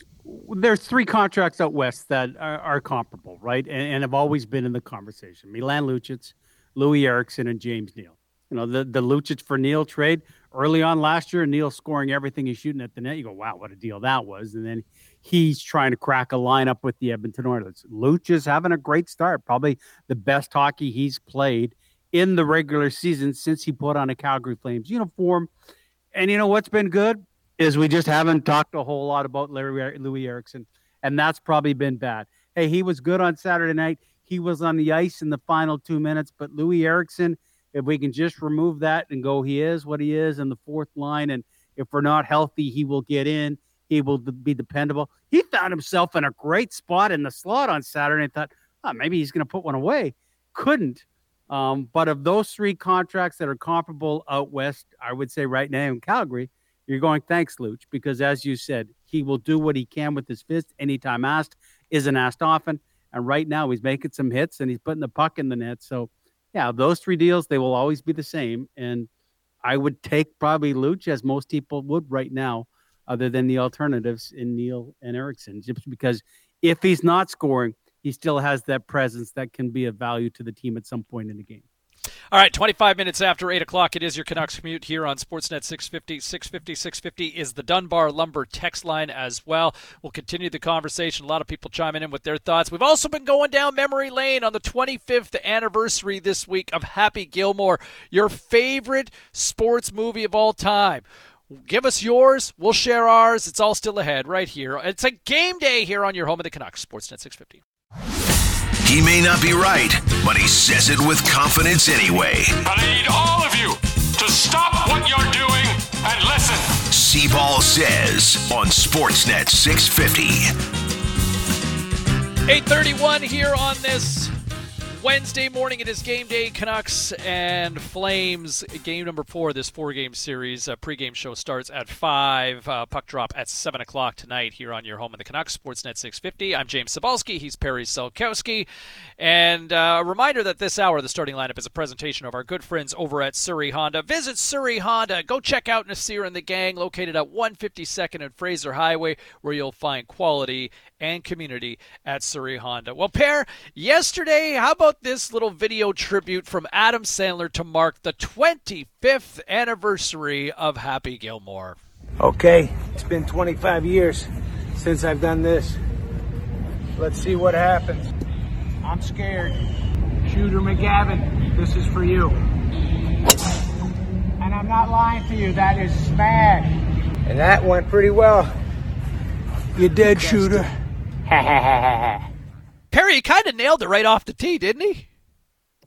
There's three contracts out west that are, are comparable, right? And, and have always been in the conversation. Milan Lucic, Louis Eriksson, and James Neal. You know, the, the Lucic for Neal trade early on last year, Neal scoring everything he's shooting at the net. You go, wow, what a deal that was. And then he's trying to crack a lineup with the Edmonton Oilers. Luch is having a great start, probably the best hockey he's played in the regular season since he put on a Calgary Flames uniform. And you know what's been good is we just haven't talked a whole lot about Larry, Louis Eriksson, and that's probably been bad. Hey, he was good on Saturday night. He was on the ice in the final two minutes, but Louis Eriksson, if we can just remove that and go, he is what he is in the fourth line, and if we're not healthy, he will get in. He will be dependable. He found himself in a great spot in the slot on Saturday and thought, oh, maybe he's going to put one away. Couldn't. Um, but of those three contracts that are comparable out west, I would say right now in Calgary, you're going, thanks, Luch, because as you said, he will do what he can with his fist anytime asked, isn't asked often. And right now he's making some hits and he's putting the puck in the net. So, yeah, those three deals, they will always be the same. And I would take probably Luch, as most people would right now, other than the alternatives in Neal and Eriksson, just because if he's not scoring, he still has that presence that can be of value to the team at some point in the game. All right, twenty-five minutes after eight o'clock, it is your Canucks commute here on Sportsnet six fifty. six fifty, six fifty is the Dunbar Lumber text line as well. We'll continue the conversation. A lot of people chiming in with their thoughts. We've also been going down memory lane on the twenty-fifth anniversary this week of Happy Gilmore, your favorite sports movie of all time. Give us yours. We'll share ours. It's all still ahead right here. It's a game day here on your home of the Canucks, Sportsnet six fifty. He may not be right, but he says it with confidence anyway. I need all of you to stop what you're doing and listen. Seaball says on Sportsnet six fifty. eight thirty-one here on this Wednesday morning. It is game day. Canucks and Flames, game number four of this four-game series. Uh, pre-game show starts at five. Uh, puck drop at seven o'clock tonight here on your home of the Canucks, Sportsnet six fifty. I'm James Cybulski. He's Perry Solkowski. And uh, a reminder that this hour, the starting lineup is a presentation of our good friends over at Surrey Honda. Visit Surrey Honda. Go check out Nasir and the gang, located at one fifty-second and Fraser Highway, where you'll find quality and community at Surrey Honda. Well, Pear, yesterday, how about this little video tribute from Adam Sandler to mark the twenty-fifth anniversary of Happy Gilmore? Okay, it's been twenty-five years since I've done this. Let's see what happens. I'm scared. Shooter McGavin, this is for you. And I'm not lying to you, that is smack. And that went pretty well. You're dead, Shooter. Ha ha ha ha ha. Perry, he kind of nailed it right off the tee, didn't he?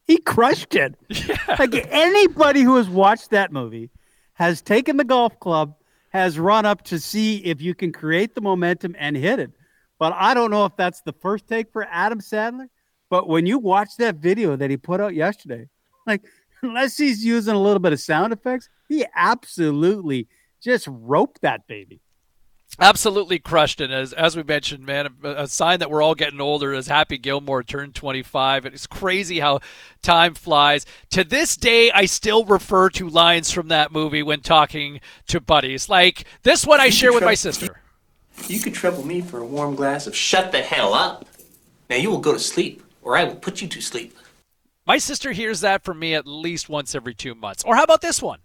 He crushed it. Yeah. Like, anybody who has watched that movie has taken the golf club, has run up to see if you can create the momentum and hit it. But I don't know if that's the first take for Adam Sandler, but when you watch that video that he put out yesterday, like, unless he's using a little bit of sound effects, he absolutely just roped that baby. Absolutely crushed it. As as we mentioned, man, a, a sign that we're all getting older is Happy Gilmore turned twenty-five. It's crazy how time flies. To this day, I still refer to lines from that movie when talking to buddies. Like this one I you share with trouble, my sister. You could trouble me for a warm glass of shut the hell up. Now you will go to sleep, or I will put you to sleep. My sister hears that from me at least once every two months. Or how about this one?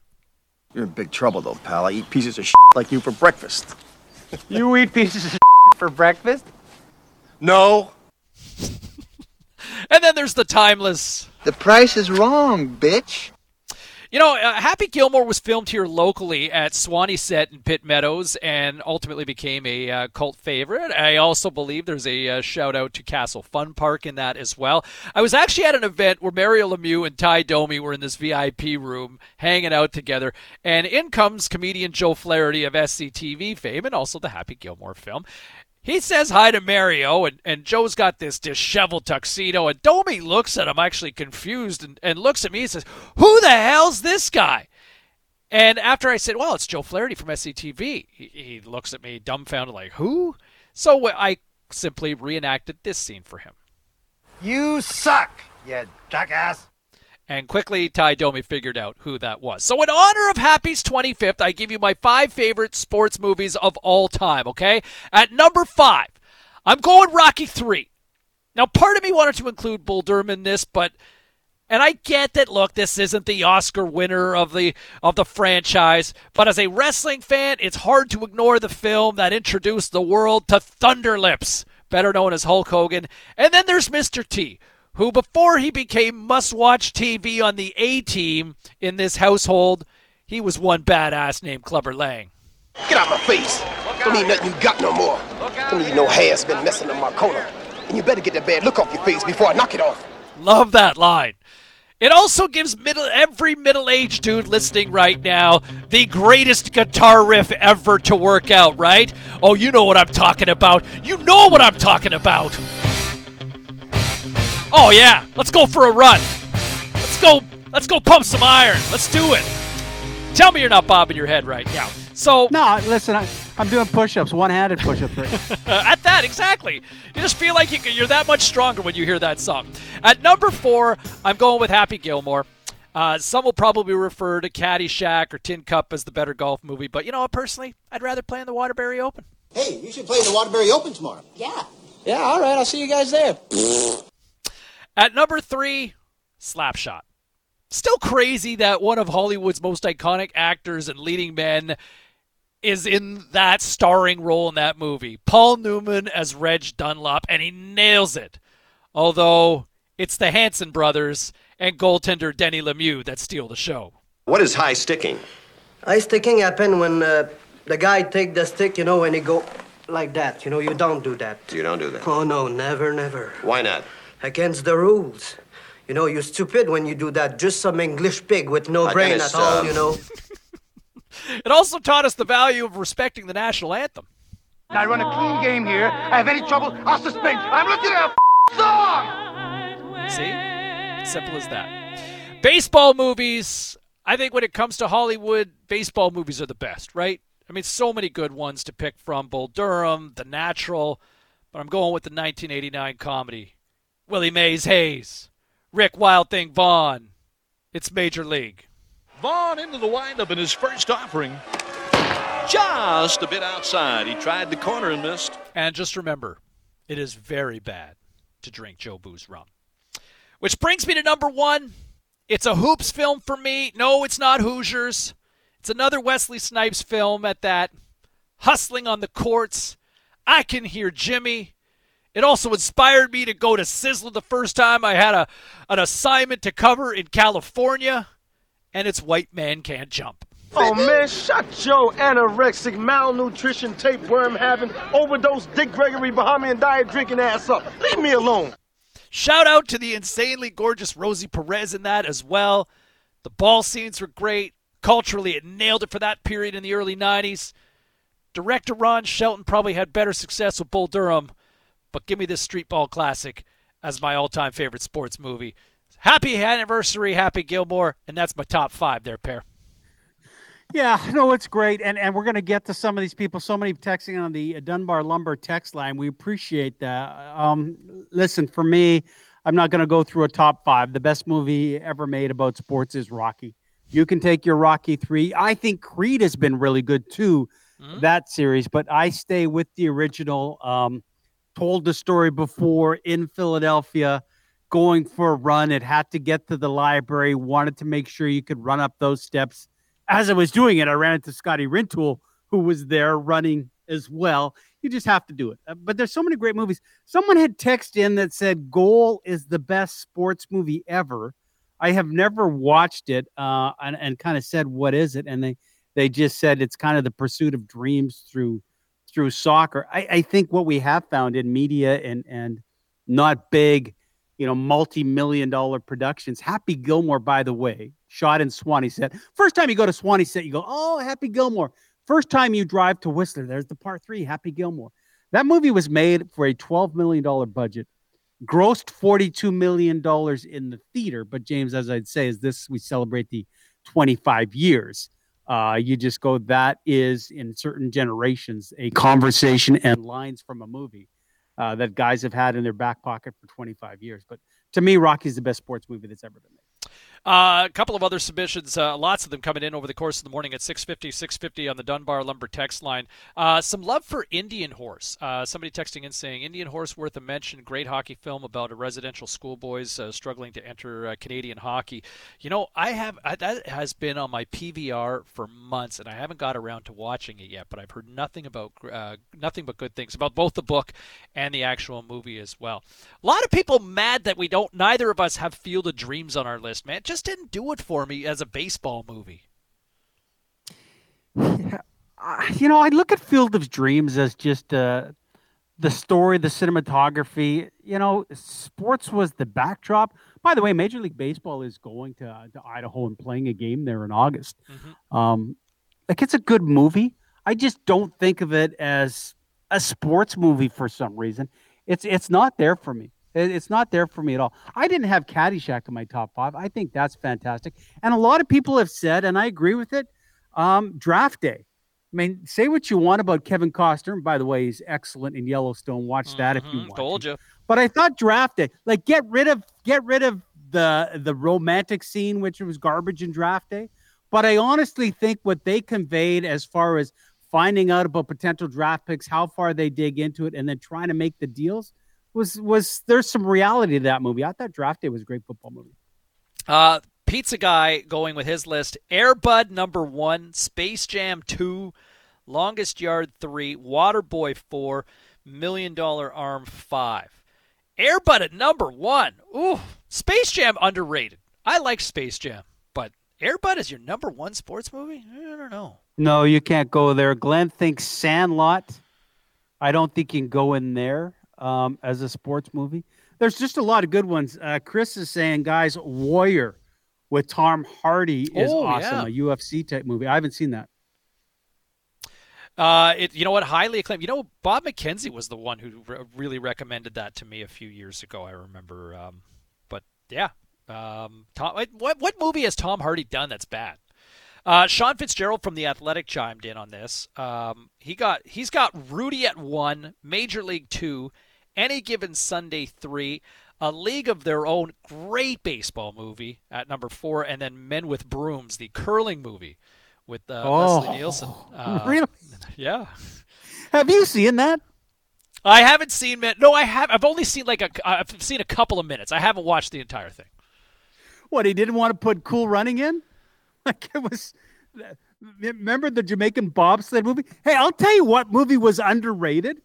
You're in big trouble, though, pal. I eat pieces of shit like you for breakfast. You eat pieces of shit for breakfast? No. And then there's the timeless. The price is wrong, bitch. You know, uh, Happy Gilmore was filmed here locally at Swanee Set in Pitt Meadows and ultimately became a uh, cult favorite. I also believe there's a uh, shout-out to Castle Fun Park in that as well. I was actually at an event where Mario Lemieux and Ty Domi were in this V I P room hanging out together, and in comes comedian Joe Flaherty of S C T V fame and also the Happy Gilmore film. He says hi to Mario, and, and Joe's got this disheveled tuxedo, and Domi looks at him, actually confused, and, and looks at me and says, "Who the hell's this guy?" And after I said, "Well, it's Joe Flaherty from S C T V," he, he looks at me dumbfounded like, "Who?" So I simply reenacted this scene for him. "You suck, you jackass." And quickly, Ty Domi figured out who that was. So in honor of Happy's twenty-fifth, I give you my five favorite sports movies of all time, okay? At number five, I'm going Rocky three. Now, part of me wanted to include Bull Durham in this, but... and I get that, look, this isn't the Oscar winner of the of the franchise, but as a wrestling fan, it's hard to ignore the film that introduced the world to Thunder Lips, better known as Hulk Hogan. And then there's Mister T, who before he became must-watch T V on the A-Team in this household, he was one badass named Clubber Lang. "Get out my face. Don't need nothing you got no more. Don't need no has been messing up my corner. And you better get that bad look off your face before I knock it off." Love that line. It also gives middle every middle-aged dude listening right now the greatest guitar riff ever to work out, right? Oh, you know what I'm talking about. You know what I'm talking about. Oh yeah, let's go for a run. Let's go let's go pump some iron. Let's do it. Tell me you're not bobbing your head right now. So no, listen, I, I'm doing push-ups, one-handed push-ups right now. At that, exactly. You just feel like you can, you're that much stronger when you hear that song. At number four, I'm going with Happy Gilmore. Uh, some will probably refer to Caddyshack or Tin Cup as the better golf movie, but you know what, personally, I'd rather play in the Waterbury Open. Hey, you should play in the Waterbury Open tomorrow. Yeah. Yeah, all right, I'll see you guys there. At number three, Slapshot. Still crazy that one of Hollywood's most iconic actors and leading men is in that starring role in that movie. Paul Newman as Reg Dunlop, and he nails it. Although it's the Hanson brothers and goaltender Denny Lemieux that steal the show. What is high sticking? High sticking happen when uh, the guy take the stick, you know, when he go like that. You know, you don't do that. You don't do that? Oh, no, never, never. Why not? Against the rules. You know, you're stupid when you do that. Just some English pig with no I brain at all, um... you know. It also taught us the value of respecting the national anthem. I run a clean game here. I have any trouble, I'll suspend. I'm looking at a f- song! See? Simple as that. Baseball movies, I think when it comes to Hollywood, baseball movies are the best, right? I mean, so many good ones to pick from. Bull Durham, The Natural, but I'm going with the nineteen eighty-nine comedy. Willie Mays Hayes, Rick Wild Thing Vaughn. It's Major League. Vaughn into the windup in his first offering. Just a bit outside. He tried the corner and missed. And just remember, it is very bad to drink Joe Boo's rum. Which brings me to number one. It's a Hoops film for me. No, it's not Hoosiers. It's another Wesley Snipes film at that. Hustling on the courts. I Can Hear Jimmy. It also inspired me to go to Sizzler the first time I had a, an assignment to cover in California. And it's White Man Can't Jump. Oh, man, shut your anorexic, malnutrition, tapeworm having, overdose, Dick Gregory, Bahamian diet drinking ass up. Leave me alone. Shout out to the insanely gorgeous Rosie Perez in that as well. The ball scenes were great. Culturally, it nailed it for that period in the early nineties. Director Ron Shelton probably had better success with Bull Durham, but give me this street ball classic as my all-time favorite sports movie. Happy anniversary, Happy Gilmore, and that's my top five there, Pear. Yeah, no, it's great, and and we're going to get to some of these people. So many texting on the Dunbar Lumber text line. We appreciate that. Um, listen, for me, I'm not going to go through a top five. The best movie ever made about sports is Rocky. You can take your Rocky three. I think Creed has been really good, too, mm-hmm. that series, but I stay with the original. Um, told the story before in Philadelphia. Going for a run, it had to get to the library, wanted to make sure you could run up those steps. As I was doing it, I ran into Scotty Rintoul, who was there running as well. You just have to do it. But there's so many great movies. Someone had texted in that said, Goal is the best sports movie ever. I have never watched it uh, and, and kind of said, what is it? And they, they just said it's kind of the pursuit of dreams through through soccer. I, I think what we have found in media and and not big, you know, multi-million dollar productions. Happy Gilmore, by the way, shot in Swanee Set. First time you go to Swanee Set, you go, oh, Happy Gilmore. First time you drive to Whistler, there's the part three, Happy Gilmore. That movie was made for a twelve million dollars budget, grossed forty-two million dollars in the theater. But James, as I'd say, is this, we celebrate the twenty-five years. Uh, you just go, that is, in certain generations, a conversation and lines from a movie. Uh, that guys have had in their back pocket for twenty-five years. But to me, Rocky's the best sports movie that's ever been made. Uh, a couple of other submissions, uh, lots of them coming in over the course of the morning at six fifty, six fifty on the Dunbar Lumber text line. Uh, some love for Indian Horse. Uh, somebody texting in saying, Indian Horse worth a mention, great hockey film about a residential schoolboys uh, struggling to enter uh, Canadian hockey. You know, I have I, that has been on my P V R for months, and I haven't got around to watching it yet, but I've heard nothing about uh, nothing but good things about both the book and the actual movie as well. A lot of people mad that we don't, neither of us have Field of Dreams on our list, man. It just didn't do it for me as a baseball movie. Yeah, uh, you know, I look at Field of Dreams as just uh, the story, the cinematography. You know, sports was the backdrop. By the way, Major League Baseball is going to, uh, to Idaho and playing a game there in August. Mm-hmm. Um, like, it's a good movie. I just don't think of it as a sports movie for some reason. It's it's not there for me. It's not there for me at all. I didn't have Caddyshack in my top five. I think that's fantastic. And a lot of people have said, and I agree with it, um, Draft Day. I mean, say what you want about Kevin Costner. And by the way, he's excellent in Yellowstone. Watch mm-hmm. that if you want. Told you. But I thought Draft Day, like get rid of get rid of the the romantic scene, which was garbage in Draft Day. But I honestly think what they conveyed as far as finding out about potential draft picks, how far they dig into it, and then trying to make the deals, Was was there's some reality to that movie. I thought Draft Day was a great football movie. Uh, Pizza Guy going with his list: Air Bud number one, Space Jam two, Longest Yard three, Waterboy four, Million Dollar Arm five. Air Bud at number one. Ooh, Space Jam underrated. I like Space Jam, but Air Bud is your number one sports movie? I don't know. No, you can't go there. Glenn thinks Sandlot. I don't think you can go in there um, as a sports movie. There's just a lot of good ones. Uh, Chris is saying, guys, Warrior with Tom Hardy is oh, awesome. Yeah. A U F C-type movie. I haven't seen that. Uh, it, you know what? Highly acclaimed. You know, Bob McKenzie was the one who re- really recommended that to me a few years ago, I remember. Um, but, yeah. Um, Tom, what, what movie has Tom Hardy done that's bad? Uh, Sean Fitzgerald from The Athletic chimed in on this. Um, he got, he's got Rudy at one, Major League two, Any Given Sunday three, A League of Their Own, great baseball movie at number four, and then Men with Brooms, the curling movie with uh, oh, Leslie Nielsen. Uh, really? Yeah. Have you seen that? I haven't seen – no, I have. I've only seen like a – I've seen a couple of minutes. I haven't watched the entire thing. What, he didn't want to put Cool Running in? Like it was, remember the Jamaican bobsled movie? Hey, I'll tell you what movie was underrated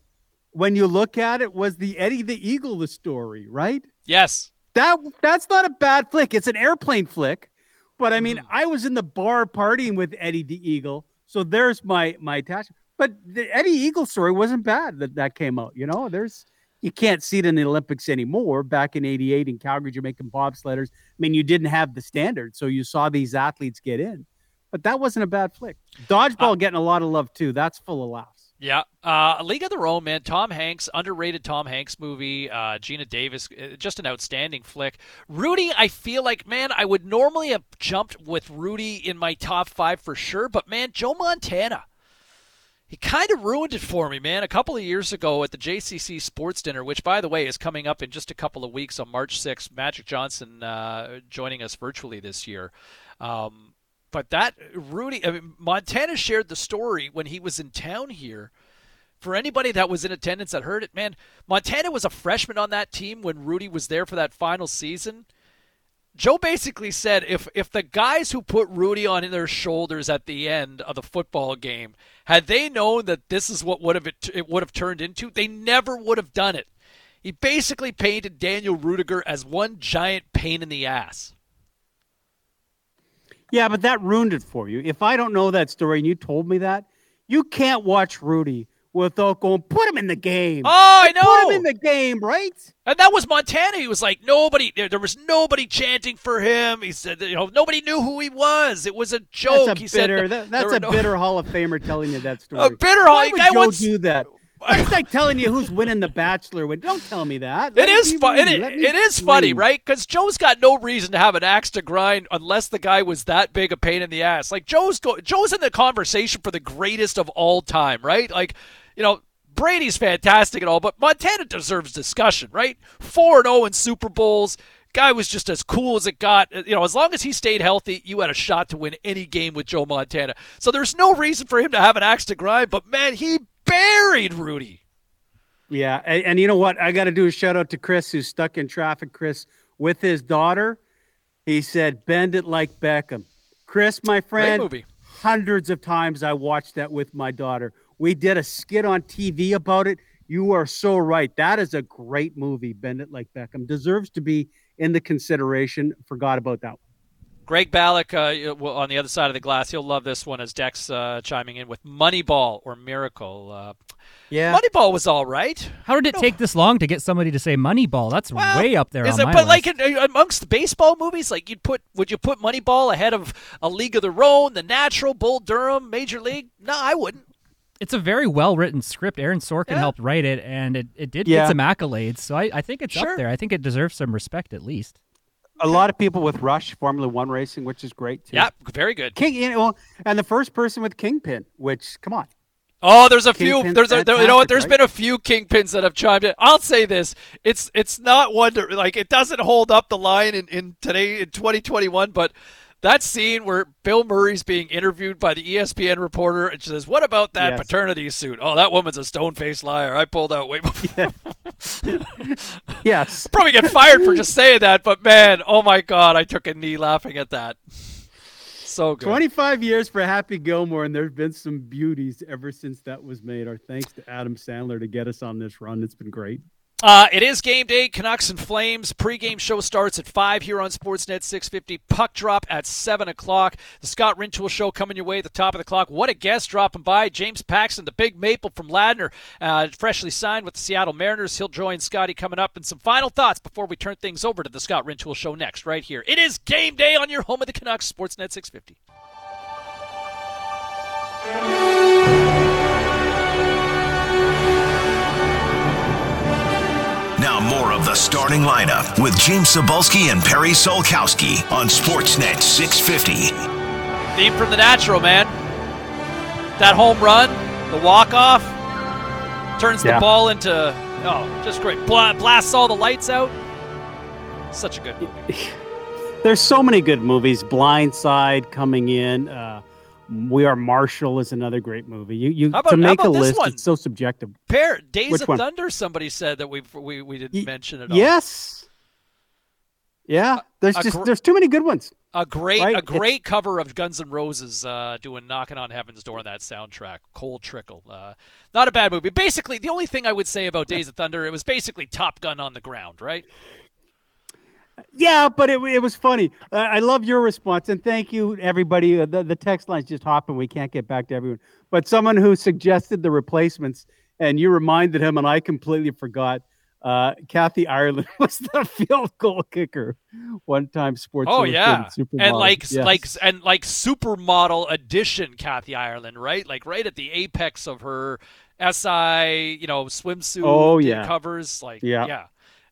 when you look at it was the Eddie the Eagle, the story, right? Yes. That That's not a bad flick. It's an airplane flick. But I mean, mm. I was in the bar partying with Eddie the Eagle. So there's my, my attachment. But the Eddie Eagle story wasn't bad that that came out. You know, there's, you can't see it in the Olympics anymore. Back in eighty-eight in Calgary, Jamaican bobsledders, I mean, you didn't have the standard, so you saw these athletes get in. But that wasn't a bad flick. Dodgeball uh, getting a lot of love, too. That's full of laughs. Yeah. Uh, League of Their Own, man. Tom Hanks, underrated Tom Hanks movie. Uh, Gina Davis, just an outstanding flick. Rudy, I feel like, man, I would normally have jumped with Rudy in my top five for sure, but, man, Joe Montana. He kind of ruined it for me, man, a couple of years ago at the J C C Sports Dinner, which, by the way, is coming up in just a couple of weeks on March sixth. Magic Johnson uh, joining us virtually this year. Um, but that Rudy, I mean, Montana shared the story when he was in town here. For anybody that was in attendance that heard it, man, Montana was a freshman on that team when Rudy was there for that final season. Joe basically said if if the guys who put Rudy on their shoulders at the end of the football game, had they known that this is what would have it, it would have turned into, they never would have done it. He basically painted Daniel Rudiger as one giant pain in the ass. Yeah, but that ruined it for you. If I don't know that story and you told me that, you can't watch Rudy without going, put him in the game. Oh, I know. Put him in the game, right? And that was Montana. He was like, nobody, there, there was nobody chanting for him. He said, you know, nobody knew who he was. It was a joke. That's a, he bitter, said, that, that's a no... bitter Hall of Famer telling you that story. A bitter Hall of Famer. Why would Joe once... do that? It's like telling you who's winning The Bachelor. Don't tell me that. Let it is, fu- it, it, it is funny, right? Because Joe's got no reason to have an axe to grind unless the guy was that big a pain in the ass. Like, Joe's go- Joe's in the conversation for the greatest of all time, right? Like, you know, Brady's fantastic and all, but Montana deserves discussion, right? four and oh in Super Bowls. Guy was just as cool as it got. You know, as long as he stayed healthy, you had a shot to win any game with Joe Montana. So there's no reason for him to have an axe to grind, but, man, he buried Rudy. Yeah, and, and you know what? I got to do a shout-out to Chris, who's stuck in traffic, Chris, with his daughter. He said, bend it like Beckham. Chris, my friend, movie. Hundreds of times I watched that with my daughter. We did a skit on T V about it. You are so right. That is a great movie, Bend It Like Beckham. Deserves to be in the consideration. Forgot about that one. Greg Ballack uh, on the other side of the glass. He'll love this one as Dex uh, chiming in with Moneyball or Miracle. Uh, yeah, Moneyball was all right. How did it no. take this long to get somebody to say Moneyball? That's well, way up there is on it, my but list. Like in, amongst the baseball movies, like you'd put, would you put Moneyball ahead of A League of Their Own, The Natural, Bull Durham, Major League? No, I wouldn't. It's a very well-written script. Aaron Sorkin yeah. helped write it, and it, it did yeah. get some accolades. So I, I think it's sure. up there. I think it deserves some respect at least. A lot of people with Rush, Formula One racing, which is great, too. Yeah, very good. King, you know, and the first person with Kingpin, which, come on. Oh, there's a Kingpin's few. There's a, there, you know what? There's right? been a few Kingpins that have chimed in. I'll say this. It's it's not wonder, like, it doesn't hold up the line in, in today, in twenty twenty-one, but that scene where Bill Murray's being interviewed by the E S P N reporter, and she says, what about that yes. paternity suit? Oh, that woman's a stone-faced liar. I pulled out way before. Yeah. Yes. Probably get fired for just saying that, but man, oh my God, I took a knee laughing at that. So good. twenty-five years for Happy Gilmore, and there have been some beauties ever since that was made. Our thanks to Adam Sandler to get us on this run. It's been great. Uh, it is game day, Canucks and Flames. Pre-game show starts at five here on Sportsnet six fifty. Puck drop at seven o'clock. The Scott Rintoul Show coming your way at the top of the clock. What a guest dropping by. James Paxton, the big maple from Ladner, uh, freshly signed with the Seattle Mariners. He'll join Scotty coming up. And some final thoughts before we turn things over to the Scott Rintoul Show next, right here. It is game day on your home of the Canucks, Sportsnet six fifty. Now more of the starting lineup with James Cybulski and Perry Solkowski on Sportsnet six fifty. Deep from the natural, man. That home run, the walk-off, turns yeah. the ball into, oh, just great. Bl- blasts all the lights out. Such a good movie. There's so many good movies. Blindside coming in. Uh, We Are Marshall is another great movie. You, you about, to make a list, one? It's so subjective. Pair, Days Which of one? Thunder, somebody said that we we we didn't y- mention it all. Yes. Yeah, there's a, a just gr- there's too many good ones. A great right? a great it's, cover of Guns N' Roses uh, doing "Knocking on Heaven's Door" on that soundtrack. Cold Trickle, uh, not a bad movie. Basically, the only thing I would say about Days of Thunder, it was basically Top Gun on the ground, right? Yeah, but it it was funny. Uh, I love your response, and thank you, everybody. Uh, the, the text line's just hopping. We can't get back to everyone. But someone who suggested The Replacements, and you reminded him, and I completely forgot, uh, Kathy Ireland was the field goal kicker. One-time sports. Oh, yeah. And like, yes. like, and like supermodel edition Kathy Ireland, right? Like right at the apex of her S I, you know, swimsuit oh, yeah. covers. Like, yeah. yeah.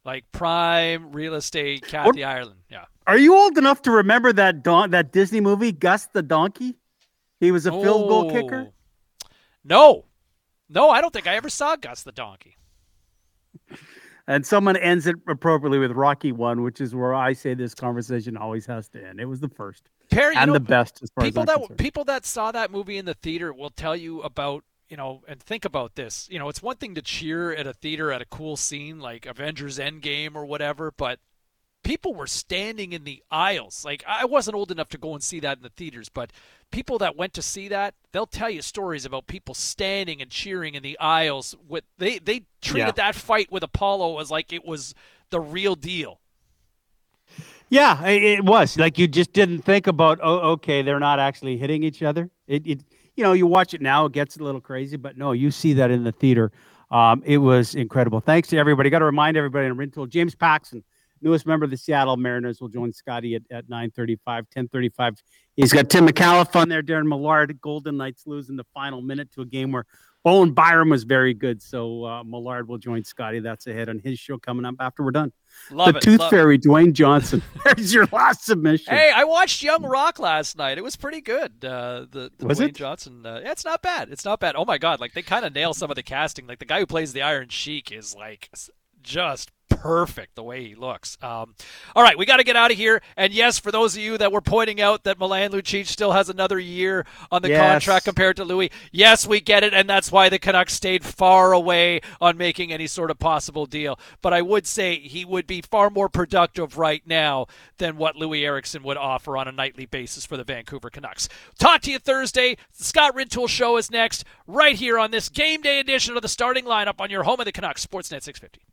Like prime real estate, Kathy or, Ireland. Yeah. Are you old enough to remember that don- that Disney movie, Gus the Donkey? He was a oh. field goal kicker. No, no, I don't think I ever saw Gus the Donkey. And someone ends it appropriately with Rocky One, which is where I say this conversation always has to end. It was the first Perry, and you know, the best. As far people as I'm that concerned. People that saw that movie in the theater will tell you about. You know, and think about this. You know, it's one thing to cheer at a theater at a cool scene like Avengers Endgame or whatever, but people were standing in the aisles. Like, I wasn't old enough to go and see that in the theaters, but people that went to see that, they'll tell you stories about people standing and cheering in the aisles. With They, they treated yeah. that fight with Apollo as like it was the real deal. Yeah, it was. Like, you just didn't think about, oh, okay, they're not actually hitting each other. It it. You know, you watch it now, it gets a little crazy, but no, you see that in the theater. Um, it was incredible. Thanks to everybody. Got to remind everybody in Rintoul, James Paxton, newest member of the Seattle Mariners, will join Scotty at, at nine thirty-five, ten thirty-five. He's got Tim McAuliffe on there, Darren Millard. Golden Knights losing the final minute to a game where Owen Byram was very good. So uh, Millard will join Scotty. That's ahead on his show coming up after we're done. Love the it, Tooth love Fairy, it. Dwayne Johnson. There's your last submission. Hey, I watched Young Rock last night. It was pretty good. Uh, the the was Dwayne it? Johnson. Uh, yeah, it's not bad. It's not bad. Oh my God! Like they kind of nail some of the casting. Like the guy who plays the Iron Sheik is like just perfect the way he looks. Um, all right, we got to get out of here. And yes, for those of you that were pointing out that Milan Lucic still has another year on the yes. contract compared to Louis, yes, we get it, and that's why the Canucks stayed far away on making any sort of possible deal. But I would say he would be far more productive right now than what Louis Eriksson would offer on a nightly basis for the Vancouver Canucks. Talk to you Thursday. The Scott Rintoul Show is next, right here on this game day edition of the starting lineup on your home of the Canucks, Sportsnet six fifty.